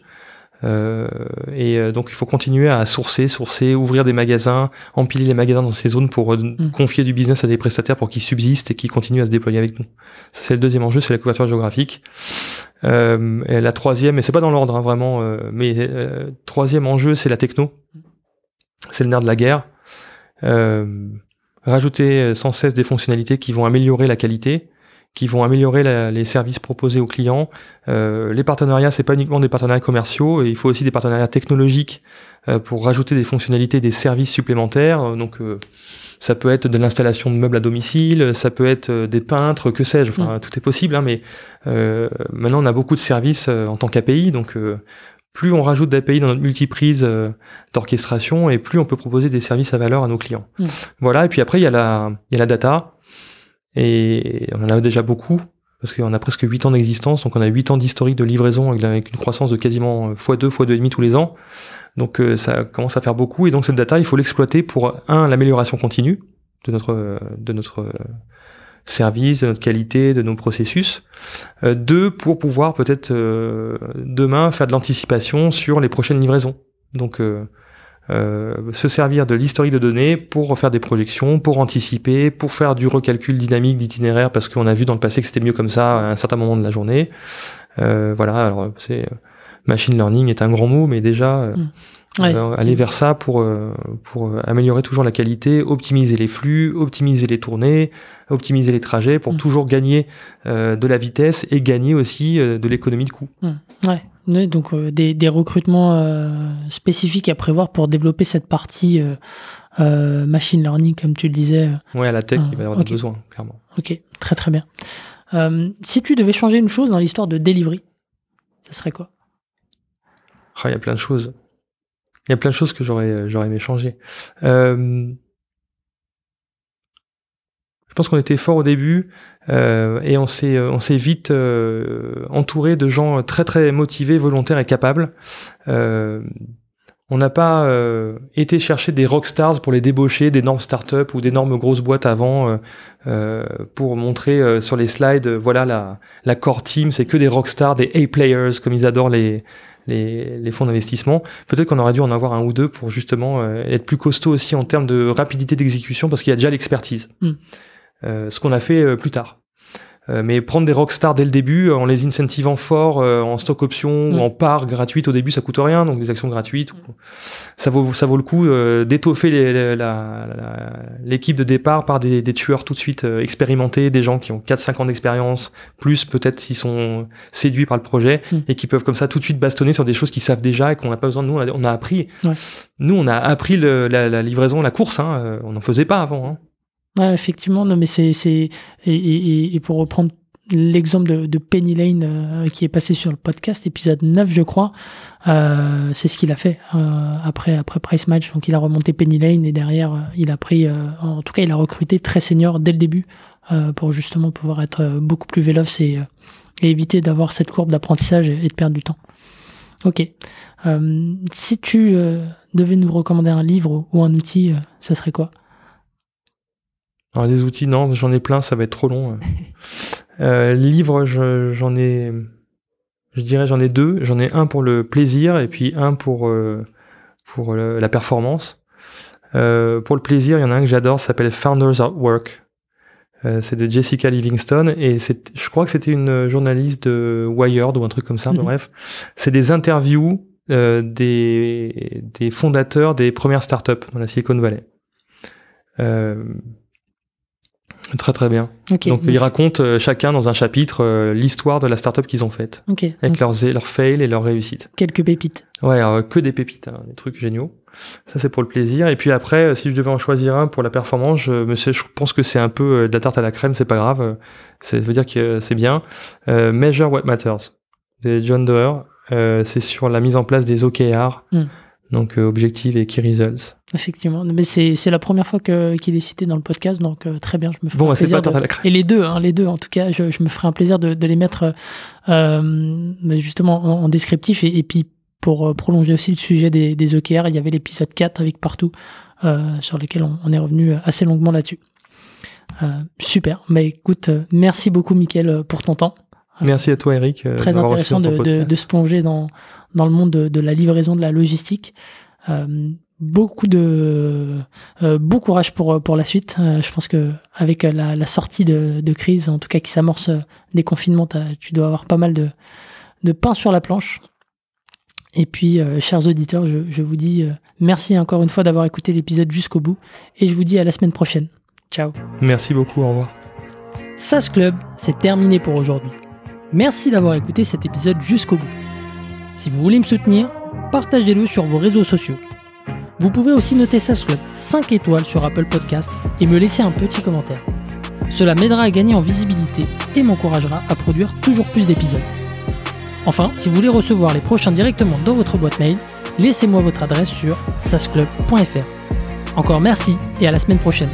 Euh, et donc, il faut continuer à sourcer, sourcer, ouvrir des magasins, empiler les magasins dans ces zones pour euh, mmh. confier du business à des prestataires pour qu'ils subsistent et qu'ils continuent à se déployer avec nous. Ça, c'est le deuxième enjeu, c'est la couverture géographique. Euh, et la troisième, et c'est pas dans l'ordre hein, vraiment, euh, mais euh, troisième enjeu, c'est la techno. C'est le nerf de la guerre. Euh, rajouter sans cesse des fonctionnalités qui vont améliorer la qualité qui vont améliorer la, les services proposés aux clients. Euh, les partenariats, c'est pas uniquement des partenariats commerciaux, et il faut aussi des partenariats technologiques euh, pour rajouter des fonctionnalités, des services supplémentaires. Donc euh, ça peut être de l'installation de meubles à domicile, ça peut être des peintres, que sais-je. Enfin, mmh. tout est possible, hein, mais euh, maintenant on a beaucoup de services euh, en tant qu'A P I, donc euh, plus on rajoute d'A P I dans notre multiprise euh, d'orchestration, et plus on peut proposer des services à valeur à nos clients. Mmh. Voilà. Et puis après, il y a la, il y a la data, et on en a déjà beaucoup parce qu'on a presque huit ans d'existence, donc on a huit ans d'historique de livraison avec une croissance de quasiment fois deux, fois deux virgule cinq tous les ans. Donc ça commence à faire beaucoup, et donc cette data, il faut l'exploiter pour, un, l'amélioration continue de notre de notre service, de notre qualité, de nos processus. Euh, deux, pour pouvoir peut-être euh, demain faire de l'anticipation sur les prochaines livraisons. Donc euh, euh, se servir de l'historique de données pour faire des projections, pour anticiper, pour faire du recalcul dynamique d'itinéraire, parce qu'on a vu dans le passé que c'était mieux comme ça à un certain moment de la journée. Euh, voilà, alors c'est... Machine learning est un grand mot, mais déjà, euh, ouais, euh, aller vers ça pour, euh, pour améliorer toujours la qualité, optimiser les flux, optimiser les tournées, optimiser les trajets pour mmh. toujours gagner euh, de la vitesse et gagner aussi euh, de l'économie de coût. Mmh. Ouais, donc euh, des, des recrutements euh, spécifiques à prévoir pour développer cette partie euh, euh, machine learning, comme tu le disais. Ouais, à la tech, euh, il va y avoir okay. des besoins, clairement. Ok, très très bien. Euh, si tu devais changer une chose dans l'histoire de Delivery, ça serait quoi ? Il y a plein de choses. Il y a plein de choses que j'aurais, j'aurais aimé changer. Euh, je pense qu'on était fort au début euh, et on s'est, on s'est vite euh, entouré de gens très très motivés, volontaires et capables. Euh, on n'a pas euh, été chercher des rockstars pour les débaucher d'énormes startups ou d'énormes grosses boîtes avant euh, euh, pour montrer euh, sur les slides, euh, voilà, la, la core team, c'est que des rockstars, des A-players, comme ils adorent les... Les, les fonds d'investissement. Peut-être qu'on aurait dû en avoir un ou deux pour justement euh, être plus costaud aussi en termes de rapidité d'exécution, parce qu'il y a déjà l'expertise. Mm. Euh, ce qu'on a fait euh, plus tard. Euh, mais prendre des rockstars dès le début, en les incentivant fort, euh, en stock option, mm. ou en parts gratuites au début, ça coûte rien, donc des actions gratuites. Mm. Ça vaut, ça vaut le coup euh, d'étoffer les, la, la, la, l'équipe de départ par des, des tueurs tout de suite euh, expérimentés, des gens qui ont quatre cinq ans d'expérience, plus peut-être s'ils sont séduits par le projet, mm. et qui peuvent comme ça tout de suite bastonner sur des choses qu'ils savent déjà et qu'on n'a pas besoin de nous. On a, on a appris. Ouais. Nous, on a appris le, la, la livraison, la course, hein, on n'en faisait pas avant. Hein. Ouais, effectivement, non, mais c'est, c'est, et, et, et pour reprendre l'exemple de, de Penny Lane euh, qui est passé sur le podcast, épisode neuf, je crois, euh, c'est ce qu'il a fait euh, après, après Price Match. Donc, il a remonté Penny Lane et derrière, il a pris, euh, en tout cas, il a recruté très senior dès le début euh, pour justement pouvoir être beaucoup plus véloce et, et éviter d'avoir cette courbe d'apprentissage et de perdre du temps. Ok. Euh, si tu euh, devais nous recommander un livre ou un outil, euh, ça serait quoi ? Alors, des outils, non, j'en ai plein, ça va être trop long. Euh, livres, je, j'en ai, je dirais, j'en ai deux. J'en ai un pour le plaisir et puis un pour, euh, pour le, la performance. Euh, pour le plaisir, il y en a un que j'adore, ça s'appelle Founders at Work. Euh, c'est de Jessica Livingston et c'est, je crois que c'était une journaliste de Wired ou un truc comme ça, mm-hmm. bref. C'est des interviews euh, des, des fondateurs des premières startups dans la Silicon Valley. Euh, Très très bien. Okay. Donc mmh. ils racontent euh, chacun dans un chapitre euh, l'histoire de la startup qu'ils ont faite, okay. avec okay. leurs leurs fails et leurs réussites. Quelques pépites. Ouais, euh, que des pépites, hein, des trucs géniaux. Ça c'est pour le plaisir. Et puis après, euh, si je devais en choisir un pour la performance, je, me sais, je pense que c'est un peu euh, de la tarte à la crème, c'est pas grave. Euh, c'est, ça veut dire que euh, c'est bien. Euh, Measure What Matters, de John Doerr. Euh, c'est sur la mise en place des O K R. Mmh. Donc, euh, objective et key results. Effectivement. Mais c'est, c'est la première fois que, qu'il est cité dans le podcast, donc euh, très bien. Je me ferai bon, un plaisir. Bon, c'est pas tarte à la crème. Et les deux, hein, les deux, en tout cas, je, je me ferai un plaisir de, de les mettre euh, justement en, en descriptif. Et, et puis, pour prolonger aussi le sujet des, des E K R, il y avait l'épisode quatre avec Partout, euh, sur lequel on, on est revenu assez longuement là-dessus. Euh, super. Bah, écoute, merci beaucoup, Mickaël, pour ton temps. Merci à toi, Eric. Euh, Très intéressant de, de, de se plonger dans, dans le monde de, de la livraison, de la logistique. Euh, beaucoup de euh, bon courage pour, pour la suite. Euh, je pense qu'avec la, la sortie de, de crise, en tout cas qui s'amorce euh, des confinements, tu dois avoir pas mal de, de pain sur la planche. Et puis, euh, chers auditeurs, je, je vous dis euh, merci encore une fois d'avoir écouté l'épisode jusqu'au bout et je vous dis à la semaine prochaine. Ciao. Merci beaucoup, au revoir. SaaS Club, c'est terminé pour aujourd'hui. Merci d'avoir écouté cet épisode jusqu'au bout. Si vous voulez me soutenir, partagez-le sur vos réseaux sociaux. Vous pouvez aussi noter SaaS Club cinq étoiles sur Apple Podcast et me laisser un petit commentaire. Cela m'aidera à gagner en visibilité et m'encouragera à produire toujours plus d'épisodes. Enfin, si vous voulez recevoir les prochains directement dans votre boîte mail, laissez-moi votre adresse sur saasclub point f r. Encore merci et à la semaine prochaine.